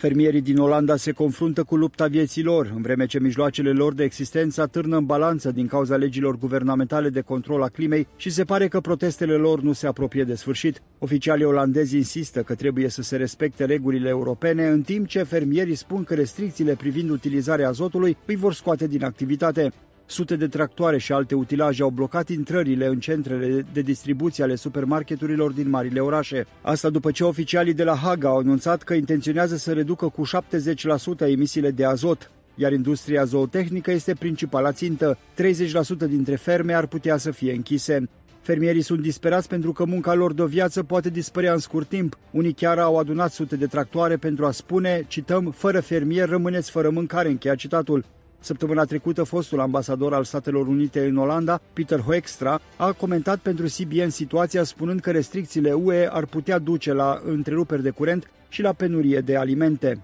Fermierii din Olanda se confruntă cu lupta vieții lor, în vreme ce mijloacele lor de existență atârnă în balanță din cauza legilor guvernamentale de control a climei și se pare că protestele lor nu se apropie de sfârșit. Oficialii olandezi insistă că trebuie să se respecte regulile europene, în timp ce fermierii spun că restricțiile privind utilizarea azotului îi vor scoate din activitate. Sute de tractoare și alte utilaje au blocat intrările în centrele de distribuție ale supermarketurilor din marile orașe. Asta după ce oficialii de la Haga au anunțat că intenționează să reducă cu 70% emisiile de azot, iar industria zootehnică este principala țintă. 30% dintre ferme ar putea să fie închise. Fermierii sunt disperați pentru că munca lor de o viață poate dispărea în scurt timp. Unii chiar au adunat sute de tractoare pentru a spune, cităm, „Fără fermier rămâneți fără mâncare”, încheia citatul. Săptămâna trecută, fostul ambasador al Statelor Unite în Olanda, Peter Hoekstra, a comentat pentru CBN situația spunând că restricțiile UE ar putea duce la întreruperi de curent și la penurie de alimente.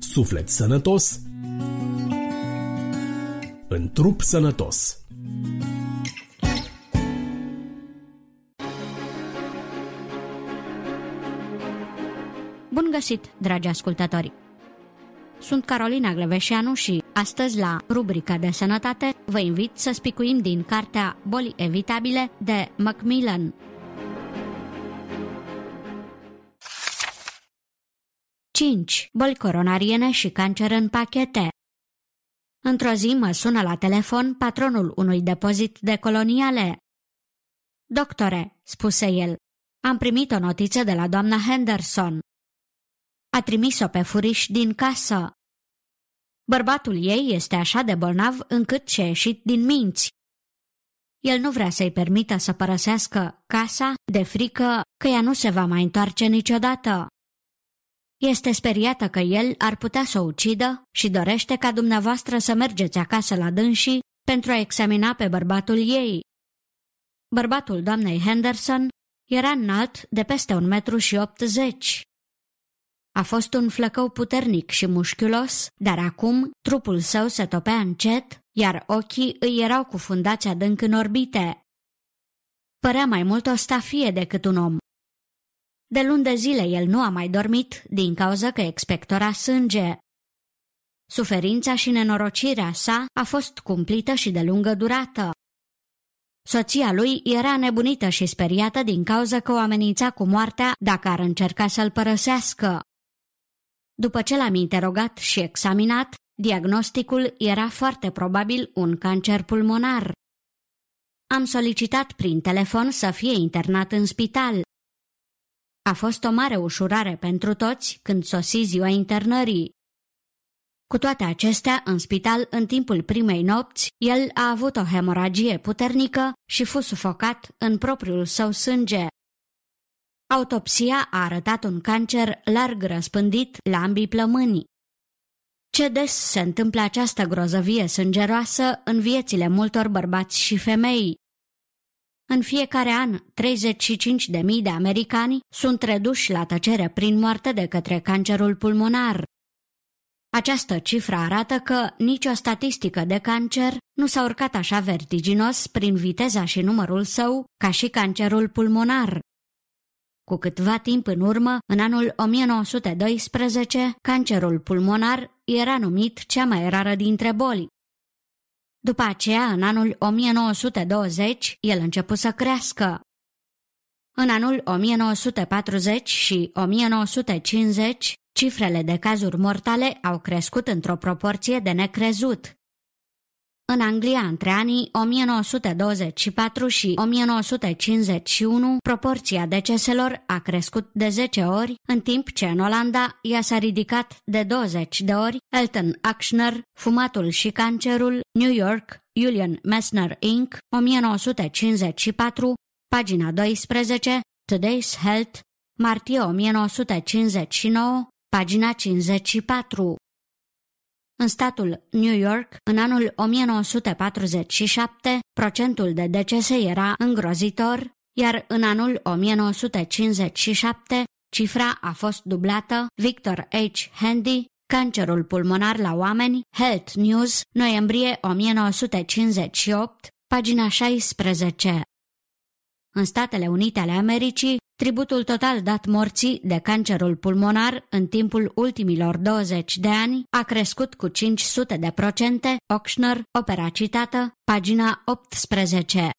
Suflet sănătos, în trup sănătos. Bun găsit, dragi ascultători! Sunt Carolina Glevesan și astăzi la rubrica de sănătate vă invit să spicuim din cartea Boli evitabile de Macmillan. Boli coronariene și cancer în pachete. Într-o zi mă sună la telefon patronul unui depozit de coloniale. „Doctore”, spuse el, „am primit o notiță de la doamna Henderson. A trimis-o pe furiș din casă. Bărbatul ei este așa de bolnav încât și-a ieșit din minți. El nu vrea să-i permită să părăsească casa de frică că ea nu se va mai întoarce niciodată. Este speriată că el ar putea să o ucidă și dorește ca dumneavoastră să mergeți acasă la dânsii pentru a examina pe bărbatul ei.” Bărbatul doamnei Henderson era înalt de peste 1,80 m. A fost un flăcău puternic și mușchiulos, dar acum trupul său se topea încet, iar ochii îi erau cufundați adânc în orbite. Părea mai mult o stafie decât un om. De luni de zile el nu a mai dormit din cauza că expectora sânge. Suferința și nenorocirea sa a fost cumplită și de lungă durată. Soția lui era nebunită și speriată din cauza că o amenința cu moartea dacă ar încerca să-l părăsească. După ce l-am interogat și examinat, diagnosticul era foarte probabil un cancer pulmonar. Am solicitat prin telefon să fie internat în spital. A fost o mare ușurare pentru toți când sosi ziua internării. Cu toate acestea, în spital, în timpul primei nopți, el a avut o hemoragie puternică și fost sufocat în propriul său sânge. Autopsia a arătat un cancer larg răspândit la ambii plămâni. Ce des se întâmplă această grozăvie sângeroasă în viețile multor bărbați și femei. În fiecare an, 35.000 de americani sunt reduși la tăcere prin moarte de către cancerul pulmonar. Această cifră arată că nicio statistică de cancer nu s-a urcat așa vertiginos prin viteza și numărul său ca și cancerul pulmonar. Cu câtva timp în urmă, în anul 1912, cancerul pulmonar era numit cea mai rară dintre boli. După aceea, în anul 1920, el a început să crească. În anul 1940 și 1950, cifrele de cazuri mortale au crescut într-o proporție de necrezut. În Anglia, între anii 1924 și 1951, proporția deceselor a crescut de 10 ori, în timp ce în Olanda ea s-a ridicat de 20 de ori. Elton Aksner, Fumatul și cancerul, New York, Julian Messner Inc., 1954, pagina 12, Today's Health, martie 1959, pagina 54. În statul New York, în anul 1947, procentul de decese era îngrozitor, iar în anul 1957, cifra a fost dublată. Victor H. Handy, Cancerul pulmonar la oameni, Health News, noiembrie 1958, pagina 16. În Statele Unite ale Americii, tributul total dat morții de cancerul pulmonar în timpul ultimilor 20 de ani a crescut cu 500%, Ochsner, opera citată, pagina 18.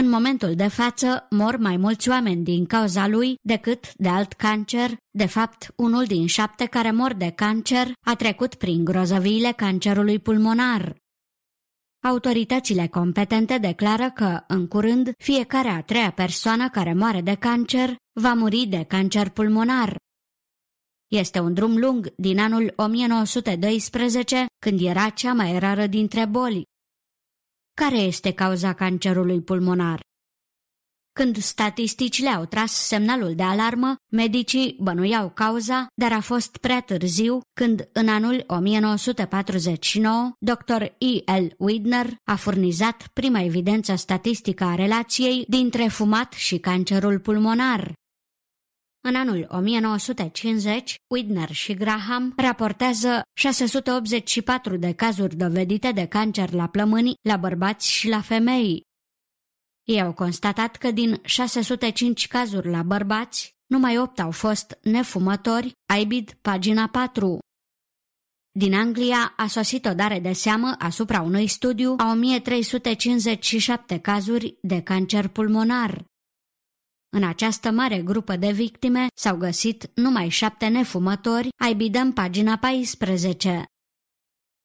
În momentul de față, mor mai mulți oameni din cauza lui decât de alt cancer. De fapt, 1 din 7 care mor de cancer a trecut prin grozăviile cancerului pulmonar. Autoritățile competente declară că, în curând, fiecare a treia persoană care moare de cancer va muri de cancer pulmonar. Este un drum lung din anul 1912, când era cea mai rară dintre boli. Care este cauza cancerului pulmonar? Când statisticile au tras semnalul de alarmă, medicii bănuiau cauza, dar a fost prea târziu când, în anul 1949, dr. E.L. Widner a furnizat prima evidență statistică a relației dintre fumat și cancerul pulmonar. În anul 1950, Widner și Graham raportează 684 de cazuri dovedite de cancer la plămâni, la bărbați și la femei. Ei au constatat că din 605 cazuri la bărbați, numai 8 au fost nefumători, Aibid, pagina 4. Din Anglia a sosit o dare de seamă asupra unui studiu a 1357 cazuri de cancer pulmonar. În această mare grupă de victime s-au găsit numai 7 nefumători, Aibid în pagina 14.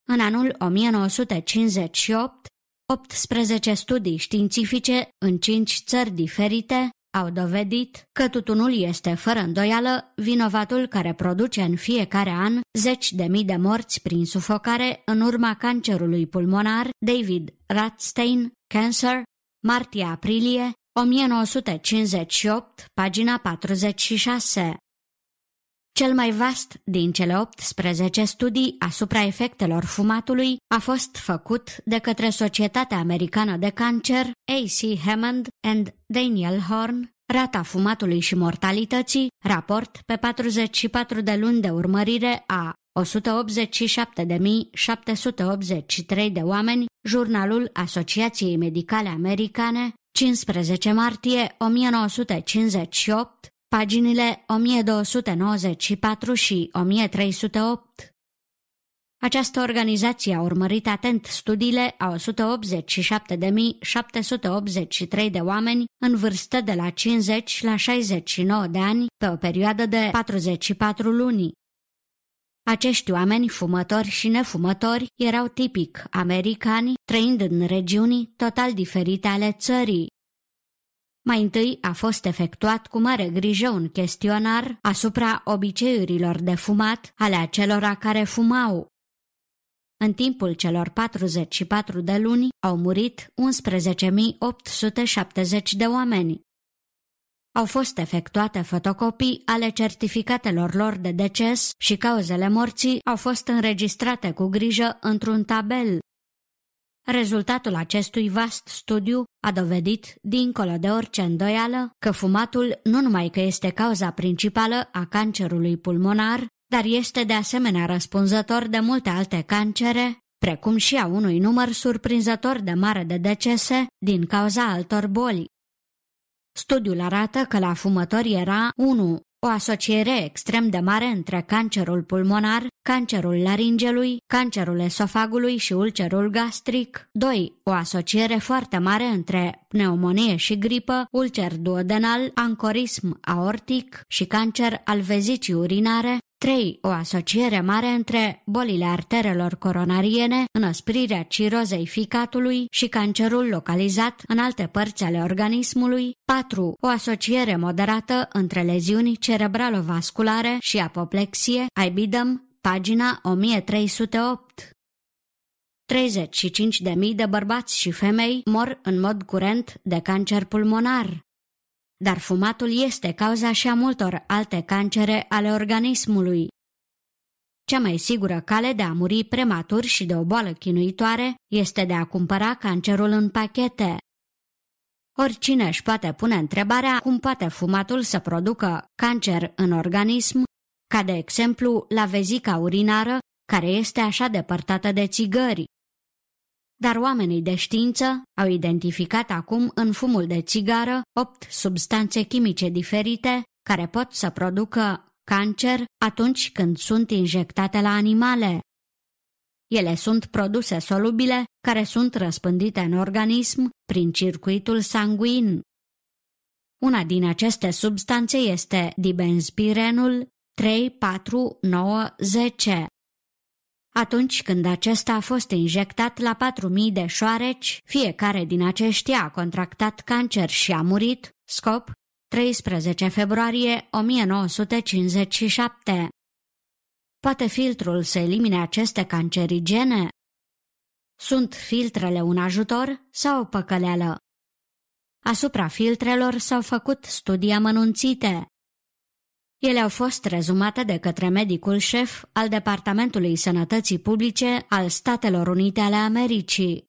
În anul 1958, 18 studii științifice în 5 țări diferite au dovedit că tutunul este fără îndoială vinovatul care produce în fiecare an 10.000 de morți prin sufocare în urma cancerului pulmonar. David Ratstein, Cancer, martie-aprilie 1958, pagina 46. Cel mai vast din cele 18 studii asupra efectelor fumatului a fost făcut de către Societatea Americană de Cancer, E.C. Hammond and Daniel Horn, Rata fumatului și mortalității, raport pe 44 de luni de urmărire a 187.783 de oameni, Jurnalul Asociației Medicale Americane, 15 martie 1958, paginile 1294 și 1308. Această organizație a urmărit atent studiile a 187.783 de oameni în vârstă de la 50 la 69 de ani pe o perioadă de 44 luni. Acești oameni, fumători și nefumători, erau tipic americani, trăind în regiuni total diferite ale țării. Mai întâi a fost efectuat cu mare grijă un chestionar asupra obiceiurilor de fumat ale acelora care fumau. În timpul celor 44 de luni au murit 11.870 de oameni. Au fost efectuate fotocopii ale certificatelor lor de deces și cauzele morții au fost înregistrate cu grijă într-un tabel. Rezultatul acestui vast studiu a dovedit, dincolo de orice îndoială, că fumatul nu numai că este cauza principală a cancerului pulmonar, dar este de asemenea răspunzător de multe alte cancere, precum și a unui număr surprinzător de mare de decese din cauza altor boli. Studiul arată că la fumători era 1. O asociere extrem de mare între cancerul pulmonar, cancerul laringelui, cancerul esofagului și ulcerul gastric. 2. O asociere foarte mare între pneumonie și gripă, ulcer duodenal, ancorism aortic și cancer al vezicii urinare. 3. O asociere mare între bolile arterelor coronariene, înăsprirea cirozei ficatului și cancerul localizat în alte părți ale organismului. 4. O asociere moderată între leziuni cerebralovasculare și apoplexie, Ibidem, pagina 1308. 35.000 de bărbați și femei mor în mod curent de cancer pulmonar. Dar fumatul este cauza și a multor alte cancere ale organismului. Cea mai sigură cale de a muri prematur și de o boală chinuitoare este de a cumpăra cancerul în pachete. Oricine își poate pune întrebarea cum poate fumatul să producă cancer în organism, ca de exemplu la vezica urinară, care este așa depărtată de țigări. Dar oamenii de știință au identificat acum în fumul de țigară 8 substanțe chimice diferite care pot să producă cancer atunci când sunt injectate la animale. Ele sunt produse solubile care sunt răspândite în organism prin circuitul sanguin. Una din aceste substanțe este dibenzpirenul 3, 4, 9, 10. Atunci când acesta a fost injectat la 4.000 de șoareci, fiecare din aceștia a contractat cancer și a murit, scop, 13 februarie 1957. Poate filtrul să elimine aceste cancerigene? Sunt filtrele un ajutor sau o păcăleală? Asupra filtrelor s-au făcut studii amănunțite. Ele au fost rezumate de către medicul șef al Departamentului Sănătății Publice al Statelor Unite ale Americii.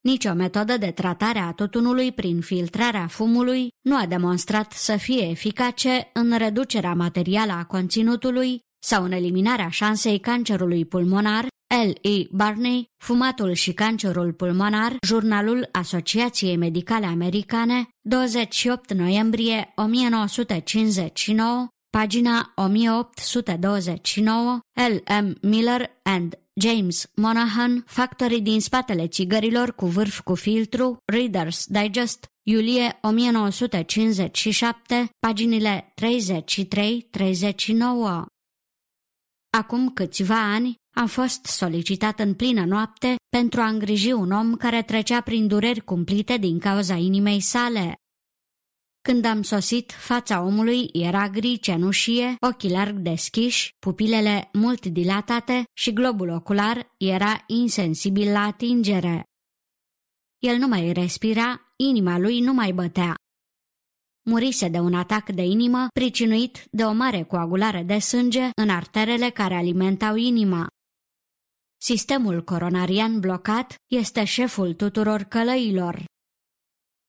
Nici o metodă de tratare a tutunului prin filtrarea fumului nu a demonstrat să fie eficace în reducerea materială a conținutului sau în eliminarea șansei cancerului pulmonar. L.E. Barney, Fumatul și cancerul pulmonar, Jurnalul Asociației Medicale Americane, 28 noiembrie 1959, pagina 1829, L.M. Miller and James Monahan, Factorii din spatele țigărilor cu vârf cu filtru, Reader's Digest, iulie 1957, paginile 33-39. Acum câțiva ani, am fost solicitat în plină noapte pentru a îngriji un om care trecea prin dureri cumplite din cauza inimei sale. Când am sosit, fața omului era gri cenușie, ochii larg deschiși, pupilele mult dilatate și globul ocular era insensibil la atingere. El nu mai respira, inima lui nu mai bătea. Murise de un atac de inimă pricinuit de o mare coagulare de sânge în arterele care alimentau inima. Sistemul coronarian blocat este șeful tuturor călăilor.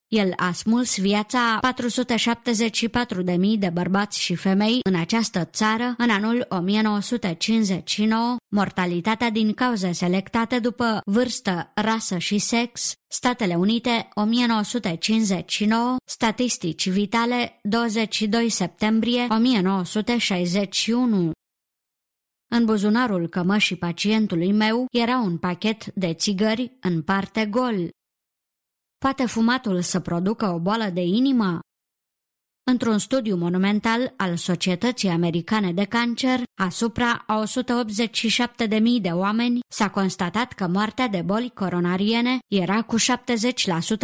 El a smuls viața a 474.000 de bărbați și femei în această țară în anul 1959, mortalitatea din cauze selectate după vârstă, rasă și sex, Statele Unite 1959, statistici vitale 22 septembrie 1961. În buzunarul cămășii pacientului meu era un pachet de țigări în parte gol. Poate fumatul să producă o boală de inimă? Într-un studiu monumental al Societății Americane de Cancer, asupra a 187.000 de oameni, s-a constatat că moartea de boli coronariene era cu 70%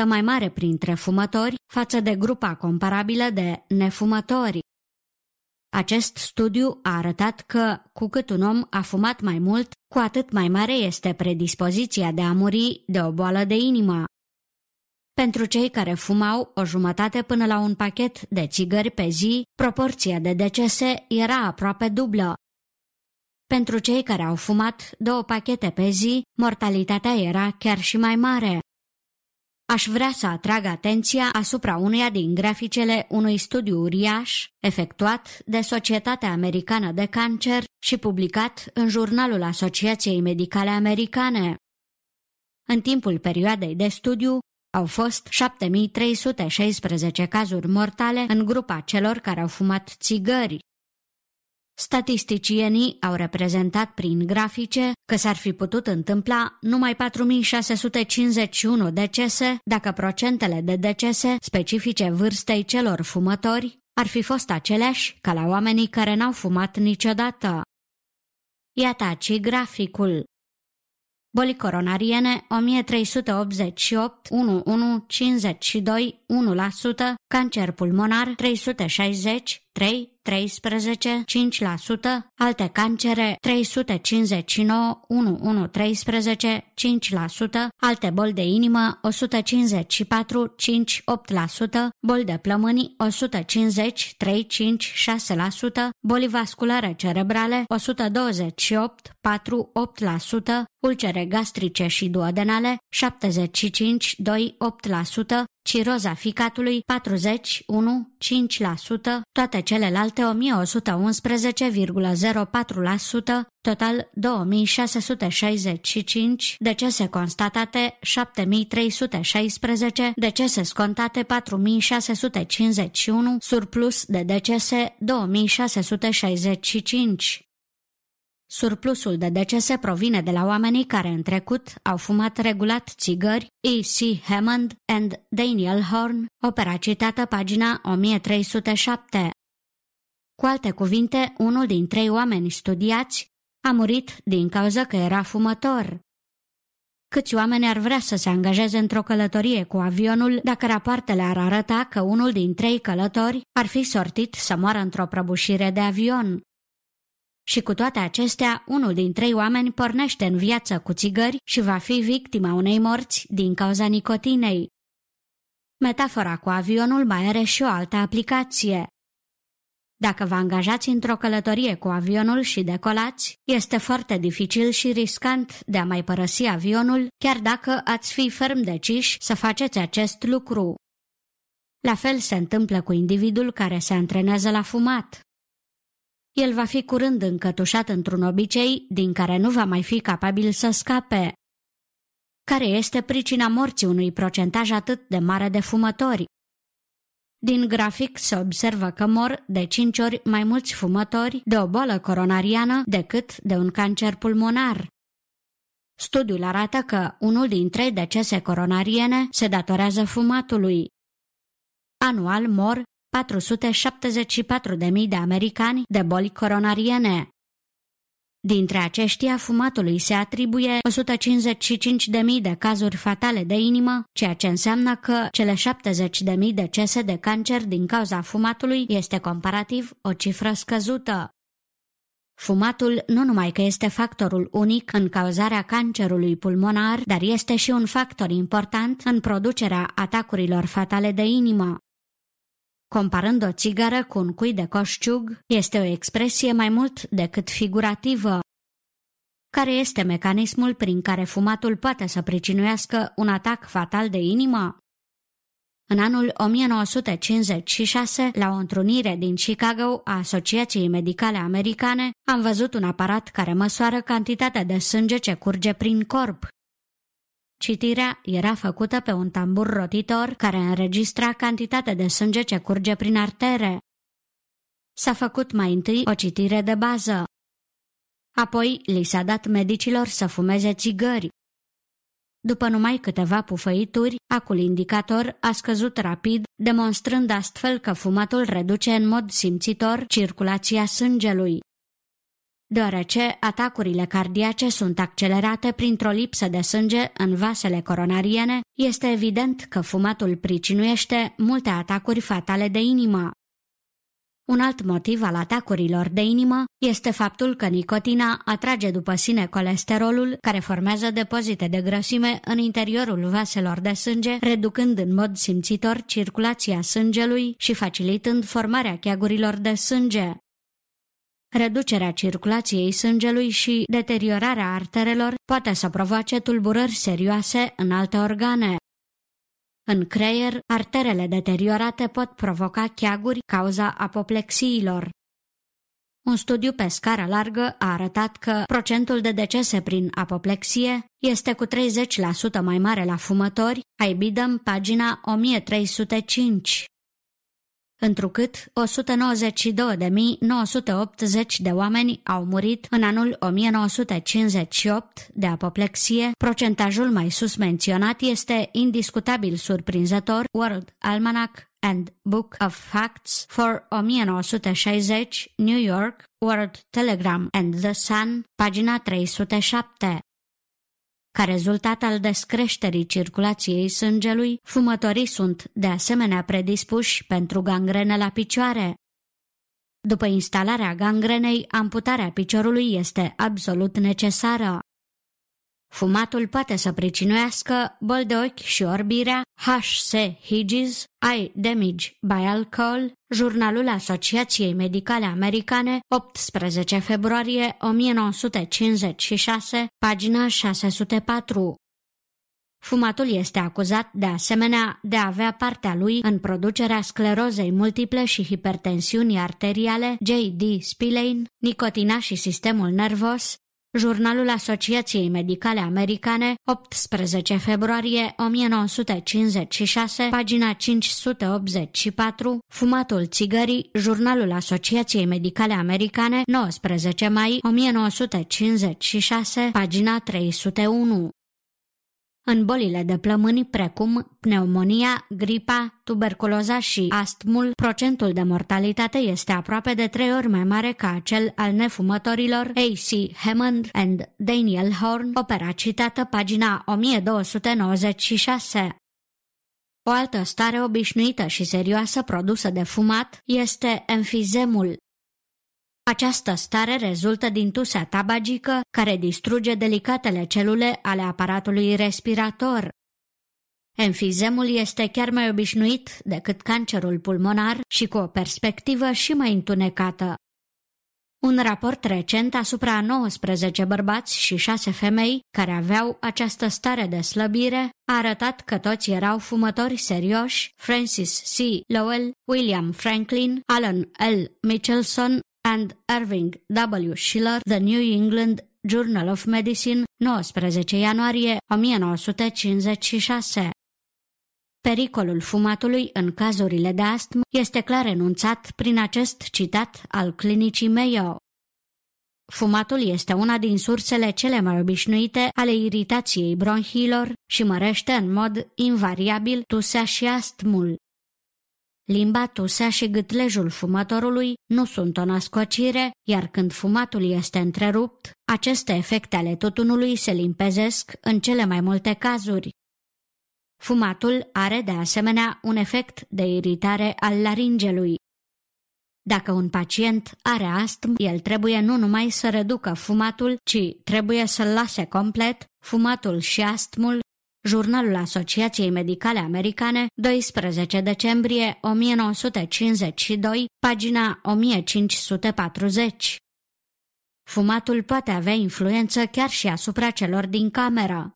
mai mare printre fumători față de grupa comparabilă de nefumători. Acest studiu a arătat că, cu cât un om a fumat mai mult, cu atât mai mare este predispoziția de a muri de o boală de inimă. Pentru cei care fumau o jumătate până la un pachet de țigări pe zi, proporția de decese era aproape dublă. Pentru cei care au fumat 2 pachete pe zi, mortalitatea era chiar și mai mare. Aș vrea să atrag atenția asupra uneia din graficele unui studiu uriaș efectuat de Societatea Americană de Cancer și publicat în Jurnalul Asociației Medicale Americane. În timpul perioadei de studiu au fost 7.316 cazuri mortale în grupa celor care au fumat țigări. Statisticienii au reprezentat prin grafice că s-ar fi putut întâmpla numai 4.651 decese dacă procentele de decese specifice vârstei celor fumători ar fi fost aceleași ca la oamenii care n-au fumat niciodată. Iată aici graficul. Boli coronariene 1388, 11, 52, 1%, cancer pulmonar 360, 3, 13, 5%, alte cancere 359, 11, 13, 5%, alte boli de inimă 154, 5, 8%, boli de plămâni 150, 3, 5, 6%, boli vasculare cerebrale 128, 4, 8%, ulcere gastrice și duodenale 75, 2, 8%, ciroza ficatului 41,5%, toate celelalte 1111,04%, total 2665, decese constatate 7316, decese scontate 4651, surplus de decese 2665. Surplusul de decese provine de la oamenii care în trecut au fumat regulat țigări. E.C. Hammond and Daniel Horn, opera citată, pagina 1307. Cu alte cuvinte, unul din 3 oameni studiați a murit din cauza că era fumător. Câți oameni ar vrea să se angajeze într-o călătorie cu avionul dacă rapoartele ar arăta că unul din 3 călători ar fi sortit să moară într-o prăbușire de avion? Și cu toate acestea, unul din 3 oameni pornește în viață cu țigări și va fi victima unei morți din cauza nicotinei. Metafora cu avionul mai are și o altă aplicație. Dacă vă angajați într-o călătorie cu avionul și decolați, este foarte dificil și riscant de a mai părăsi avionul, chiar dacă ați fi ferm deciși să faceți acest lucru. La fel se întâmplă cu individul care se antrenează la fumat. El va fi curând încătușat într-un obicei din care nu va mai fi capabil să scape. Care este pricina morții unui procentaj atât de mare de fumători? Din grafic se observă că mor de 5 ori mai mulți fumători de o boală coronariană decât de un cancer pulmonar. Studiul arată că unul din 3 decese coronariene se datorează fumatului. Anual mor 474.000 de americani de boli coronariene. Dintre aceștia, fumatului se atribuie 155.000 de cazuri fatale de inimă, ceea ce înseamnă că cele 70.000 decese de cancer din cauza fumatului este comparativ o cifră scăzută. Fumatul nu numai că este factorul unic în cauzarea cancerului pulmonar, dar este și un factor important în producerea atacurilor fatale de inimă. Comparând o țigară cu un cui de coșciug, este o expresie mai mult decât figurativă. Care este mecanismul prin care fumatul poate să pricinuiască un atac fatal de inimă? În anul 1956, la o întrunire din Chicago a Asociației Medicale Americane, am văzut un aparat care măsoară cantitatea de sânge ce curge prin corp. Citirea era făcută pe un tambur rotitor care înregistra cantitatea de sânge ce curge prin artere. S-a făcut mai întâi o citire de bază. Apoi li s-a dat medicilor să fumeze țigări. După numai câteva pufăituri, acul indicator a scăzut rapid, demonstrând astfel că fumatul reduce în mod simțitor circulația sângelui. Deoarece atacurile cardiace sunt accelerate printr-o lipsă de sânge în vasele coronariene, este evident că fumatul pricinuiește multe atacuri fatale de inimă. Un alt motiv al atacurilor de inimă este faptul că nicotina atrage după sine colesterolul, care formează depozite de grăsime în interiorul vaselor de sânge, reducând în mod simțitor circulația sângelui și facilitând formarea cheagurilor de sânge. Reducerea circulației sângelui și deteriorarea arterelor poate să provoace tulburări serioase în alte organe. În creier, arterele deteriorate pot provoca cheaguri cauza apoplexiilor. Un studiu pe scară largă a arătat că procentul de decese prin apoplexie este cu 30% mai mare la fumători, Aibidem, pagina 1305. Întrucât 192.980 de oameni au murit în anul 1958 de apoplexie, procentajul mai sus menționat este indiscutabil surprinzător. World Almanac and Book of Facts for 1960, New York, World Telegram and the Sun, pagina 307. Ca rezultat al descreșterii circulației sângelui, fumătorii sunt, de asemenea, predispuși pentru gangrene la picioare. După instalarea gangrenei, amputarea piciorului este absolut necesară. Fumatul poate să pricinuiască boli de ochi și orbirea, H.C. Higgies, Eye Damage by Alcohol, Jurnalul Asociației Medicale Americane, 18 februarie 1956, pagina 604. Fumatul este acuzat, de asemenea, de a avea partea lui în producerea sclerozei multiple și hipertensiunii arteriale, J.D. Spillane, Nicotina și sistemul nervos, Jurnalul Asociației Medicale Americane, 18 februarie 1956, pagina 584, Fumatul țigării, Jurnalul Asociației Medicale Americane, 19 mai 1956, pagina 301. În bolile de plămâni, precum pneumonia, gripa, tuberculoza și astmul, procentul de mortalitate este aproape de 3 ori mai mare ca cel al nefumătorilor. E.C. Hammond and Daniel Horn, opera citată, pagina 1296. O altă stare obișnuită și serioasă produsă de fumat este enfizemul. Această stare rezultă din tusea tabagică, care distruge delicatele celule ale aparatului respirator. Enfizemul este chiar mai obișnuit decât cancerul pulmonar și cu o perspectivă și mai întunecată. Un raport recent asupra 19 bărbați și 6 femei care aveau această stare de slăbire a arătat că toți erau fumători serioși. Francis C. Lowell, William Franklin, Alan L. Michelson and Irving W. Schiller, The New England Journal of Medicine, 19 ianuarie 1956. Pericolul fumatului în cazurile de astm este clar enunțat prin acest citat al clinicii Mayo. Fumatul este una din sursele cele mai obișnuite ale iritației bronhiilor și mărește în mod invariabil tusea și astmul. Limba, tusea și gâtlejul fumătorului nu sunt o născocire, iar când fumatul este întrerupt, aceste efecte ale tutunului se limpezesc în cele mai multe cazuri. Fumatul are de asemenea un efect de iritare al laringelui. Dacă un pacient are astm, el trebuie nu numai să reducă fumatul, ci trebuie să-l lase complet, fumatul și astmul, Jurnalul Asociației Medicale Americane, 12 decembrie 1952, pagina 1540. Fumatul poate avea influență chiar și asupra celor din cameră.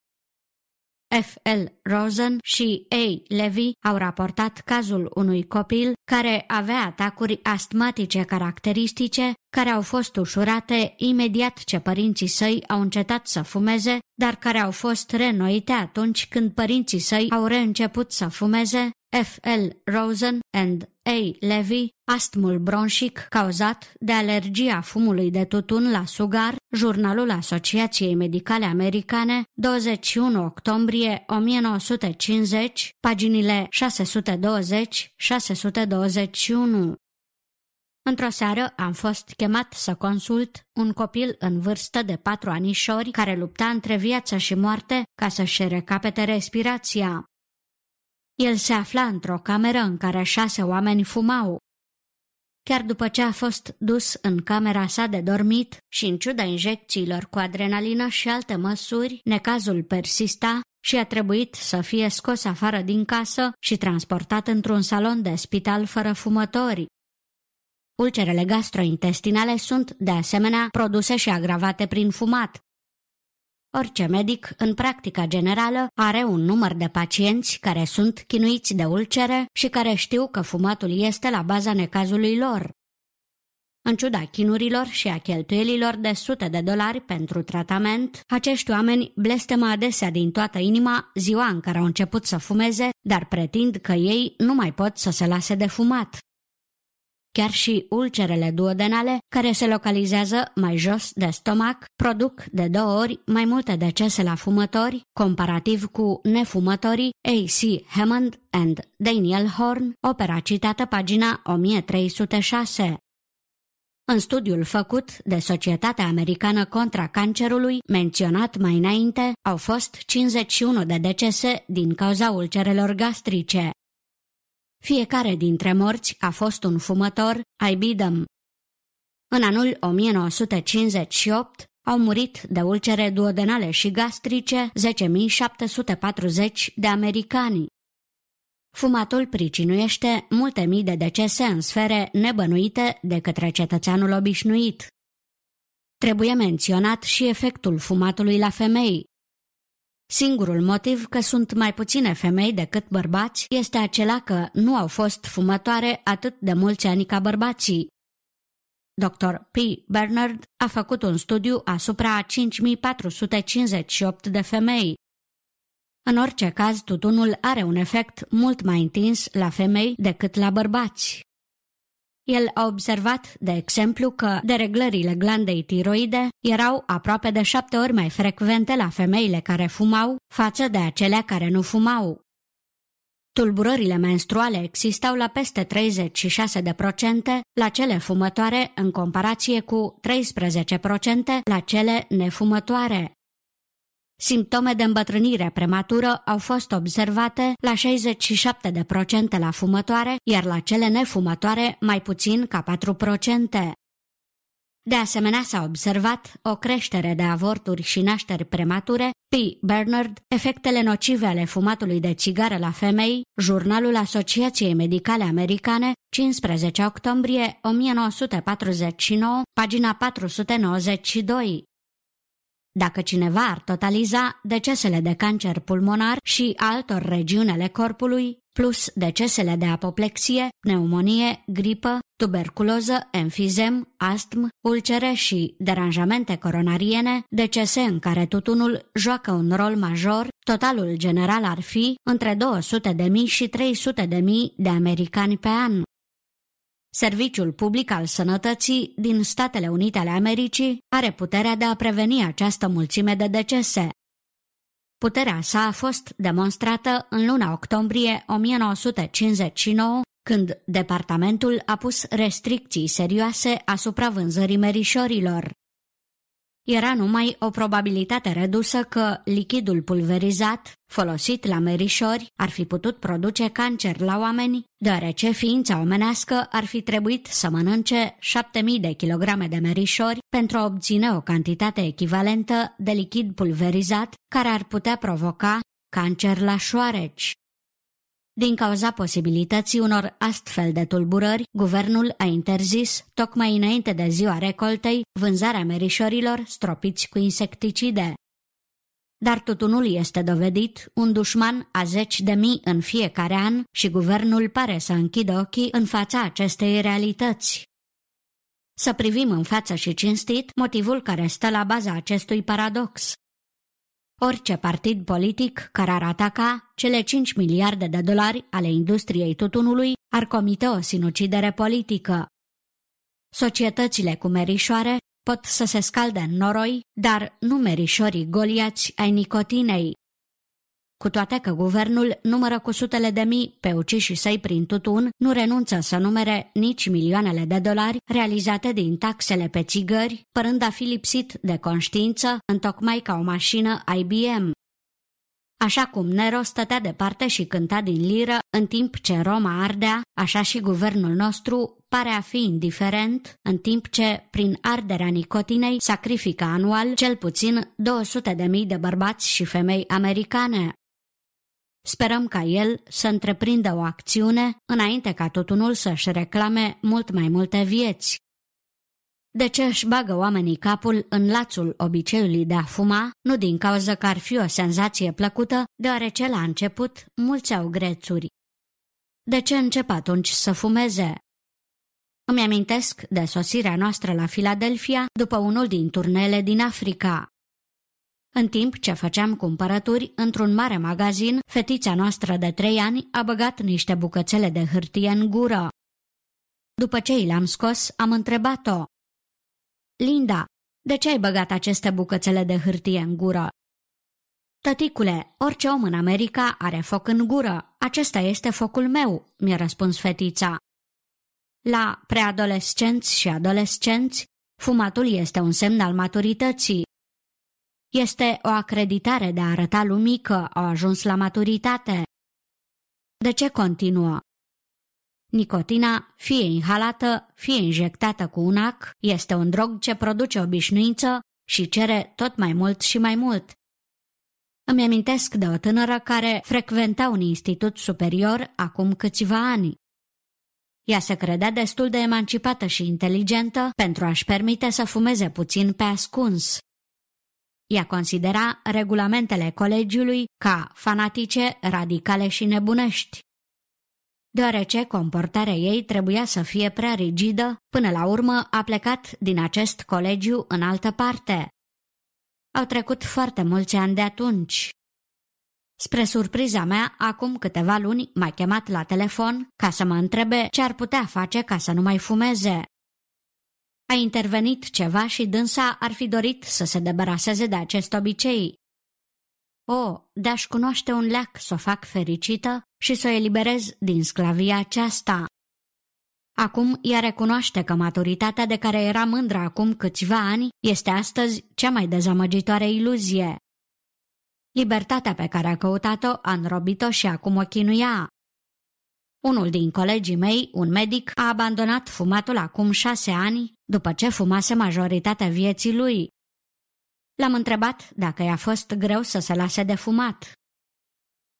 F. L. Rosen și A. Levy au raportat cazul unui copil care avea atacuri astmatice caracteristice, care au fost ușurate imediat ce părinții săi au încetat să fumeze, dar care au fost reînnoite atunci când părinții săi au reînceput să fumeze. F. L. Rosen and A. Levy, astmul bronșic cauzat de alergia fumului de tutun la sugar, Jurnalul Asociației Medicale Americane, 21 octombrie 1950, paginile 620-621. Într-o seară am fost chemat să consult un copil în vârstă de 4 anișori care lupta între viață și moarte ca să-și recapete respirația. El se afla într-o cameră în care 6 oameni fumau. Chiar după ce a fost dus în camera sa de dormit și în ciuda injecțiilor cu adrenalină și alte măsuri, necazul persista și a trebuit să fie scos afară din casă și transportat într-un salon de spital fără fumători. Ulcerele gastrointestinale sunt, de asemenea, produse și agravate prin fumat. Orice medic, în practica generală, are un număr de pacienți care sunt chinuiți de ulcere și care știu că fumatul este la baza necazului lor. În ciuda chinurilor și a cheltuielilor de sute de dolari pentru tratament, acești oameni blestemă adesea din toată inima ziua în care au început să fumeze, dar pretind că ei nu mai pot să se lase de fumat. Chiar și ulcerele duodenale, care se localizează mai jos de stomac, produc de 2 ori mai multe decese la fumători, comparativ cu nefumătorii. E.C. Hammond and Daniel Horn, opera citată, pagina 1306. În studiul făcut de Societatea Americană contra Cancerului, menționat mai înainte, au fost 51 de decese din cauza ulcerelor gastrice. Fiecare dintre morți a fost un fumător, ai bidăm. În anul 1958 au murit de ulcere duodenale și gastrice 10.740 de americani. Fumatul pricinuiește multe mii de decese în sfere nebănuite de către cetățeanul obișnuit. Trebuie menționat și efectul fumatului la femei. Singurul motiv că sunt mai puține femei decât bărbați este acela că nu au fost fumătoare atât de mulți ani ca bărbații. Dr. P. Bernard a făcut un studiu asupra 5.458 de femei. În orice caz, tutunul are un efect mult mai întins la femei decât la bărbați. El a observat, de exemplu, că dereglările glandei tiroide erau aproape de 7 ori mai frecvente la femeile care fumau față de acelea care nu fumau. Tulburările menstruale existau la peste 36% la cele fumătoare în comparație cu 13% la cele nefumătoare. Simptome de îmbătrânire prematură au fost observate la 67% la fumătoare, iar la cele nefumătoare mai puțin ca 4%. De asemenea, s-a observat o creștere de avorturi și nașteri premature. P. Bernard, Efectele nocive ale fumatului de țigară la femei, Jurnalul Asociației Medicale Americane, 15 octombrie 1949, pagina 492. Dacă cineva ar totaliza decesele de cancer pulmonar și altor regiuni ale corpului, plus decesele de apoplexie, pneumonie, gripă, tuberculoză, enfizem, astm, ulcere și deranjamente coronariene, decese în care tutunul joacă un rol major, totalul general ar fi între 200.000 și 300.000 de americani pe an. Serviciul Public al Sănătății din Statele Unite ale Americii are puterea de a preveni această mulțime de decese. Puterea sa a fost demonstrată în luna octombrie 1959, când departamentul a pus restricții serioase asupra vânzării merișorilor. Era numai o probabilitate redusă că lichidul pulverizat, folosit la merișori, ar fi putut produce cancer la oameni, deoarece ființa omenească ar fi trebuit să mănânce 7.000 de kilograme de merișori pentru a obține o cantitate echivalentă de lichid pulverizat care ar putea provoca cancer la șoareci. Din cauza posibilității unor astfel de tulburări, guvernul a interzis, tocmai înainte de ziua recoltei, vânzarea merișorilor stropiți cu insecticide. Dar tutunul este dovedit un dușman a 10.000 în fiecare an și guvernul pare să închidă ochii în fața acestei realități. Să privim în față și cinstit motivul care stă la baza acestui paradox. Orice partid politic care ar ataca cele 5 miliarde de dolari ale industriei tutunului ar comite o sinucidere politică. Societățile cu merișoare pot să se scalde în noroi, dar nu merișorii goliați ai nicotinei. Cu toate că guvernul numără cu sutele de mii pe uciși săi prin tutun, nu renunță să numere nici milioanele de dolari realizate din taxele pe țigări, părând a fi lipsit de conștiință, întocmai ca o mașină IBM. Așa cum Nero stătea departe și cânta din liră în timp ce Roma ardea, așa și guvernul nostru pare a fi indiferent, în timp ce, prin arderea nicotinei, sacrifică anual cel puțin 200.000 de bărbați și femei americane. Sperăm ca el să întreprindă o acțiune înainte ca tutunul să-și reclame mult mai multe vieți. De ce își bagă oamenii capul în lațul obiceiului de a fuma? Nu din cauza că ar fi o senzație plăcută, deoarece la început mulți au grețuri. De ce încep atunci să fumeze? Îmi amintesc de sosirea noastră la Filadelfia după unul din turnele din Africa. În timp ce făceam cumpărături într-un mare magazin, fetița noastră de 3 ani a băgat niște bucățele de hârtie în gură. După ce i le-am scos, am întrebat-o: „Linda, de ce ai băgat aceste bucățele de hârtie în gură?” „Tăticule, orice om în America are foc în gură. Acesta este focul meu”, mi-a răspuns fetița. La preadolescenți și adolescenți, fumatul este un semn al maturității. Este o acreditare de a arăta lumii că au ajuns la maturitate. De ce continuă? Nicotina, fie inhalată, fie injectată cu un ac, este un drog ce produce obișnuință și cere tot mai mult și mai mult. Îmi amintesc de o tânără care frecventa un institut superior acum câțiva ani. Ea se credea destul de emancipată și inteligentă pentru a-și permite să fumeze puțin pe ascuns. Ea considera regulamentele colegiului ca fanatice, radicale și nebunești. Deoarece comportarea ei trebuia să fie prea rigidă, până la urmă a plecat din acest colegiu în altă parte. Au trecut foarte mulți ani de atunci. Spre surpriza mea, acum câteva luni m-a chemat la telefon ca să mă întrebe ce ar putea face ca să nu mai fumeze. A intervenit ceva și dânsa ar fi dorit să se debaraseze de acest obicei. O, de-aș cunoaște un leac să o fac fericită și să o eliberez din sclavia aceasta. Acum ea recunoaște că maturitatea de care era mândră acum câțiva ani este astăzi cea mai dezamăgitoare iluzie. Libertatea pe care a căutat-o a înrobit-o și acum o chinuia. Unul din colegii mei, un medic, a abandonat fumatul acum 6 ani, după ce fumase majoritatea vieții lui. L-am întrebat dacă i-a fost greu să se lase de fumat.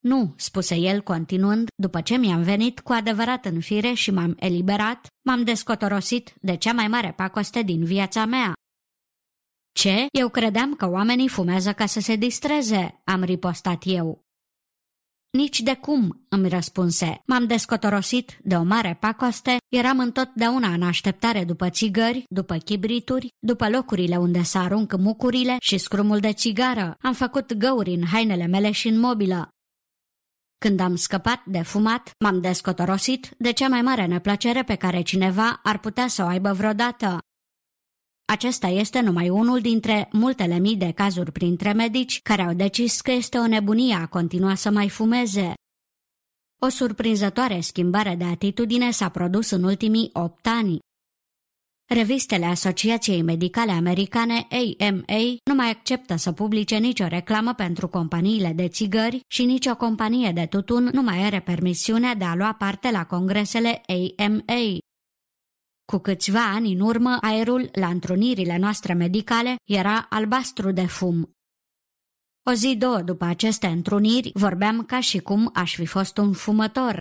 „Nu”, spuse el continuând, „după ce mi-am venit cu adevărat în fire și m-am eliberat, m-am descotorosit de cea mai mare pacoste din viața mea.” „Ce? Eu credeam că oamenii fumează ca să se distreze”, am ripostat eu. „Nici de cum”, îmi răspunse, „m-am descotorosit de o mare pacoste, eram întotdeauna în așteptare după țigări, după chibrituri, după locurile unde să arunc mucurile și scrumul de țigară, am făcut găuri în hainele mele și în mobilă. Când am scăpat de fumat, m-am descotorosit de cea mai mare neplăcere pe care cineva ar putea să o aibă vreodată.” Acesta este numai unul dintre multele mii de cazuri printre medici care au decis că este o nebunie a continua să mai fumeze. O surprinzătoare schimbare de atitudine s-a produs în ultimii 8 ani. Revistele Asociației Medicale Americane AMA nu mai acceptă să publice nicio reclamă pentru companiile de țigări și nicio companie de tutun nu mai are permisiunea de a lua parte la congresele AMA. Cu câțiva ani în urmă, aerul la întrunirile noastre medicale era albastru de fum. O zi, două după aceste întruniri, vorbeam ca și cum aș fi fost un fumător.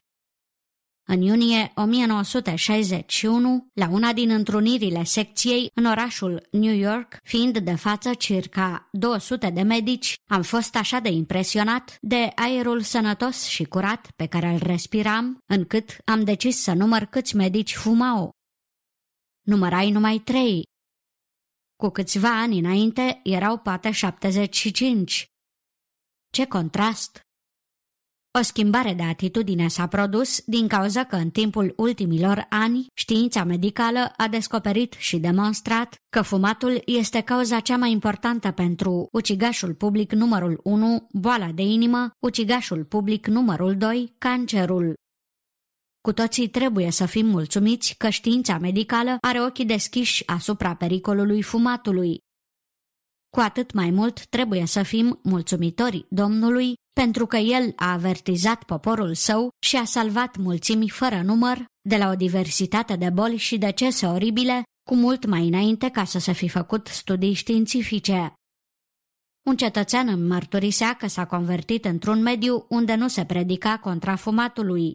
În iunie 1961, la una din întrunirile secției în orașul New York, fiind de față circa 200 de medici, am fost așa de impresionat de aerul sănătos și curat pe care îl respiram, încât am decis să număr câți medici fumau. Numărai numai 3. Cu câțiva ani înainte erau poate 75. Ce contrast! O schimbare de atitudine s-a produs din cauza că în timpul ultimilor ani știința medicală a descoperit și demonstrat că fumatul este cauza cea mai importantă pentru ucigașul public numărul 1, boala de inimă, ucigașul public numărul 2, cancerul. Cu toții trebuie să fim mulțumiți că știința medicală are ochii deschiși asupra pericolului fumatului. Cu atât mai mult trebuie să fim mulțumitori Domnului pentru că El a avertizat poporul său și a salvat mulțimi fără număr de la o diversitate de boli și decese oribile cu mult mai înainte ca să se fi făcut studii științifice. Un cetățean îmi mărturisea că s-a convertit într-un mediu unde nu se predica contra fumatului.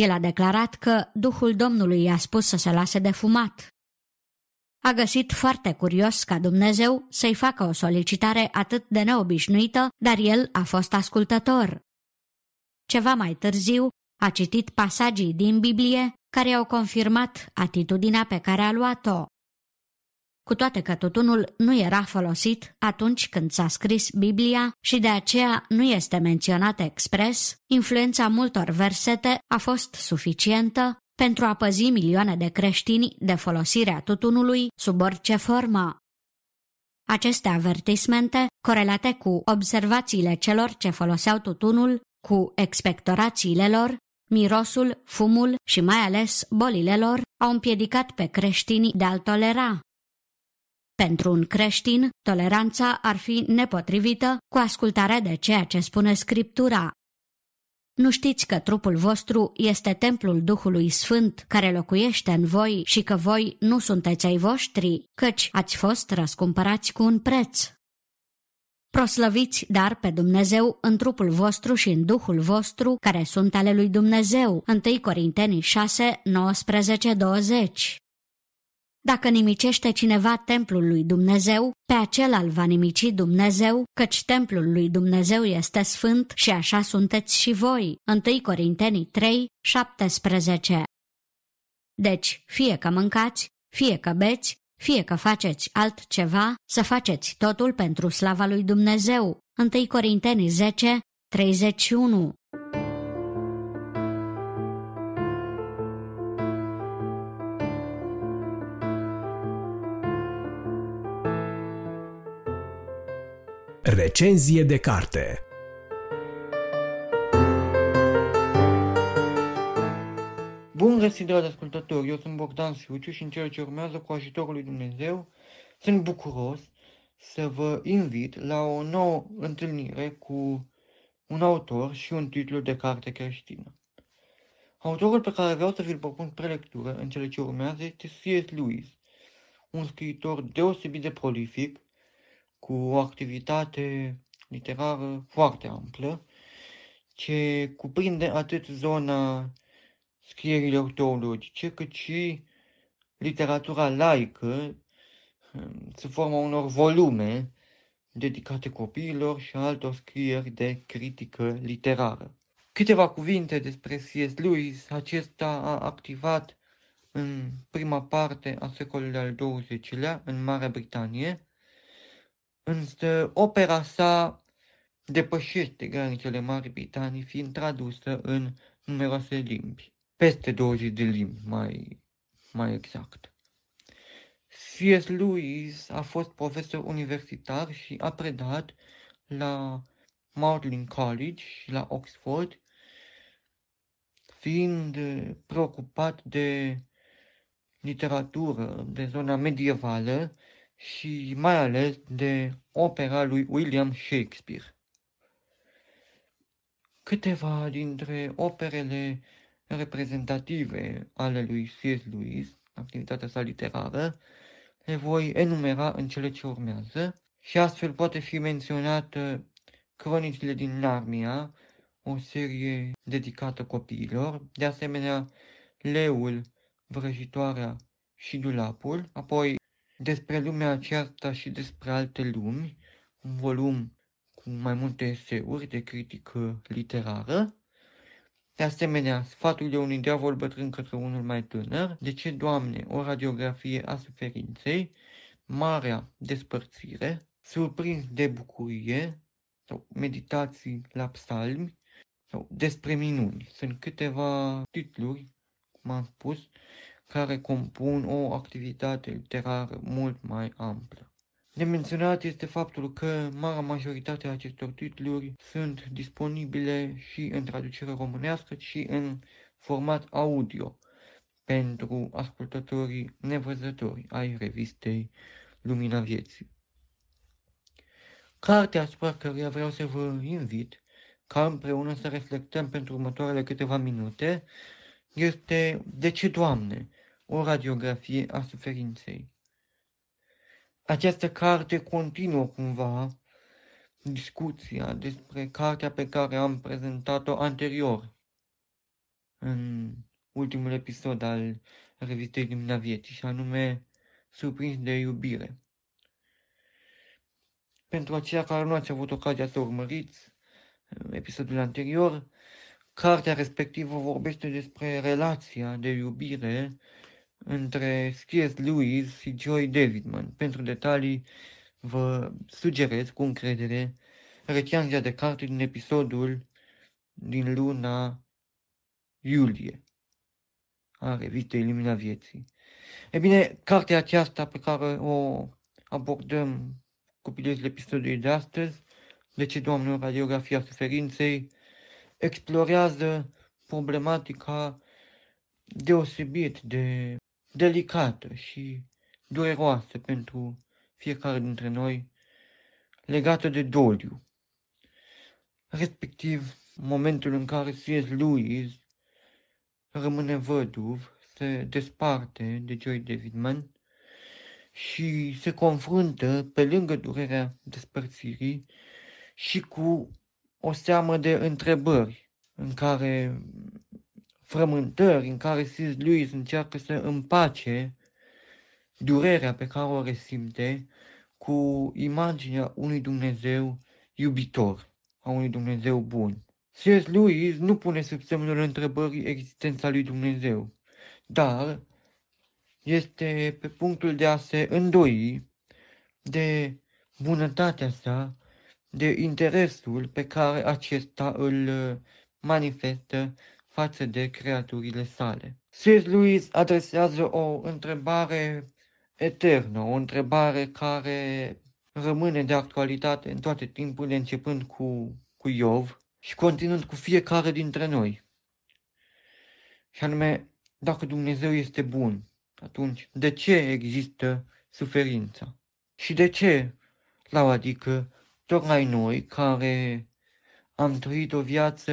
El a declarat că Duhul Domnului i-a spus să se lase de fumat. a găsit foarte curios ca Dumnezeu să-i facă o solicitare atât de neobișnuită, dar el a fost ascultător. Ceva mai târziu a citit pasagii din Biblie care au confirmat atitudinea pe care a luat-o. Cu toate că tutunul nu era folosit atunci când s-a scris Biblia și de aceea nu este menționat expres, influența multor versete a fost suficientă pentru a păzi milioane de creștini de folosirea tutunului sub orice formă. Aceste avertismente, corelate cu observațiile celor ce foloseau tutunul, cu expectorațiile lor, mirosul, fumul și mai ales bolile lor, au împiedicat pe creștinii de a-l tolera. Pentru un creștin, toleranța ar fi nepotrivită cu ascultarea de ceea ce spune Scriptura. Nu știți că trupul vostru este templul Duhului Sfânt care locuiește în voi și că voi nu sunteți ai voștri, căci ați fost răscumpărați cu un preț. Proslăviți dar pe Dumnezeu în trupul vostru și în Duhul vostru care sunt ale lui Dumnezeu. 1 Corinteni 6, 19-20. Dacă nimicește cineva templul lui Dumnezeu, pe acela îl va nimici Dumnezeu, căci templul lui Dumnezeu este sfânt și așa sunteți și voi. 1 Corinteni 3, 17. Deci, fie că mâncați, fie că beți, fie că faceți altceva, să faceți totul pentru slava lui Dumnezeu. 1 Corinteni 10, 31. Recenzie de carte. Bun găsit, dragi ascultători! Eu sunt Bogdan Suciu și în ceea ce urmează, cu ajutorul lui Dumnezeu, sunt bucuros să vă invit la o nouă întâlnire cu un autor și un titlu de carte creștină. Autorul pe care vreau să vi-l propun spre lectură în cele ce urmează este C.S. Lewis, un scriitor deosebit de prolific, cu o activitate literară foarte amplă, ce cuprinde atât zona scrierilor teologice, cât și literatura laică, sub forma unor volume dedicate copiilor și altor scrieri de critică literară. Câteva cuvinte despre C.S. Lewis. Acesta a activat în prima parte a secolului al XX-lea în Marea Britanie, însă opera sa depășește granițele Marii Britanii, fiind tradusă în numeroase limbi, peste 20 de limbi mai exact. C.S. Lewis a fost profesor universitar și a predat la Magdalen College și la Oxford, fiind preocupat de literatură, de zona medievală, și mai ales de opera lui William Shakespeare. Câteva dintre operele reprezentative ale lui C.S. Lewis, activitatea sa literară, le voi enumera în cele ce urmează și astfel poate fi menționată Cronicile din Narnia, o serie dedicată copiilor, de asemenea Leul, Vrăjitoarea și Dulapul, apoi Despre lumea aceasta și despre alte lumi, un volum cu mai multe eseuri de critică literară. De asemenea, Sfaturile unui diavol bătrân către unul mai tânăr, De ce, Doamne, o radiografie a suferinței, Marea despărțire, Surprins de bucurie, sau Meditații la psalmi, sau Despre minuni. Sunt câteva titluri, cum am spus, care compun o activitate literară mult mai amplă. De menționat este faptul că marea majoritate a acestor titluri sunt disponibile și în traducere românească și în format audio pentru ascultătorii nevăzători ai revistei Lumina Vieții. Cartea asupra căreia vreau să vă invit ca împreună să reflectăm pentru următoarele câteva minute este De ce, Doamne? O radiografie a suferinței. Această carte continuă cumva discuția despre cartea pe care am prezentat-o anterior în ultimul episod al revistei Lumina Vieții, și anume surprins de iubire. Pentru aceia care nu ați avut ocazia să urmăriți episodul anterior, cartea respectivă vorbește despre relația de iubire între C.S. Lewis și Joy Davidman. Pentru detalii vă sugerez cu încredere recenzia de carte din episodul din luna iulie a revistei Lumina Vieții. E bine, cartea aceasta pe care o abordăm cu prilejul episodului de astăzi, De ce, Doamne, radiografia suferinței, explorează problematica deosebit de delicată și dureroasă pentru fiecare dintre noi, legată de doliu, respectiv momentul în care C.S. Lewis rămâne văduv, se desparte de Joy Davidman și se confruntă, pe lângă durerea despărțirii, și cu o seamă de întrebări în care frământări în care C.S. Lewis încearcă să împace durerea pe care o resimte cu imaginea unui Dumnezeu iubitor, a unui Dumnezeu bun. C.S. Lewis nu pune sub semnul întrebării existența lui Dumnezeu, dar este pe punctul de a se îndoi de bunătatea sa, de interesul pe care acesta îl manifestă față de creaturile sale. C.S. Lewis adresează o întrebare eternă, o întrebare care rămâne de actualitate în toate timpurile, începând cu Iov și continuând cu fiecare dintre noi. Și anume, dacă Dumnezeu este bun, atunci de ce există suferința? Și de ce, adică, tocmai noi care am trăit o viață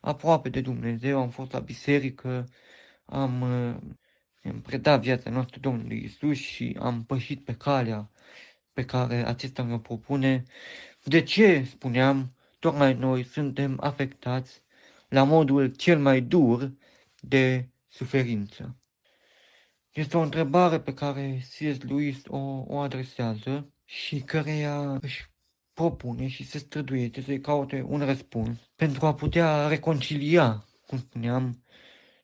aproape de Dumnezeu, am fost la biserică, am predat viața noastră Domnului Iisus și am pășit pe calea pe care acesta ne-o propune. De ce, spuneam, tocmai noi suntem afectați la modul cel mai dur de suferință? Este o întrebare pe care C.S. Lewis o adresează și căreia își propune și se străduiește să-i caute un răspuns pentru a putea reconcilia, cum spuneam,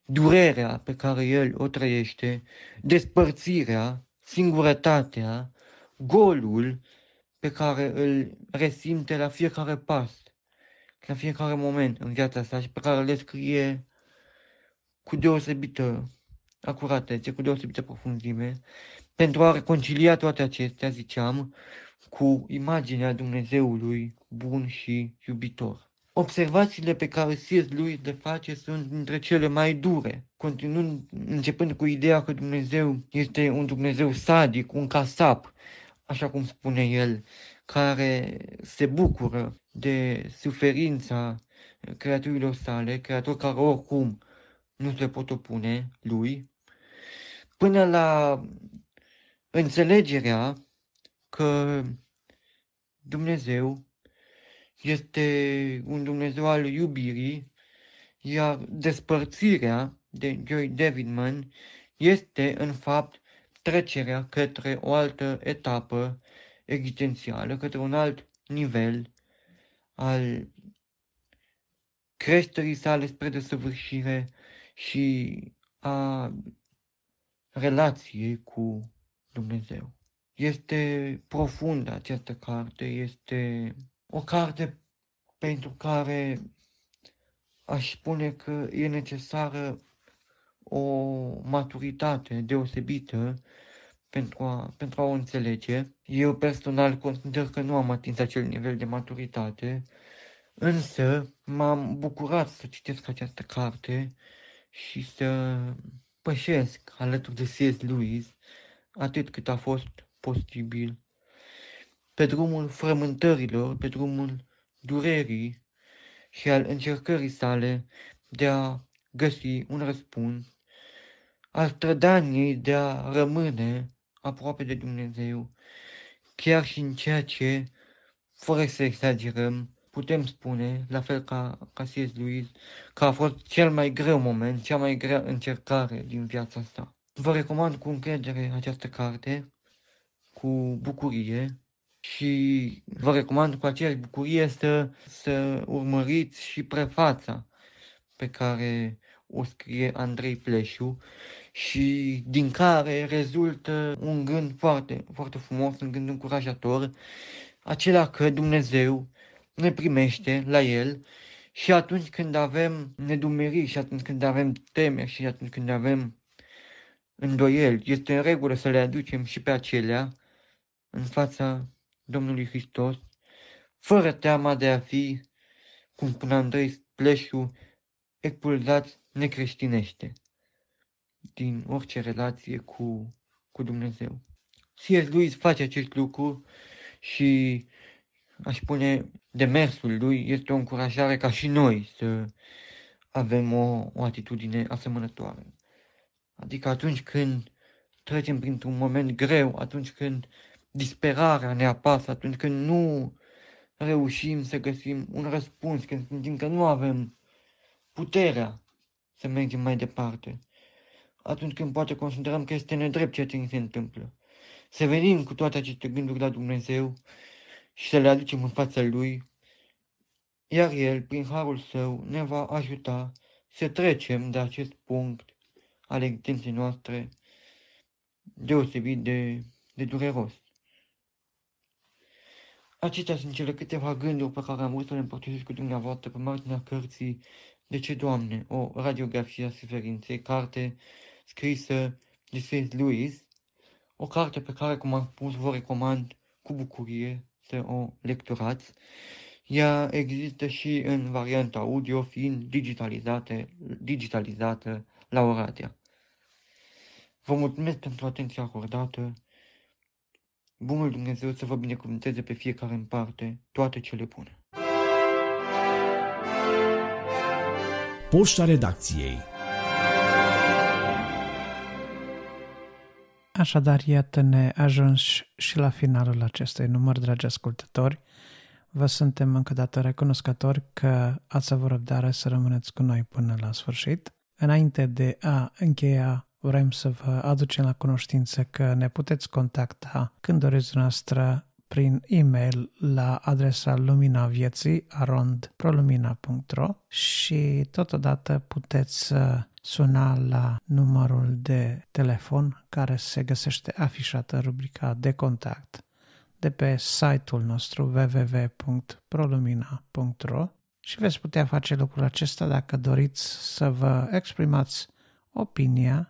durerea pe care el o trăiește, despărțirea, singurătatea, golul pe care îl resimte la fiecare pas, la fiecare moment în viața sa și pe care le scrie cu deosebită acuratețe, cu deosebită profunzime, pentru a reconcilia toate acestea, ziceam, cu imaginea Dumnezeului bun și iubitor. Observațiile pe care C.S. Lewis le face sunt dintre cele mai dure, începând cu ideea că Dumnezeu este un Dumnezeu sadic, un casap, așa cum spune el, care se bucură de suferința creaturilor sale, creatori care oricum nu se pot opune lui, până la înțelegerea că Dumnezeu este un Dumnezeu al iubirii, iar despărțirea de Joy Davidman este, în fapt, trecerea către o altă etapă existențială, către un alt nivel al creșterii sale spre desăvârșire și a relației cu Dumnezeu. Este profundă această carte, este o carte pentru care aș spune că e necesară o maturitate deosebită pentru a o înțelege. Eu personal consider că nu am atins acel nivel de maturitate, însă m-am bucurat să citesc această carte și să pășesc alături de C.S. Lewis atât cât a fost posibil, pe drumul frământărilor, pe drumul durerii și al încercării sale de a găsi un răspuns, al strădaniei de a rămâne aproape de Dumnezeu, chiar și în ceea ce, fără să exagerăm, putem spune, la fel ca C.S. Lewis, că a fost cel mai greu moment, cea mai grea încercare din viața sa. Vă recomand cu încredere această carte. cu bucurie și vă recomand cu aceeași bucurie să urmăriți și prefața pe care o scrie Andrei Pleșu și din care rezultă un gând foarte, foarte frumos, un gând încurajator, acela că Dumnezeu ne primește la El și atunci când avem nedumeriri și atunci când avem temeri și atunci când avem îndoieli, este în regulă să le aducem și pe acelea în fața Domnului Hristos, fără teama de a fi, cum spune Andrei Pleșu, expulzați necreștinește din orice relație cu Dumnezeu. C.S. Lewis face acest lucru și, aș spune, demersul lui este o încurajare ca și noi să avem o atitudine asemănătoare. Adică atunci când trecem printr-un moment greu, atunci când disperarea ne apasă, atunci când nu reușim să găsim un răspuns, când simțim că nu avem puterea să mergem mai departe, atunci când poate considerăm că este nedrept ceea ce ni se întâmplă, să venim cu toate aceste gânduri la Dumnezeu și să le aducem în fața Lui, iar El, prin harul Său, ne va ajuta să trecem de acest punct al existenței noastre deosebit de dureros. Acestea sunt cele câteva gânduri pe care am vrut să le împărtășesc cu dumneavoastră pe marginea cărții De ce, Doamne? O radiografie a suferinței, carte scrisă de C.S. Lewis, o carte pe care, cum am spus, vă recomand cu bucurie să o lecturați. Ea există și în varianta audio, fiind digitalizată la Oradea. Vă mulțumesc pentru atenția acordată. Bunul Dumnezeu să vă binecuvânteze pe fiecare în parte, toate cele bune. Poșta redacției. Așadar, iată, ne ajungi și la finalul acestui număr, dragi ascultători. Vă suntem încă dată recunoscători că ați avut răbdare să rămâneți cu noi până la sfârșit. Înainte de a încheia, vrem să vă aducem la cunoștință că ne puteți contacta când doriți dumneavoastră prin e-mail la adresa luminavieții@prolumina.ro și totodată puteți suna la numărul de telefon care se găsește afișat în rubrica de contact de pe site-ul nostru www.prolumina.ro și veți putea face lucrul acesta dacă doriți să vă exprimați opinia,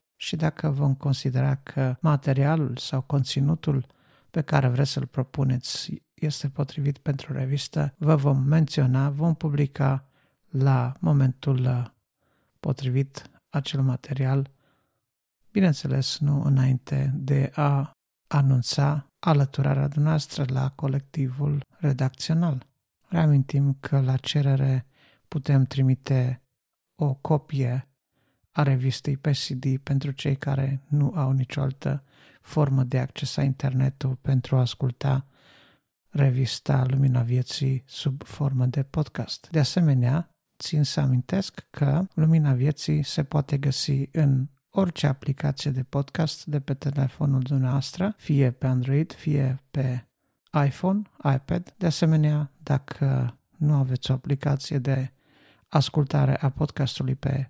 și dacă vom considera că materialul sau conținutul pe care vreți să-l propuneți este potrivit pentru revistă, vă vom menționa, vom publica la momentul potrivit acel material, bineînțeles nu înainte de a anunța alăturarea dumneavoastră la colectivul redacțional. Reamintim că la cerere putem trimite o copie a revistei pe CD pentru cei care nu au nicio altă formă de acces la internetul pentru a asculta revista Lumina Vieții sub formă de podcast. De asemenea, țin să amintesc că Lumina Vieții se poate găsi în orice aplicație de podcast de pe telefonul dumneavoastră, fie pe Android, fie pe iPhone, iPad. De asemenea, dacă nu aveți o aplicație de ascultare a podcastului pe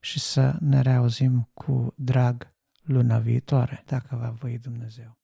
și să ne reauzim cu drag luna viitoare, dacă va voi Dumnezeu.